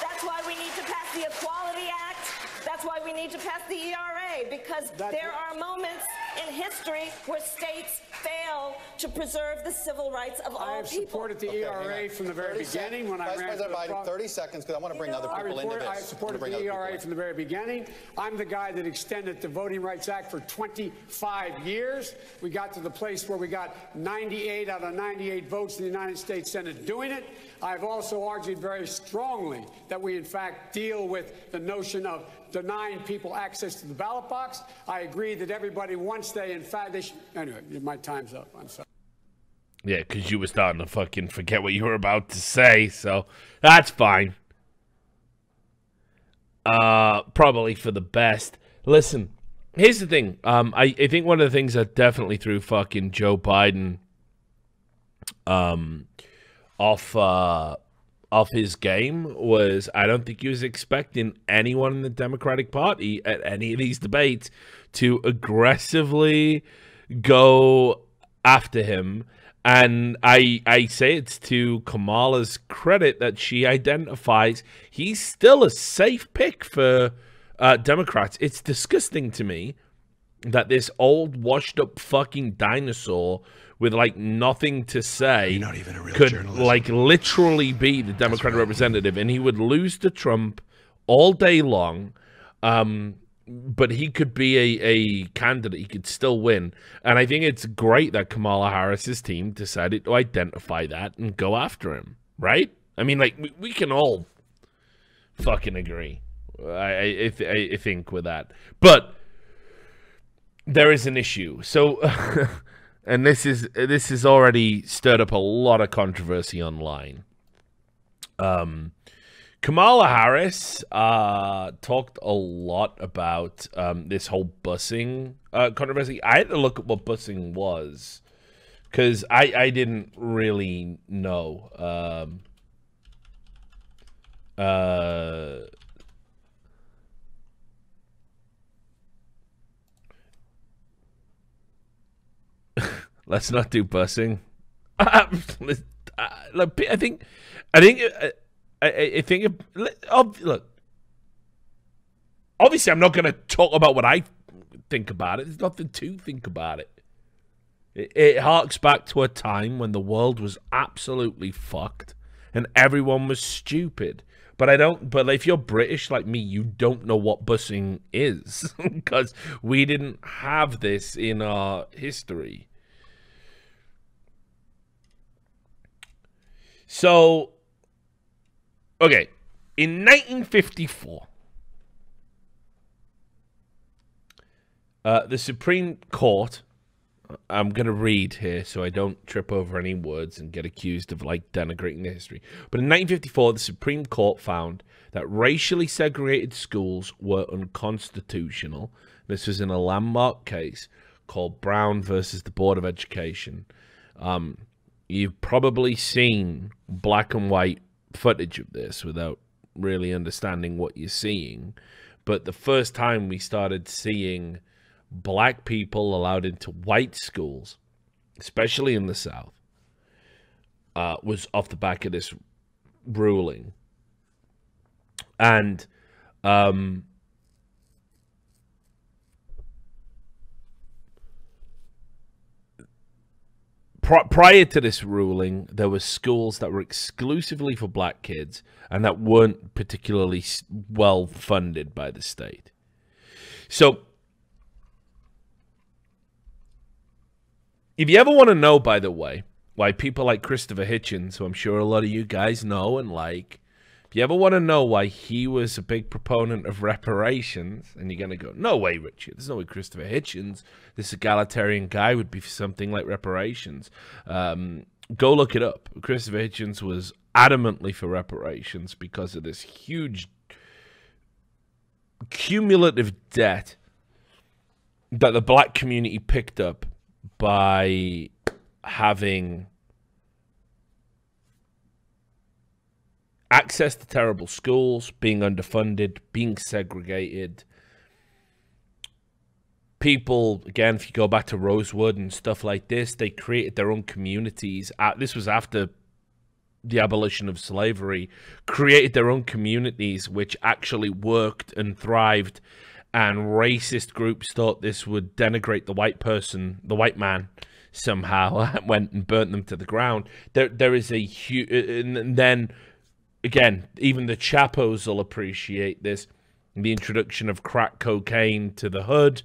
That's why we need to pass the Equality Act. That's why we need to pass the E R A, because that, there are moments in history where states fail to preserve the civil rights of all people. I have supported the okay, E R A from the very beginning when I ran for Biden, thirty seconds, because I want to bring other people into this. I have supported the E R A from the very beginning. I'm the guy that extended the Voting Rights Act for twenty-five years. We got to the place where we got ninety-eight out of ninety-eight votes in the United States Senate doing it. I've also argued very strongly that we, in fact, deal with the notion of denying people access to the ballot box. I agree that everybody, once they, in fact, they should. Anyway, my time's up. I'm sorry. Yeah, because you were starting to fucking forget what you were about to say, so that's fine. Uh, probably for the best. Listen, here's the thing. Um, I, I think one of the things that definitely threw fucking Joe Biden um, off... Uh, off his game was I don't think he was expecting anyone in the Democratic Party at any of these debates to aggressively go after him. And I I say it's to Kamala's credit that she identifies he's still a safe pick for uh, Democrats. It's disgusting to me that this old washed up fucking dinosaur with like nothing to say You're not even a real could journalist. like literally be the Democratic right. representative, and he would lose to Trump all day long. Um, but he could be a, a candidate. He could still win. And I think it's great that Kamala Harris's team decided to identify that and go after him. Right. I mean, like we, we can all fucking agree. I, I, I, I think with that, but there is an issue. So, and this is this has already stirred up a lot of controversy online. Um, Kamala Harris uh, talked a lot about um, this whole busing uh, controversy. I had to look at what busing was because I, I didn't really know. Um, uh, Let's not do busing. Uh, uh, look, I think, I think, uh, I, I think. Uh, look, obviously, I'm not going to talk about what I think about it. There's nothing to think about it. it. It harks back to a time when the world was absolutely fucked and everyone was stupid. But I don't. But if you're British like me, you don't know what busing is because we didn't have this in our history. So, okay, in nineteen fifty-four, uh, the Supreme Court, I'm going to read here so I don't trip over any words and get accused of, like, denigrating the history. But in nineteen fifty-four, the Supreme Court found that racially segregated schools were unconstitutional. This was in a landmark case called Brown versus the Board of Education. Um... You've probably seen black and white footage of this without really understanding what you're seeing. But the first time we started seeing black people allowed into white schools, especially in the South, uh, was off the back of this ruling. And um, pr- prior to this ruling, there were schools that were exclusively for black kids and that weren't particularly well funded by the state. So if you ever want to know, by the way, why people like Christopher Hitchens, who I'm sure a lot of you guys know and like, if you ever want to know why he was a big proponent of reparations, and you're going to go, no way, Richard, there's no way Christopher Hitchens, this egalitarian guy, would be for something like reparations. Um, go look it up. Christopher Hitchens was adamantly for reparations because of this huge cumulative debt that the black community picked up by having access to terrible schools, being underfunded, being segregated. People, again, if you go back to Rosewood and stuff like this, they created their own communities. This was after the abolition of slavery, created their own communities which actually worked and thrived. And racist groups thought this would denigrate the white person, the white man, somehow. Went and burnt them to the ground. There, there is a huge... And then, again, even the Chapos will appreciate this. The introduction of crack cocaine to the hood,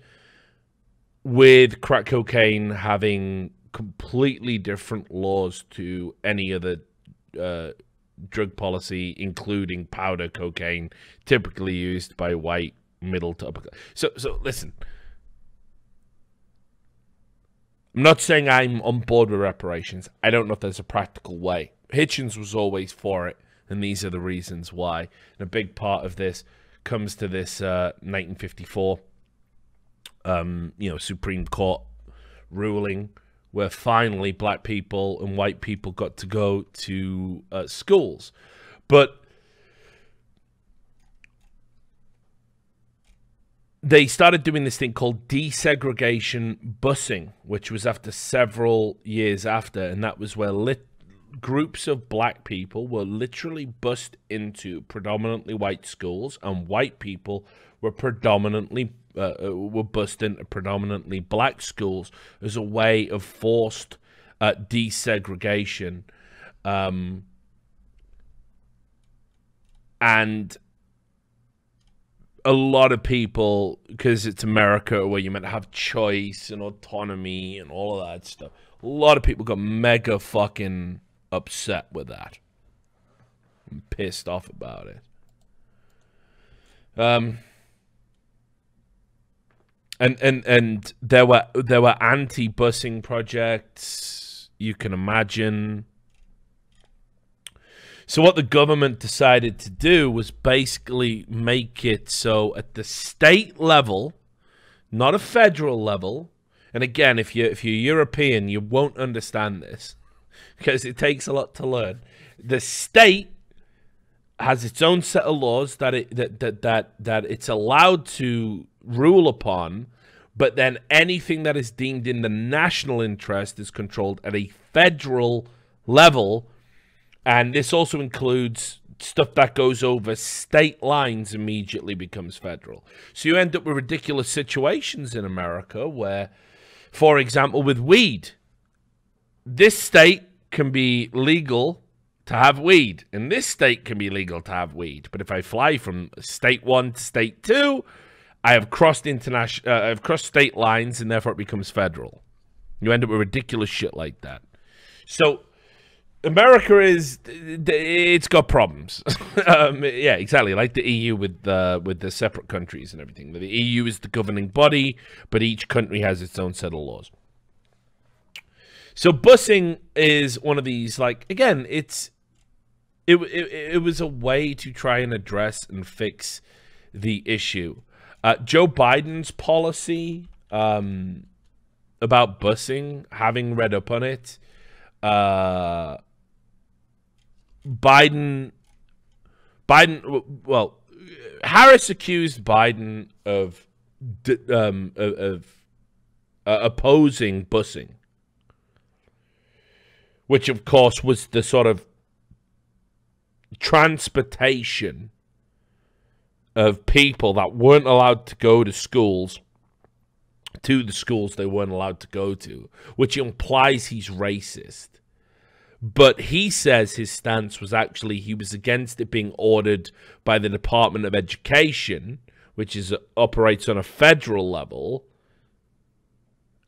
with crack cocaine having completely different laws to any other uh, drug policy, including powder cocaine, typically used by white middle to upper. So, so listen, I'm not saying I'm on board with reparations. I don't know if there's a practical way. Hitchens was always for it, and these are the reasons why. And a big part of this comes to this uh, nineteen fifty-four, um, you know, Supreme Court ruling, where finally black people and white people got to go to uh, schools. But they started doing this thing called desegregation busing, which was after several years after, and that was where lit groups of black people were literally bussed into predominantly white schools, and white people were predominantly uh, were bussed into predominantly black schools as a way of forced uh, desegregation, um, and a lot of people, because it's America where you're meant to have choice and autonomy and all of that stuff, a lot of people got mega fucking upset with that and pissed off about it. Um, and and and there were there were anti-busing projects, you can imagine. So what the government decided to do was basically make it so at the state level, not a federal level, and again, if you're, if you're European, you won't understand this because it takes a lot to learn. The state has its own set of laws that it, that, that, that, that it's allowed to rule upon, but then anything that is deemed in the national interest is controlled at a federal level. And this also includes stuff that goes over state lines immediately becomes federal. So you end up with ridiculous situations in America where, for example, with weed, this state can be legal to have weed, and this state can be legal to have weed. But if I fly from state one to state two, I have crossed international, uh, I've crossed state lines, and therefore it becomes federal. You end up with ridiculous shit like that. So America is, it's got problems. um, yeah, exactly. Like the E U with the, with the separate countries and everything. The E U is the governing body, but each country has its own set of laws. So busing is one of these, like, again, it's, it, it, it was a way to try and address and fix the issue. Uh, Joe Biden's policy um, about busing, having read up on it, uh, Biden, Biden, well, Harris accused Biden of um, of, of uh, opposing busing, which of course was the sort of transportation of people that weren't allowed to go to schools, to the schools they weren't allowed to go to, which implies he's racist. But he says his stance was actually he was against it being ordered by the Department of Education, which is operates on a federal level,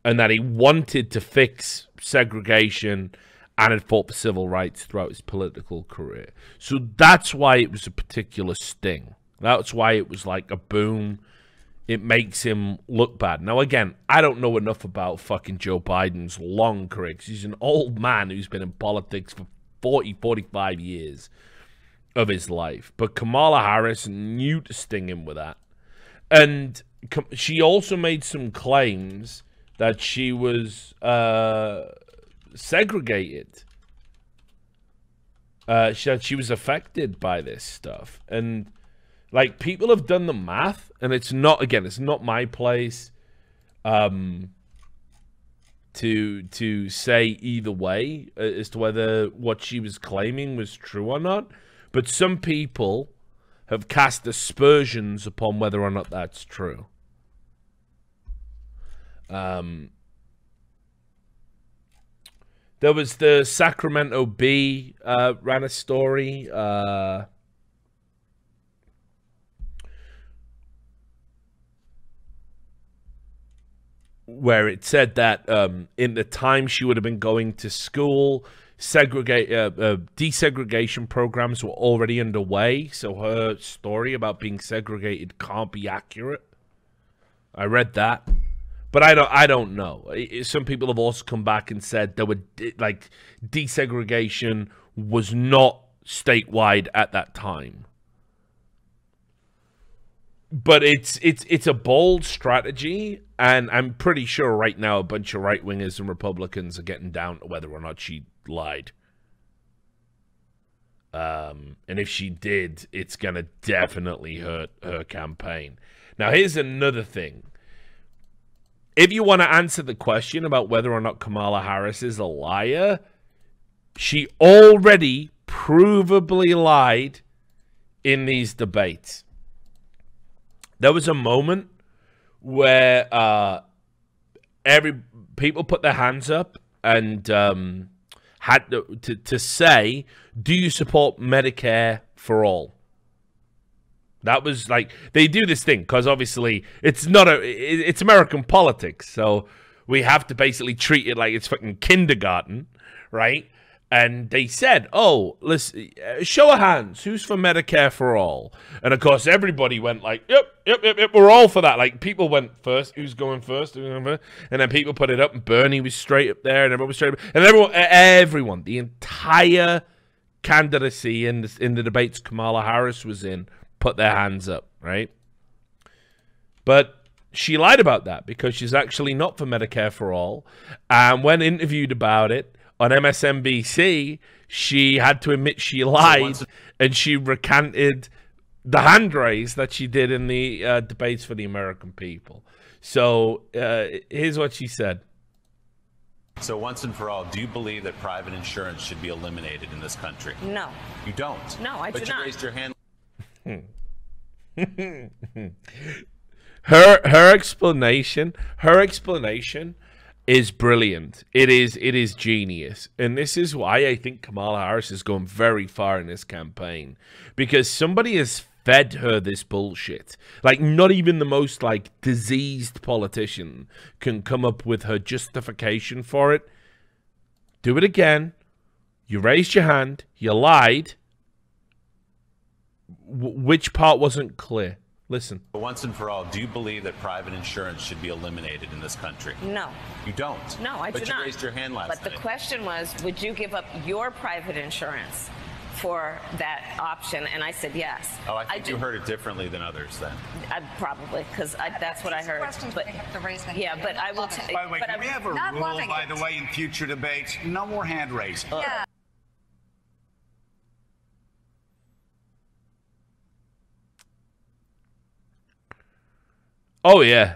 and that he wanted to fix segregation and had fought for civil rights throughout his political career. So that's why it was a particular sting. That's why it was like a boom. It makes him look bad. Now, again, I don't know enough about fucking Joe Biden's long career, because he's an old man who's been in politics for forty, forty-five years of his life. But Kamala Harris knew to sting him with that. And she also made some claims that she was uh, segregated. Uh, she said she was affected by this stuff. And... like, people have done the math, and it's not, again, it's not my place um, to to say either way as to whether what she was claiming was true or not. But some people have cast aspersions upon whether or not that's true. Um, there was the Sacramento Bee uh, ran a story. Uh, where it said that um, in the time she would have been going to school, segregate, uh, uh, desegregation programs were already underway, so her story about being segregated can't be accurate. I read that, but I don't, I don't know. It, some people have also come back and said there were de like desegregation was not statewide at that time. But it's it's it's a bold strategy, and I'm pretty sure right now a bunch of right-wingers and Republicans are getting down to whether or not she lied. Um, and if she did, it's going to definitely hurt her campaign. Now, here's another thing. If you want to answer the question about whether or not Kamala Harris is a liar, she already provably lied in these debates. There was a moment where uh, every people put their hands up and um, had to, to, to say, do you support Medicare for all? That was like, they do this thing because obviously it's not a, it, it's American politics. So we have to basically treat it like it's fucking kindergarten, right? And they said, oh, listen, show of hands, who's for Medicare for all? And of course, everybody went like, yep, yep, yep, yep, we're all for that. Like, people went first, who's going first? And then people put it up, and Bernie was straight up there, and everyone was straight up. And everyone, everyone the entire candidacy in the, in the debates Kamala Harris was in, put their hands up, right? But she lied about that because she's actually not for Medicare for all. And when interviewed about it, on M S N B C, she had to admit she lied, and she recanted the hand raise that she did in the uh, debates for the American people. So uh, here's what she said. So once and for all, do you believe that private insurance should be eliminated in this country? No. You don't? No, I do not. But you raised your hand. her, her explanation, her explanation... is brilliant. It is it is genius. And this is why I think Kamala Harris is going very far in this campaign, because somebody has fed her this bullshit. Like, not even the most like diseased politician can come up with her justification for it. Do it again. You raised your hand. You lied. W- which part wasn't clear? Listen. But once and for all, do you believe that private insurance should be eliminated in this country? No. You don't? No, I do not. But you raised your hand last night. But the question was, would you give up your private insurance? for that option, and I said yes. Oh, I think I you heard it differently than others then. I, probably, because that's, that's what I heard. But, have to raise that yeah, but I will. T- by the way, but can I, we have a rule, by it. the way, in future debates? No more hand raising. Yeah. Oh, yeah.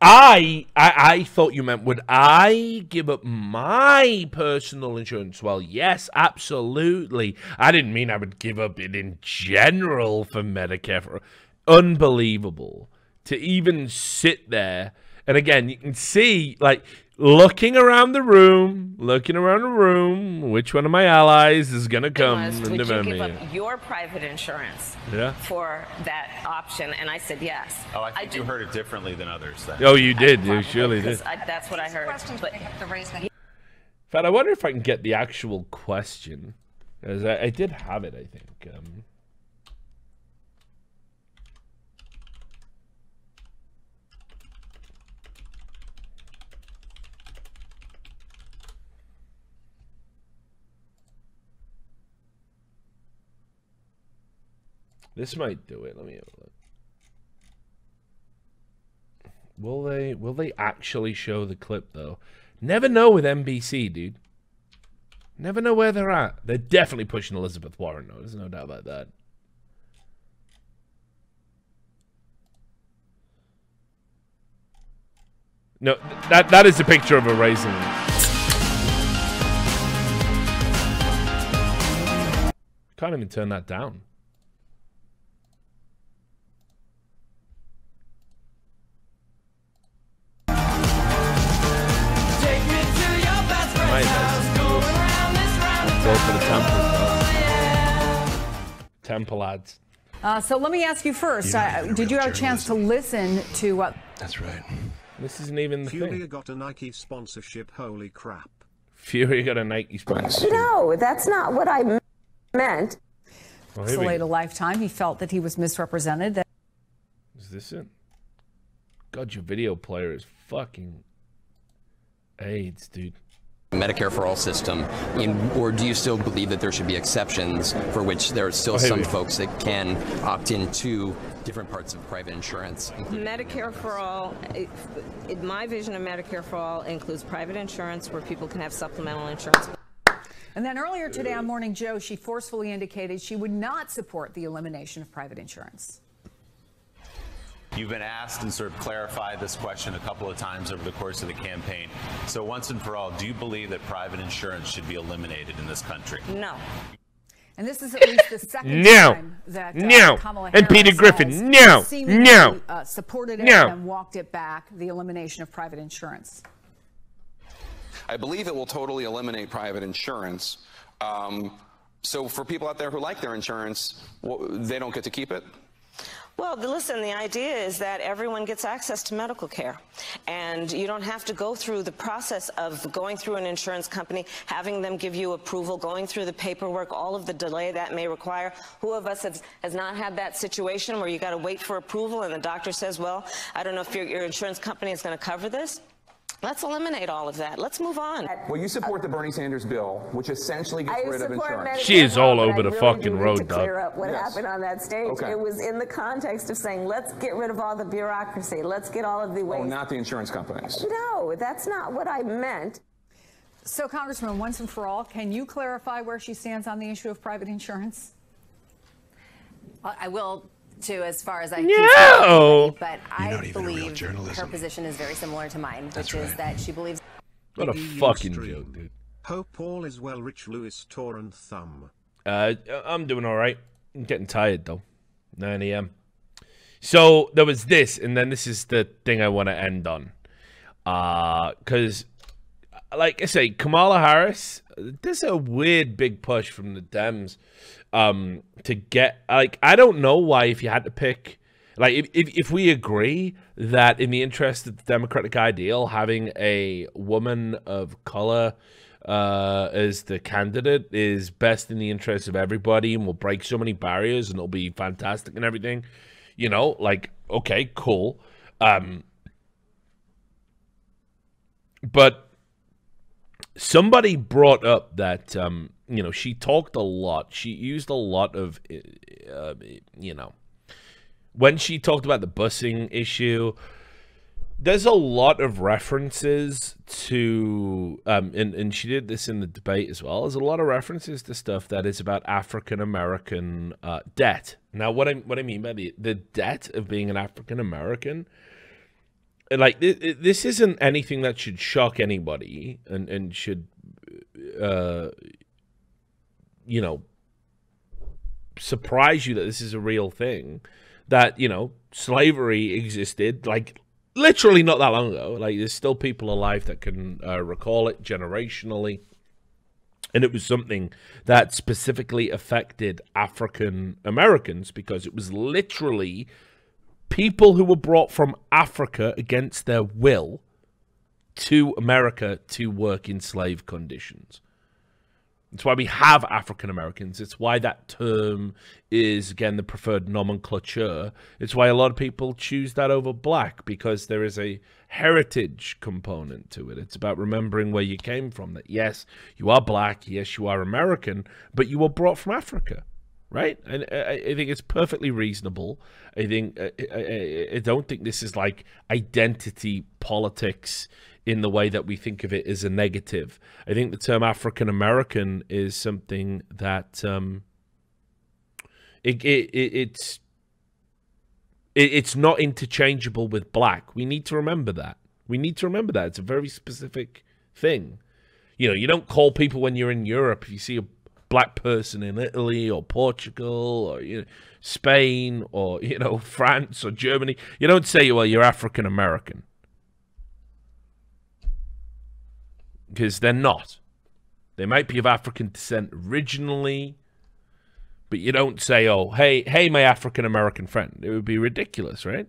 I, I I thought you meant, would I give up my personal insurance? Well, yes, absolutely. I didn't mean I would give up it in general for Medicare. For, unbelievable to even sit there. And again, you can see, like, looking around the room, looking around the room, which one of my allies is going to come in November? Would you give up your private insurance yeah. for that option? And I said yes. Oh, I think I you heard it differently than others then. Oh, you did. You surely did. I, that's what I heard. But in fact, I wonder if I can get the actual question. Because I, I did have it, I think. Um, This might do it. Let me have a look. Will they will they actually show the clip though? Never know with N B C, dude. Never know where they're at. They're definitely pushing Elizabeth Warren though. There's no doubt about that. No, that that is a picture of her raising. Can't even turn that down. For the temple, temple ads. Uh, so let me ask you first, you uh, did you have a chance to listen to what? That's right. This isn't even the Fury thing. Fury got a Nike sponsorship, holy crap. Fury got a Nike sponsorship. No, that's not what I meant. Well, so late a lifetime, he felt that he was misrepresented. That is this it? God, your video player is fucking AIDS, dude. Medicare for all system, in, or do you still believe that there should be exceptions for which there are still oh, some folks that can opt into different parts of private insurance? Medicare for all, it, it, my vision of Medicare for all includes private insurance where people can have supplemental insurance. And then earlier today on Morning Joe, she forcefully indicated she would not support the elimination of private insurance. You've been asked and sort of clarified this question a couple of times over the course of the campaign. So once and for all, do you believe that private insurance should be eliminated in this country? No. And this is at least the second no. time that uh, no. Kamala Harris and Peter Griffin no. no. uh, supported it no. and walked it back, the elimination of private insurance. I believe it will totally eliminate private insurance. Um, so for people out there who like their insurance, well, they don't get to keep it? Well, listen, the idea is that everyone gets access to medical care, and you don't have to go through the process of going through an insurance company, having them give you approval, going through the paperwork, all of the delay that may require. Who of us has, has not had that situation where you got to wait for approval and the doctor says, well, I don't know if your, your insurance company is going to cover this? Let's eliminate all of that. Let's move on. Well, you support the Bernie Sanders bill, which essentially gets I rid of insurance. Medicare she is all over the really fucking road, to dog. Clear up what yes. happened on that stage. Okay. It was in the context of saying, let's get rid of all the bureaucracy. Let's get all of the waste. Oh, not the insurance companies. No, that's not what I meant. So, Congressman, once and for all, can you clarify where she stands on the issue of private insurance? I will. To as far as I can no. but I believe her position is very similar to mine, That's which right. is that she believes. What a fucking joke, dude. Hope all is well, Rich Lewis, Tor and Thumb. Uh, I'm doing all right. I'm getting tired though. nine a m So there was this, and then this is the thing I want to end on. Uh, because, like I say, Kamala Harris. There's a weird big push from the Dems um, to get, like, I don't know why if you had to pick, like, if, if, if we agree that in the interest of the democratic ideal, having a woman of color uh, as the candidate is best in the interest of everybody and will break so many barriers and it'll be fantastic and everything, you know, like, okay, cool. Um, but somebody brought up that um, you know, she talked a lot. She used a lot of, uh, you know, when she talked about the busing issue, there's a lot of references to, um, and, and she did this in the debate as well, there's a lot of references to stuff that is about African-American uh, debt. Now, what I, what I mean by the, the debt of being an African-American, like, th this isn't anything that should shock anybody and, and should, uh, you know, surprise you that this is a real thing, that, you know, slavery existed, like, literally not that long ago. Like, there's still people alive that can uh, recall it generationally, and it was something that specifically affected African Americans because it was literally people who were brought from Africa against their will to America to work in slave conditions. It's why we have African Americans. It's why that term is, again, the preferred nomenclature. It's why a lot of people choose that over black, because there is a heritage component to it. It's about remembering where you came from, that, yes, you are black, yes, you are American, but you were brought from Africa, right? And I think it's perfectly reasonable. I think I don't think this is like identity politics in the way that we think of it as a negative. I think the term African-American is something that um, it, it, it, it's, it, it's not interchangeable with black. We need to remember that. We need to remember that. It's a very specific thing. You know, you don't call people when you're in Europe, if you see a black person in Italy or Portugal or, you know, Spain or, you know, France or Germany, you don't say, well, you're African-American. Because they're not. They might be of African descent originally, but you don't say, oh, hey, hey, my African-American friend. It would be ridiculous, right?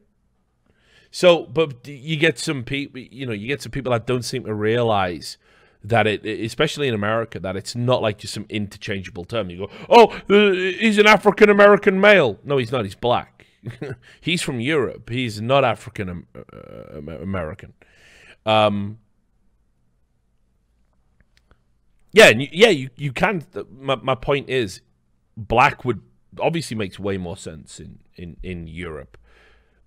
So, but you get some people, you know, you get some people that don't seem to realize that it, especially in America, that it's not like just some interchangeable term. You go, oh, he's an African-American male. No, he's not. He's black. He's from Europe. He's not African-American. Um... Yeah, and you, yeah, you, you can. My, my point is, black would obviously makes way more sense in, in, in Europe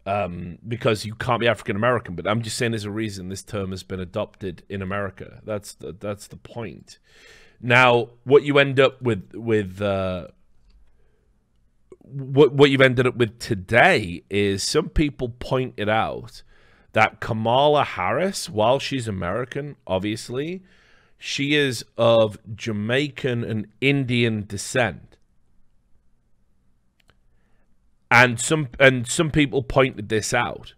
um, because you can't be African-American. But I'm just saying there's a reason this term has been adopted in America. That's the, that's the point. Now, what you end up with, with uh, what, what you've ended up with today is some people pointed out that Kamala Harris, while she's American, obviously, she is of Jamaican and Indian descent. And some and some people pointed this out.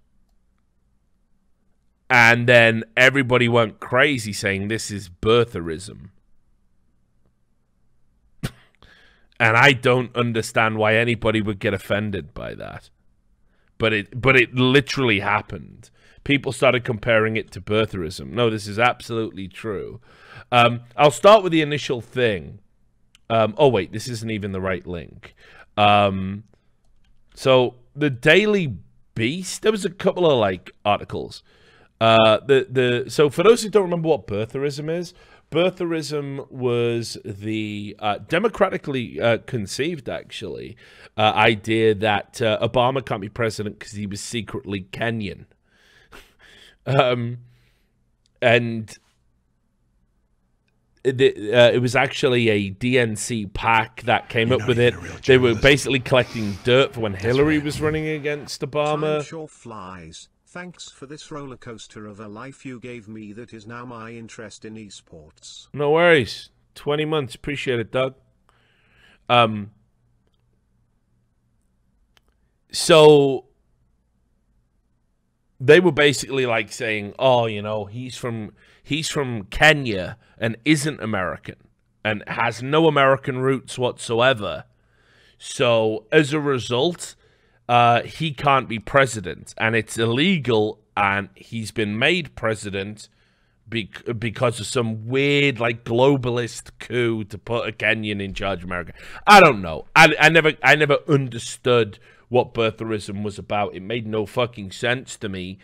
And then everybody went crazy saying this is birtherism. And I don't understand why anybody would get offended by that. But it but it literally happened. People started comparing it to birtherism. No, this is absolutely true. Um, I'll start with the initial thing. Um, oh, wait, this isn't even the right link. Um, so the Daily Beast, there was a couple of, like, articles. Uh, the the So for those who don't remember what birtherism is, birtherism was the uh, democratically uh, conceived, actually, uh, idea that uh, Obama can't be president because he was secretly Kenyan. um, and... The, uh, it was actually a D N C PAC that came you up with it. They were basically collecting dirt for when Hillary was running against Obama. Time sure flies. Thanks for this roller coaster of a life you gave me that is now my interest in esports. No worries. twenty months. Appreciate it, Doug. Um. So they were basically like saying, oh, you know, he's from he's from Kenya and isn't American and has no American roots whatsoever. So as a result, uh, he can't be president, and it's illegal, and he's been made president be because of some weird, like, globalist coup to put a Kenyan in charge of America. I don't know. I, I never I never understood what birtherism was about. It made no fucking sense to me.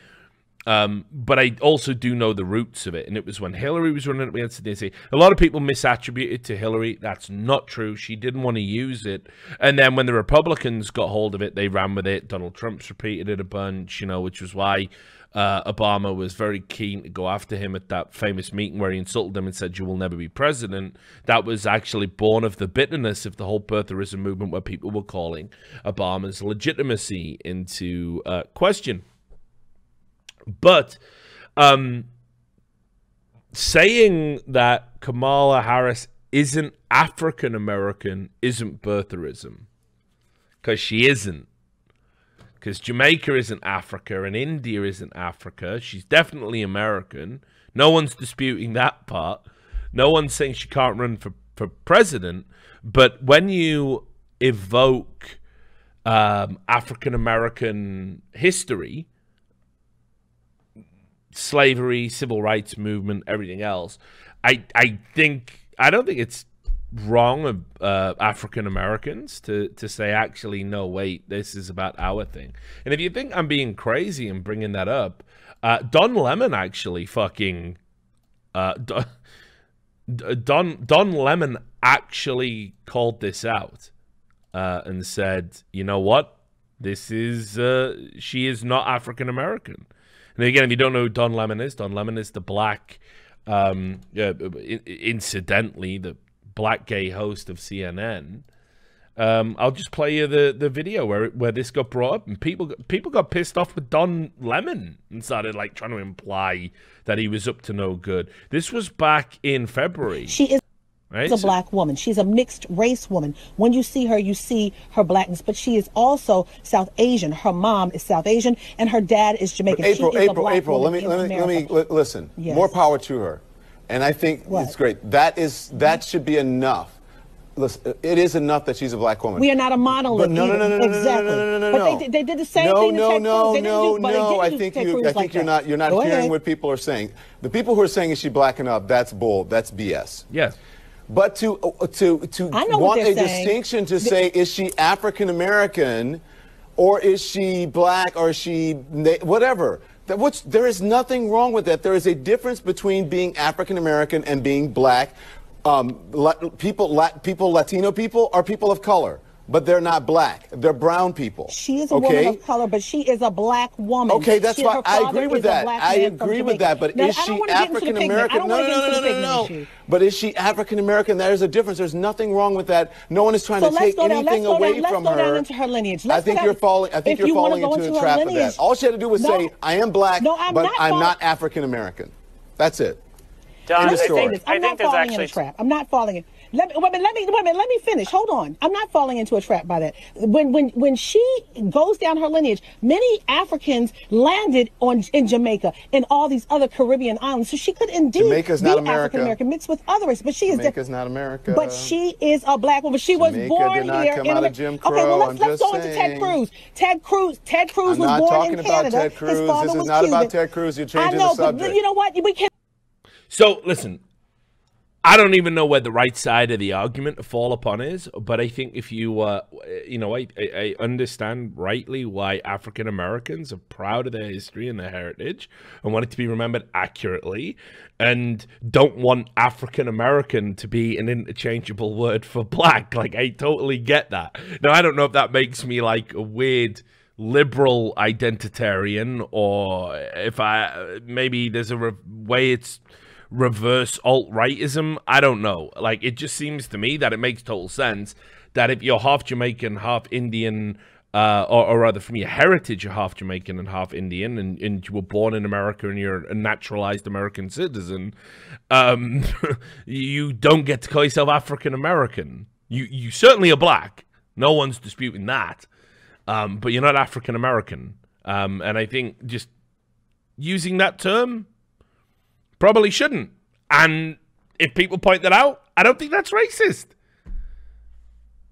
Um, but I also do know the roots of it, and it was when Hillary was running up against the D N C. A lot of people misattribute it to Hillary. That's not true. She didn't want to use it. And then when the Republicans got hold of it, they ran with it. Donald Trump's repeated it a bunch, you know, which was why uh, Obama was very keen to go after him at that famous meeting where he insulted him and said, "You will never be president." That was actually born of the bitterness of the whole birtherism movement, where people were calling Obama's legitimacy into uh, question. But um, saying that Kamala Harris isn't African-American isn't birtherism, because she isn't. Because Jamaica isn't Africa and India isn't Africa. She's definitely American. No one's disputing that part. No one's saying she can't run for, for president. But when you evoke um, African-American history, slavery, civil rights movement, everything else, I I think I don't think it's wrong of uh, African Americans to to say, actually, no, wait, this is about our thing. And if you think I'm being crazy and bringing that up, uh, Don Lemon actually fucking uh, Don, Don Don Lemon actually called this out uh, and said, you know what, this is uh, she is not African American. And again, if you don't know who Don Lemon is, Don Lemon is the black, um, uh, incidentally, the black gay host of C N N. Um, I'll just play you the, the video where where this got brought up, and people people got pissed off with Don Lemon and started like trying to imply that he was up to no good. This was back in February. She is right? a black woman. She's a mixed race woman. When you see her, you see her blackness, but she is also South Asian. Her mom is South Asian and her dad is Jamaican. But April, she is April, a April, let me, let me, let me listen. Yes. More power to her. And I think what? It's great. That is, that should be enough. Listen, it is enough that she's a black woman. We are not a monolith. No, no, no, no, no, exactly. no, no, no, no, no. But they, they did the same no, thing. No, no, they no, didn't do, no, no. I think you, I think like you're that. not, you're not Go hearing ahead. what people are saying. The people who are saying is she black enough? That's bull. That's B S. Yes. But to to to want a saying. distinction to say, is she African American, or is she black, or is she whatever? That what's there is nothing wrong with that. There is a difference between being African American and being black. Um, people, people, Latino people are people of color, but they're not black. They're brown people. She is a okay? woman of color, but she is a black woman. Okay, that's she, why I agree with that. I agree with that. But now, is she African American? No, no, no, no, no, no. Issue. But is she African American? There is a difference. There's nothing wrong with that. No one is trying so to take down, anything let's away down, from let's her. Let's go down into her lineage. Let's I think you're falling. I think you're you falling into, into the trap lineage. of that. All she had to do was no. say, "I am black, no, I'm but not I'm not African American." That's it. Don, I think, this. I'm I not think falling in a trap. I'm not falling in. Let me, wait, let me, wait, let me finish. Hold on. I'm not falling into a trap by that. When, when, when she goes down her lineage, many Africans landed on in Jamaica and all these other Caribbean islands. So she could indeed Jamaica's be African American mixed with other races. But she is Jamaica's not America. But she is a black woman. She Jamaica was born did not here. Come in out of Jim Crow. Okay, well let's, let's go saying. into Ted Cruz. Ted Cruz. Ted Cruz I'm was not born talking in about Canada. Ted Cruz. His father this is was not Cuban. about Ted Cruz. You're changing I know, the subject. But you know what? We can't. So, listen, I don't even know where the right side of the argument to fall upon is, but I think if you, uh, you know, I, I understand rightly why African Americans are proud of their history and their heritage and want it to be remembered accurately and don't want African American to be an interchangeable word for black. Like, I totally get that. Now, I don't know if that makes me like a weird liberal identitarian, or if I, maybe there's a re way it's reverse alt-rightism. I don't know. Like, it just seems to me that it makes total sense that if you're half Jamaican, half Indian, uh, or, or rather from your heritage, you're half Jamaican and half Indian, and, and you were born in America and you're a naturalized American citizen, um, you don't get to call yourself African-American. You, you certainly are black. No one's disputing that. Um, but you're not African-American. Um, and I think just using that term probably shouldn't. And if people point that out, I don't think that's racist.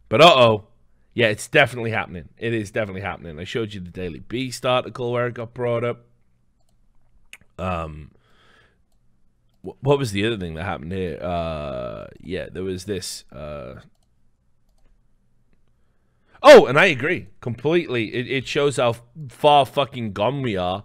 But uh-oh. Yeah, it's definitely happening. It is definitely happening. I showed you the Daily Beast article where it got brought up. Um, what was the other thing that happened here? Uh, yeah, there was this. Uh... Oh, and I agree completely. It, it shows how far fucking gone we are.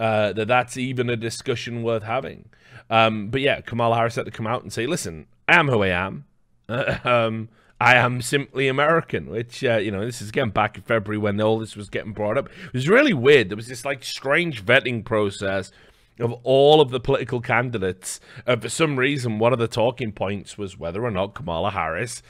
uh, that that's even a discussion worth having. Um, but yeah, Kamala Harris had to come out and say, listen, I am who I am. Uh, um, I am simply American, which, uh, you know, this is again back in February when all this was getting brought up. It was really weird. There was this like strange vetting process of all of the political candidates. Uh, for some reason, one of the talking points was whether or not Kamala Harris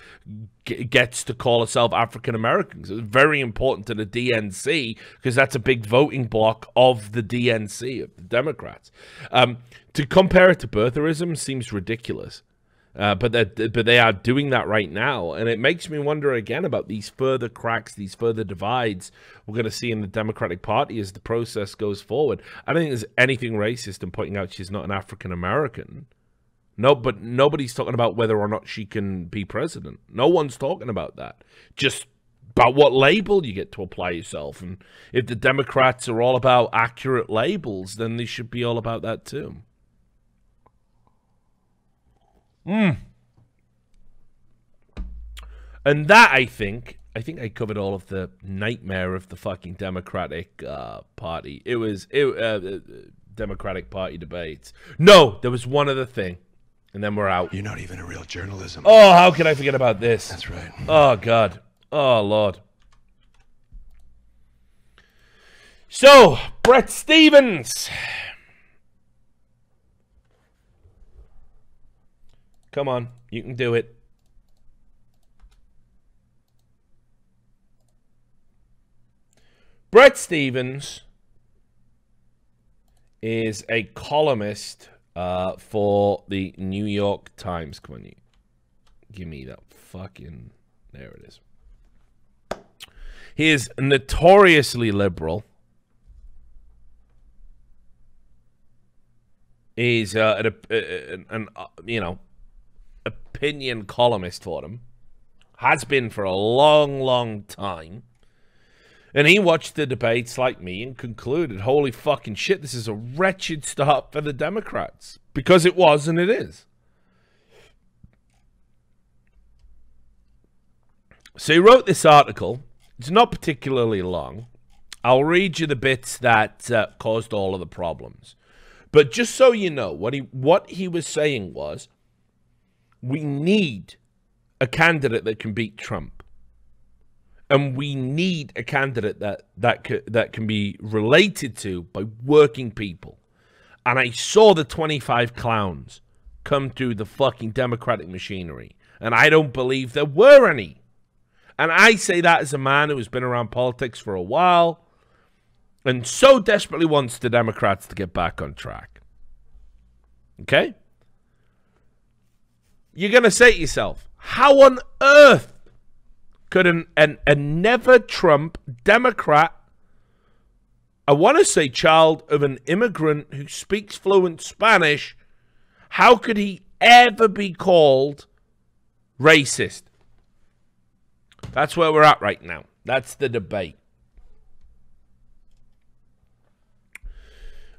g gets to call herself African American. So it's very important to the D N C because that's a big voting block of the D N C, of the Democrats. Um, to compare it to birtherism seems ridiculous. Uh, but but they are doing that right now, and it makes me wonder again about these further cracks, these further divides we're going to see in the Democratic Party as the process goes forward. I don't think there's anything racist in pointing out she's not an African American. No, but nobody's talking about whether or not she can be president. No one's talking about that. Just about what label you get to apply yourself, and if the Democrats are all about accurate labels, then they should be all about that too. Mm. And that, I think, I think I covered all of the nightmare of the fucking Democratic uh, Party. It was it, uh, Democratic Party debates. No, there was one other thing, and then we're out. You're not even a real journalism. Oh, how could I forget about this? That's right. Oh, God. Oh, Lord. So, Bret Stephens. Come on, you can do it. Bret Stephens is a columnist uh, for the New York Times. Come on, you. Give me that fucking... There it is. He is notoriously liberal. He's uh, an, an, an, you know... opinion columnist for them, has been for a long, long time, and he watched the debates like me and concluded, holy fucking shit, this is a wretched start for the Democrats, because it was and it is. So he wrote this article. It's not particularly long. I'll read you the bits that uh, caused all of the problems, but just so you know, what he what he was saying was, we need a candidate that can beat Trump, and we need a candidate that that that can be related to by working people. And I saw the twenty-five clowns come through the fucking Democratic machinery, and I don't believe there were any. And I say that as a man who has been around politics for a while, and so desperately wants the Democrats to get back on track. Okay? You're going to say to yourself, how on earth could an, an, a never-Trump Democrat, I want to say child of an immigrant who speaks fluent Spanish, how could he ever be called racist? That's where we're at right now. That's the debate.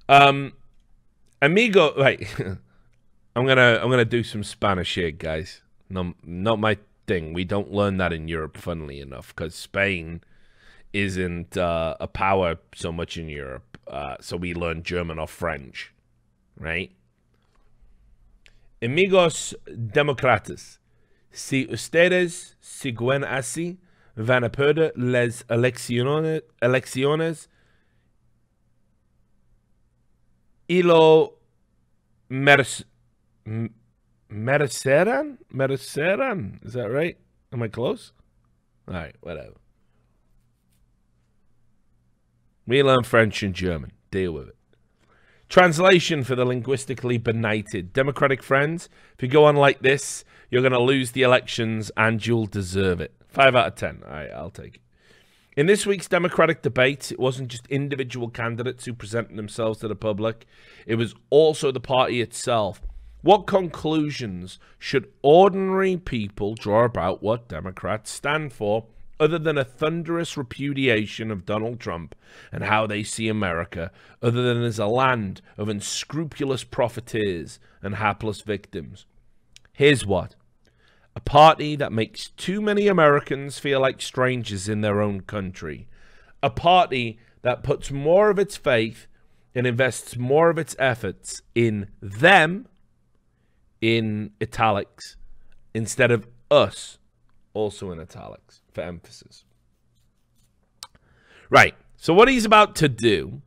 Um, amigo, right. I'm gonna I'm gonna do some Spanish here, guys. No, not my thing. We don't learn that in Europe, funnily enough, because Spain isn't uh, a power so much in Europe. Uh, so we learn German or French, right? Amigos demócratas, si ustedes siguen así, van a perder las elecciones, elecciones y lo merecen. Merecerán? Merecerán? Is that right? Am I close? All right, whatever. We learn French and German. Deal with it. Translation for the linguistically benighted. Democratic friends, if you go on like this, you're going to lose the elections and you'll deserve it. five out of ten. All right, I'll take it. In this week's Democratic debates, it wasn't just individual candidates who presented themselves to the public. It was also the party itself. What conclusions should ordinary people draw about what Democrats stand for, other than a thunderous repudiation of Donald Trump and how they see America, other than as a land of unscrupulous profiteers and hapless victims? Here's what. A party that makes too many Americans feel like strangers in their own country. A party that puts more of its faith and invests more of its efforts in them, in italics, instead of us, also in italics, for emphasis. Right. So what he's about to do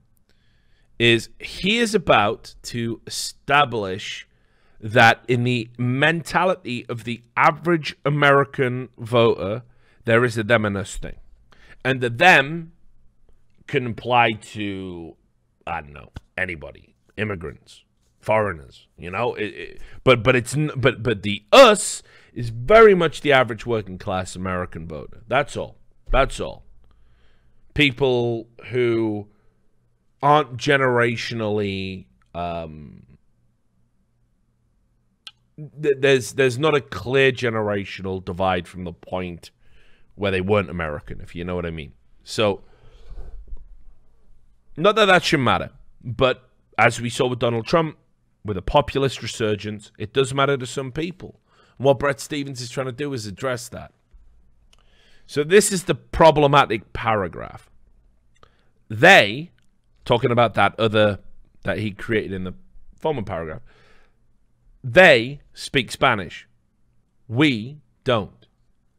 is he is about to establish that in the mentality of the average American voter, there is a them and us thing. And the them can apply to, I don't know, anybody, immigrants, foreigners, you know, it, it, but, but it's, but, but the us is very much the average working class American voter. That's all. That's all. People who aren't generationally, um, th there's, there's not a clear generational divide from the point where they weren't American, if you know what I mean. So, not that that should matter, but as we saw with Donald Trump, with a populist resurgence, it does matter to some people. And what Bret Stephens is trying to do is address that. So this is the problematic paragraph. They, talking about that other, that he created in the former paragraph, they speak Spanish. We don't.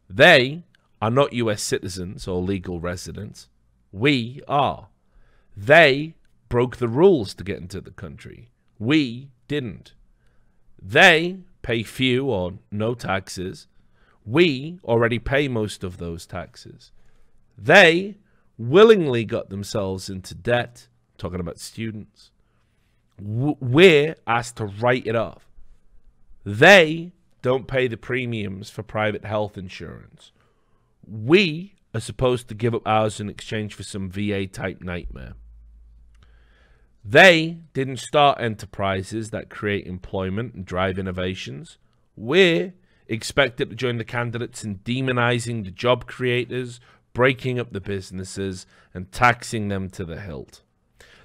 They are not U S citizens or legal residents. We are. They broke the rules to get into the country. We didn't. They pay few or no taxes. We already pay most of those taxes. They willingly got themselves into debt, talking about students. We're asked to write it off. They don't pay the premiums for private health insurance. We are supposed to give up ours in exchange for some V A-type nightmare. They didn't start enterprises that create employment and drive innovations. We're expected to join the candidates in demonizing the job creators, breaking up the businesses, and taxing them to the hilt.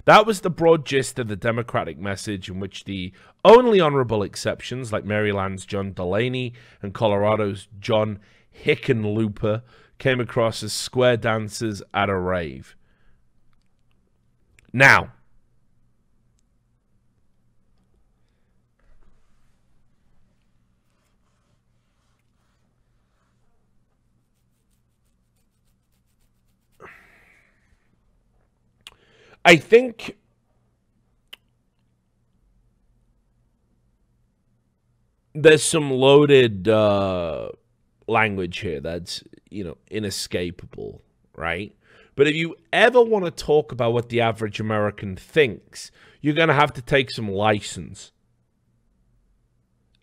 That was the broad gist of the Democratic message, in which the only honorable exceptions, like Maryland's John Delaney and Colorado's John Hickenlooper, came across as square dancers at a rave. Now, I think there's some loaded uh, language here that's, you know, inescapable, right? But if you ever want to talk about what the average American thinks, you're going to have to take some license.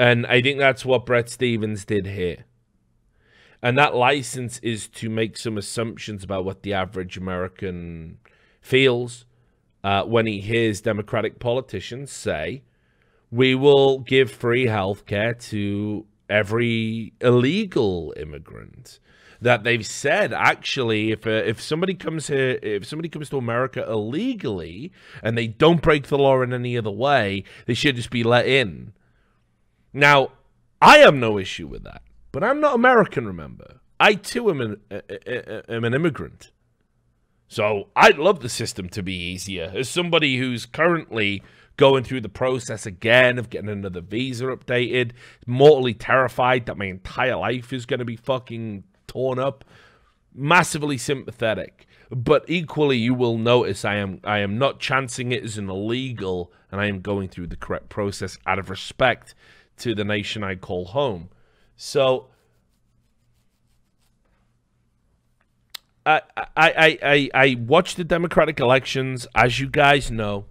And I think that's what Bret Stephens did here. And that license is to make some assumptions about what the average American feels uh, when he hears Democratic politicians say, we will give free health care to every illegal immigrant. That they've said, actually, if uh, if somebody comes here, if somebody comes to America illegally and they don't break the law in any other way, they should just be let in. Now, I have no issue with that, but I'm not American. Remember, I too am an, uh, uh, am an immigrant, so I'd love the system to be easier. As somebody who's currently going through the process again of getting another visa updated, mortally terrified that my entire life is going to be fucking torn up, massively sympathetic. But equally, you will notice I am I am not chancing it as an illegal, and I am going through the correct process out of respect to the nation I call home. So I I I I, I watched the Democratic elections, as you guys know.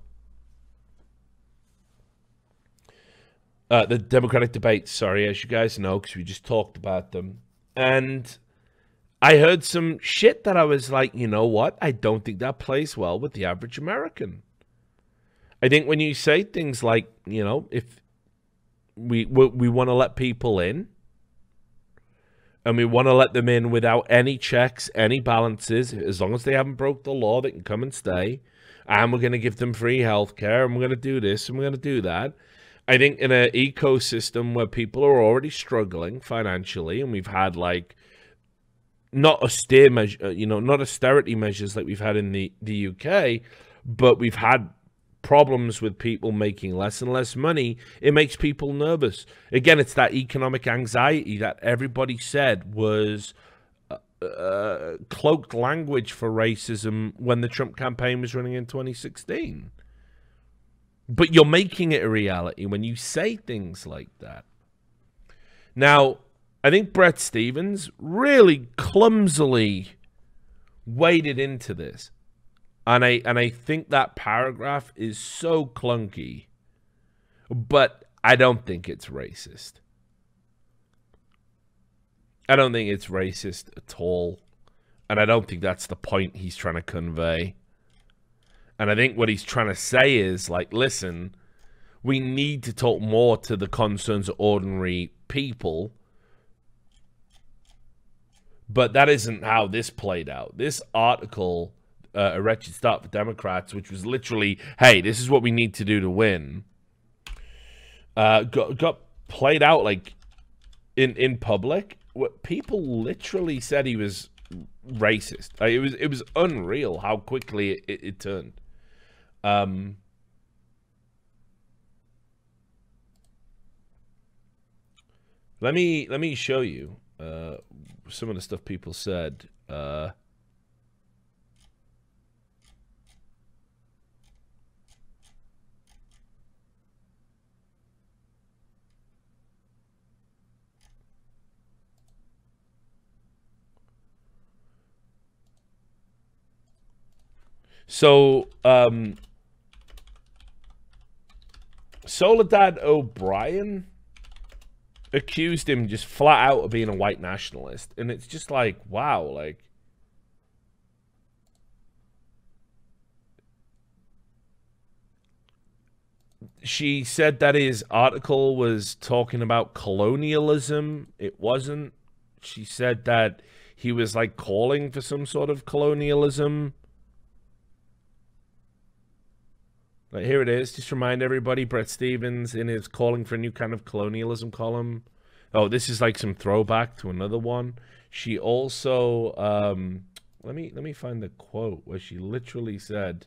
Uh, the Democratic debates, sorry, as you guys know, because we just talked about them. And I heard some shit that I was like, you know what? I don't think that plays well with the average American. I think when you say things like, you know, if we we, we want to let people in, and we want to let them in without any checks, any balances, as long as they haven't broke the law, they can come and stay. And we're going to give them free health care, and we're going to do this, and we're going to do that. I think in an ecosystem where people are already struggling financially, and we've had like not austere measure, you know, not austerity measures like we've had in the the U K, but we've had problems with people making less and less money, it makes people nervous. Again, it's that economic anxiety that everybody said was uh, cloaked language for racism when the Trump campaign was running in twenty sixteen. But you're making it a reality when you say things like that. Now, I think Bret Stephens really clumsily waded into this. And I, and I think that paragraph is so clunky, but I don't think it's racist. I don't think it's racist at all. And I don't think that's the point he's trying to convey. And I think what he's trying to say is, like, listen, we need to talk more to the concerns of ordinary people. But that isn't how this played out. This article... Uh, a wretched start for Democrats, which was literally, hey, this is what we need to do to win, uh, got, got played out like in, in public. What people literally said he was racist. Like, it was, it was unreal how quickly it, it, it turned. Um, let me, let me show you uh, some of the stuff people said. Uh, So, um, Soledad O'Brien accused him just flat out of being a white nationalist. And it's just like, wow, like, she said that his article was talking about colonialism. It wasn't. She said that he was, like, calling for some sort of colonialism. But here it is. Just remind everybody, Bret Stephens in his calling for a new kind of colonialism column. Oh, this is like some throwback to another one. She also, um, let me, let me find the quote where she literally said,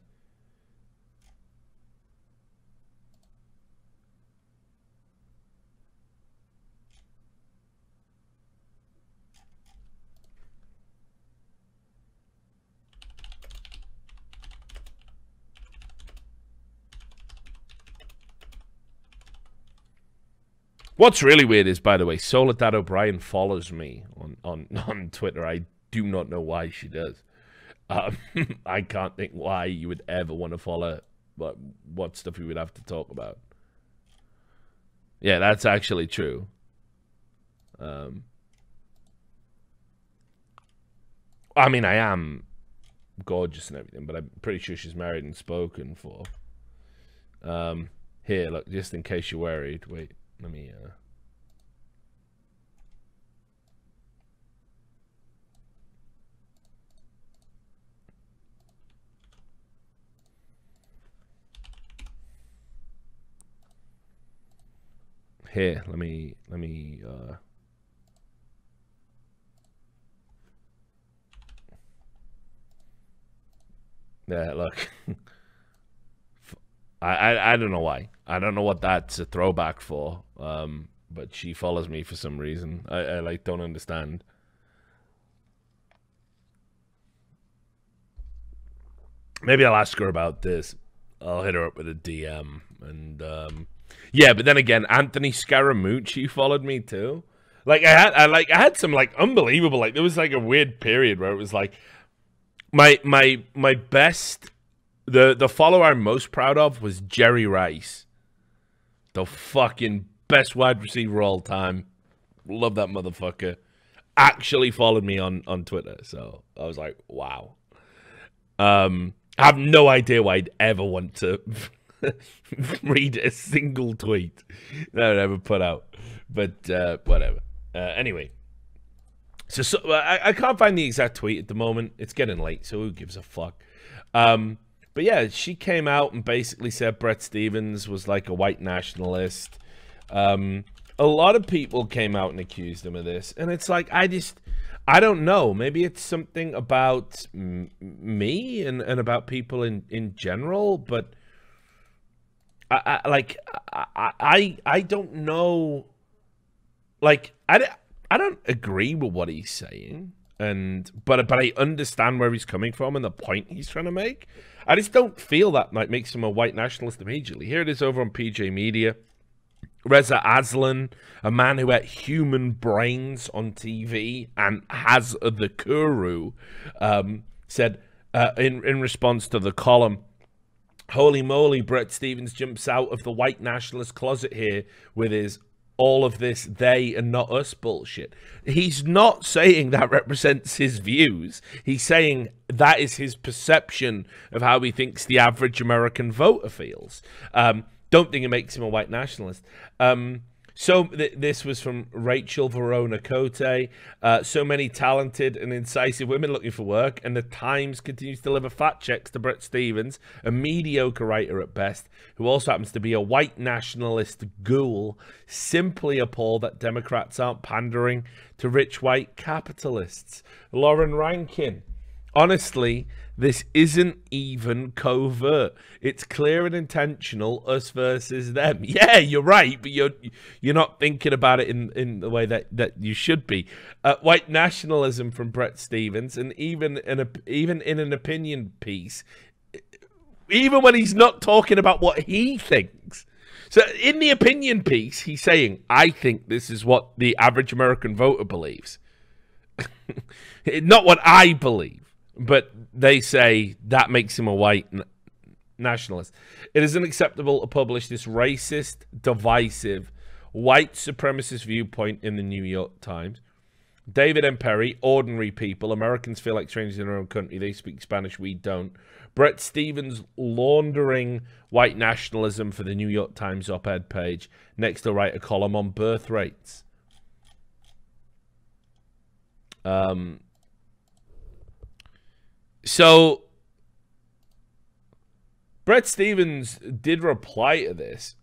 what's really weird is, by the way, Soledad O'Brien follows me on, on, on Twitter. I do not know why she does. Um, I can't think why you would ever want to follow what, what stuff you would have to talk about. Yeah, that's actually true. Um, I mean, I am gorgeous and everything, but I'm pretty sure she's married and spoken for. Um, here, look, just in case you're worried, wait. Let me, uh... Here, let me, let me, uh... Yeah, look. I, I, I don't know why. I don't know what that's a throwback for, um, but she follows me for some reason. I, I like don't understand. Maybe I'll ask her about this. I'll hit her up with a D M. And um, yeah, but then again, Anthony Scaramucci followed me too. Like I had, I like I had some like unbelievable. Like there was like a weird period where it was like my my my best. The the follower I'm most proud of was Jerry Rice. The fucking best wide receiver all time. Love that motherfucker. Actually followed me on, on Twitter. So I was like, wow. Um, I have no idea why I'd ever want to read a single tweet that I'd ever put out. But uh, whatever. Uh, anyway. So, so I, I can't find the exact tweet at the moment. It's getting late, so who gives a fuck? Um... But yeah, she came out and basically said Bret Stephens was like a white nationalist. Um, a lot of people came out and accused him of this. And it's like, I just, I don't know. Maybe it's something about m me and, and about people in, in general. But I, I like I, I I don't know. Like I, I don't agree with what he's saying, and but but I understand where he's coming from and the point he's trying to make. I just don't feel that like makes him a white nationalist immediately. Here it is over on P J Media. Reza Aslan, a man who ate human brains on T V, and has the Kuru, um, said uh, in in response to the column, "Holy moly, Bret Stephens jumps out of the white nationalist closet here with his all of this they and not us bullshit." He's not saying that represents his views. He's saying that is his perception of how he thinks the average American voter feels. Um, don't think it makes him a white nationalist. Um, so th this was from Rachel Verona Cote. Uh, so many talented and incisive women looking for work, and the Times continues to deliver fat checks to Bret Stephens, a mediocre writer at best, who also happens to be a white nationalist ghoul, simply appalled that Democrats aren't pandering to rich white capitalists. Lauren Rankin, honestly, this isn't even covert. It's clear and intentional, us versus them. Yeah, you're right, but you're you're not thinking about it in, in the way that, that you should be. Uh, white nationalism from Bret Stephens, and even in, a, even in an opinion piece, even when he's not talking about what he thinks. So in the opinion piece, he's saying, I think this is what the average American voter believes. Not what I believe. But they say that makes him a white nationalist. It is unacceptable to publish this racist, divisive, white supremacist viewpoint in the New York Times. David M. Perry, ordinary people. Americans feel like strangers in their own country. They speak Spanish. We don't. Bret Stephens laundering white nationalism for the New York Times op-ed page. Next, to write a column on birth rates. Um... So, Bret Stephens did reply to this,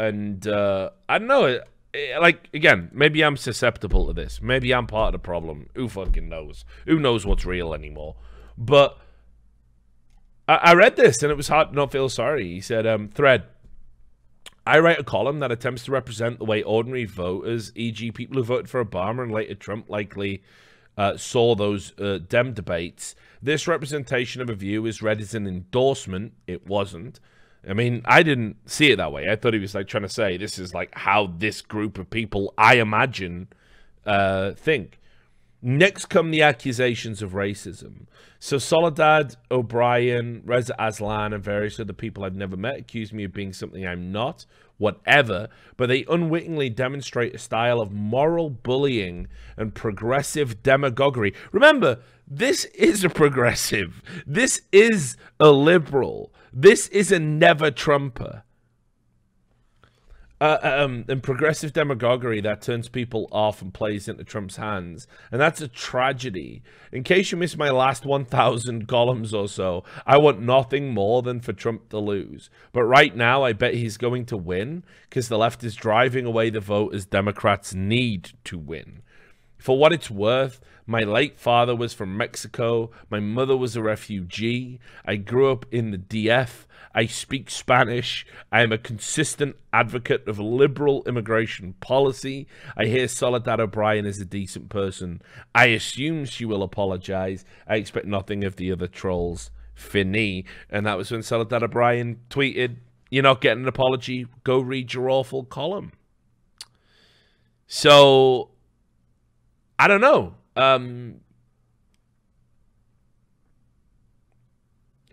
and uh, I don't know, it, it, like, again, maybe I'm susceptible to this, maybe I'm part of the problem, who fucking knows, who knows what's real anymore, but I, I read this, and it was hard to not feel sorry. He said, um, thread, I write a column that attempts to represent the way ordinary voters, for example people who voted for Obama and later Trump, likely Uh, saw those uh, Dem debates. This representation of a view is read as an endorsement. It wasn't. I mean, I didn't see it that way. I thought he was like trying to say this is like how this group of people I imagine uh, think. Next come the accusations of racism. So Soledad O'Brien, Reza Aslan, and various other people I've never met accuse me of being something I'm not. Whatever, but they unwittingly demonstrate a style of moral bullying and progressive demagoguery. Remember, this is a progressive. This is a liberal. This is a never-Trumper. Uh, um, and progressive demagoguery that turns people off and plays into Trump's hands. And that's a tragedy. In case you missed my last one thousand columns or so, I want nothing more than for Trump to lose. But right now, I bet he's going to win because the left is driving away the vote as Democrats need to win. For what it's worth, my late father was from Mexico. My mother was a refugee. I grew up in the D F. I speak Spanish. I am a consistent advocate of liberal immigration policy. I hear Soledad O'Brien is a decent person. I assume she will apologize. I expect nothing of the other trolls. Finis. And that was when Soledad O'Brien tweeted, "You're not getting an apology. Go read your awful column." So, I don't know. Um,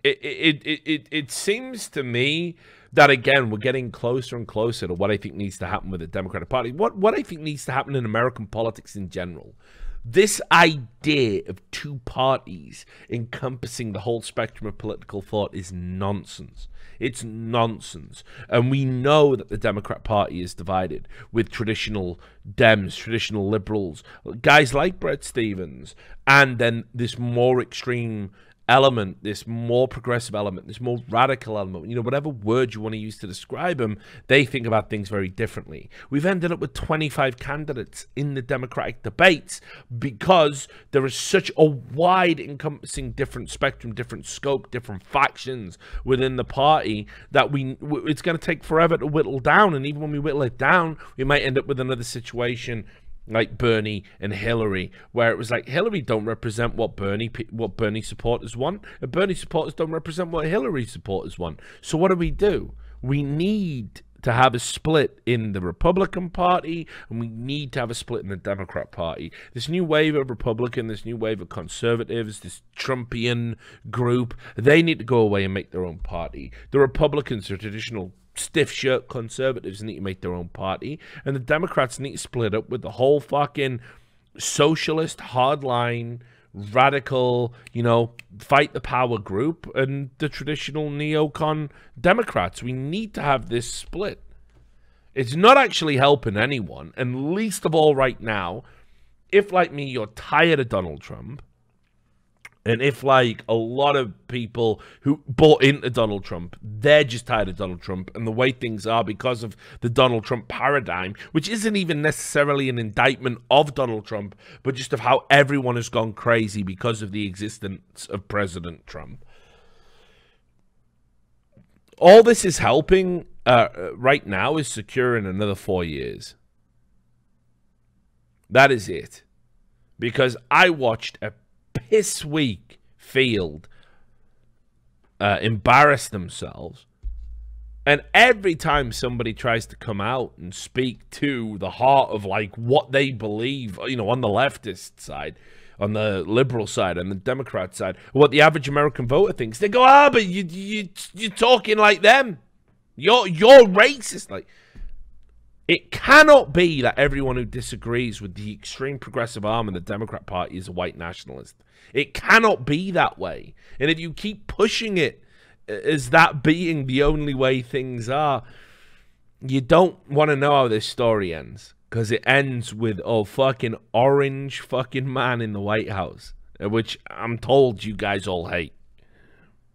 it, it, it, it, it seems to me that, again, we're getting closer and closer to what I think needs to happen with the Democratic Party. What, what I think needs to happen in American politics in general. This idea of two parties encompassing the whole spectrum of political thought is nonsense. It's nonsense. And we know that the Democrat Party is divided with traditional Dems, traditional liberals, guys like Bret Stephens, and then this more extreme element, this more progressive element, this more radical element, you know, whatever word you want to use to describe them, they think about things very differently. We've ended up with twenty-five candidates in the Democratic debates because there is such a wide encompassing different spectrum, different scope, different factions within the party that we it's going to take forever to whittle down. And even when we whittle it down, we might end up with another situation like Bernie and Hillary, where it was like Hillary don't represent what Bernie what Bernie supporters want, and Bernie supporters don't represent what Hillary supporters want. So what do we do? We need to have a split in the Republican Party, and we need to have a split in the Democrat Party. This new wave of Republican, this new wave of conservatives, this Trumpian group, they need to go away and make their own party. The Republicans are traditional stiff shirt conservatives need to make their own party, and the Democrats need to split up with the whole fucking socialist hardline radical, you know, fight the power group and the traditional neocon Democrats. We need to have this split. It's not actually helping anyone, and least of all right now, if like me you're tired of Donald Trump, and if, like, a lot of people who bought into Donald Trump, they're just tired of Donald Trump and the way things are because of the Donald Trump paradigm, which isn't even necessarily an indictment of Donald Trump, but just of how everyone has gone crazy because of the existence of President Trump. All this is helping uh, right now is securing another four years. That is it. Because I watched a piss weak field uh, embarrass themselves, and every time somebody tries to come out and speak to the heart of like what they believe, you know, on the leftist side, on the liberal side, and the Democrat side, what the average American voter thinks, they go, ah, but you you you're talking like them, you're you're racist. Like, it cannot be that everyone who disagrees with the extreme progressive arm in the Democrat Party is a white nationalist. It cannot be that way. And if you keep pushing it as that being the only way things are, you don't want to know how this story ends. Because it ends with, oh, fucking orange fucking man in the White House, which I'm told you guys all hate.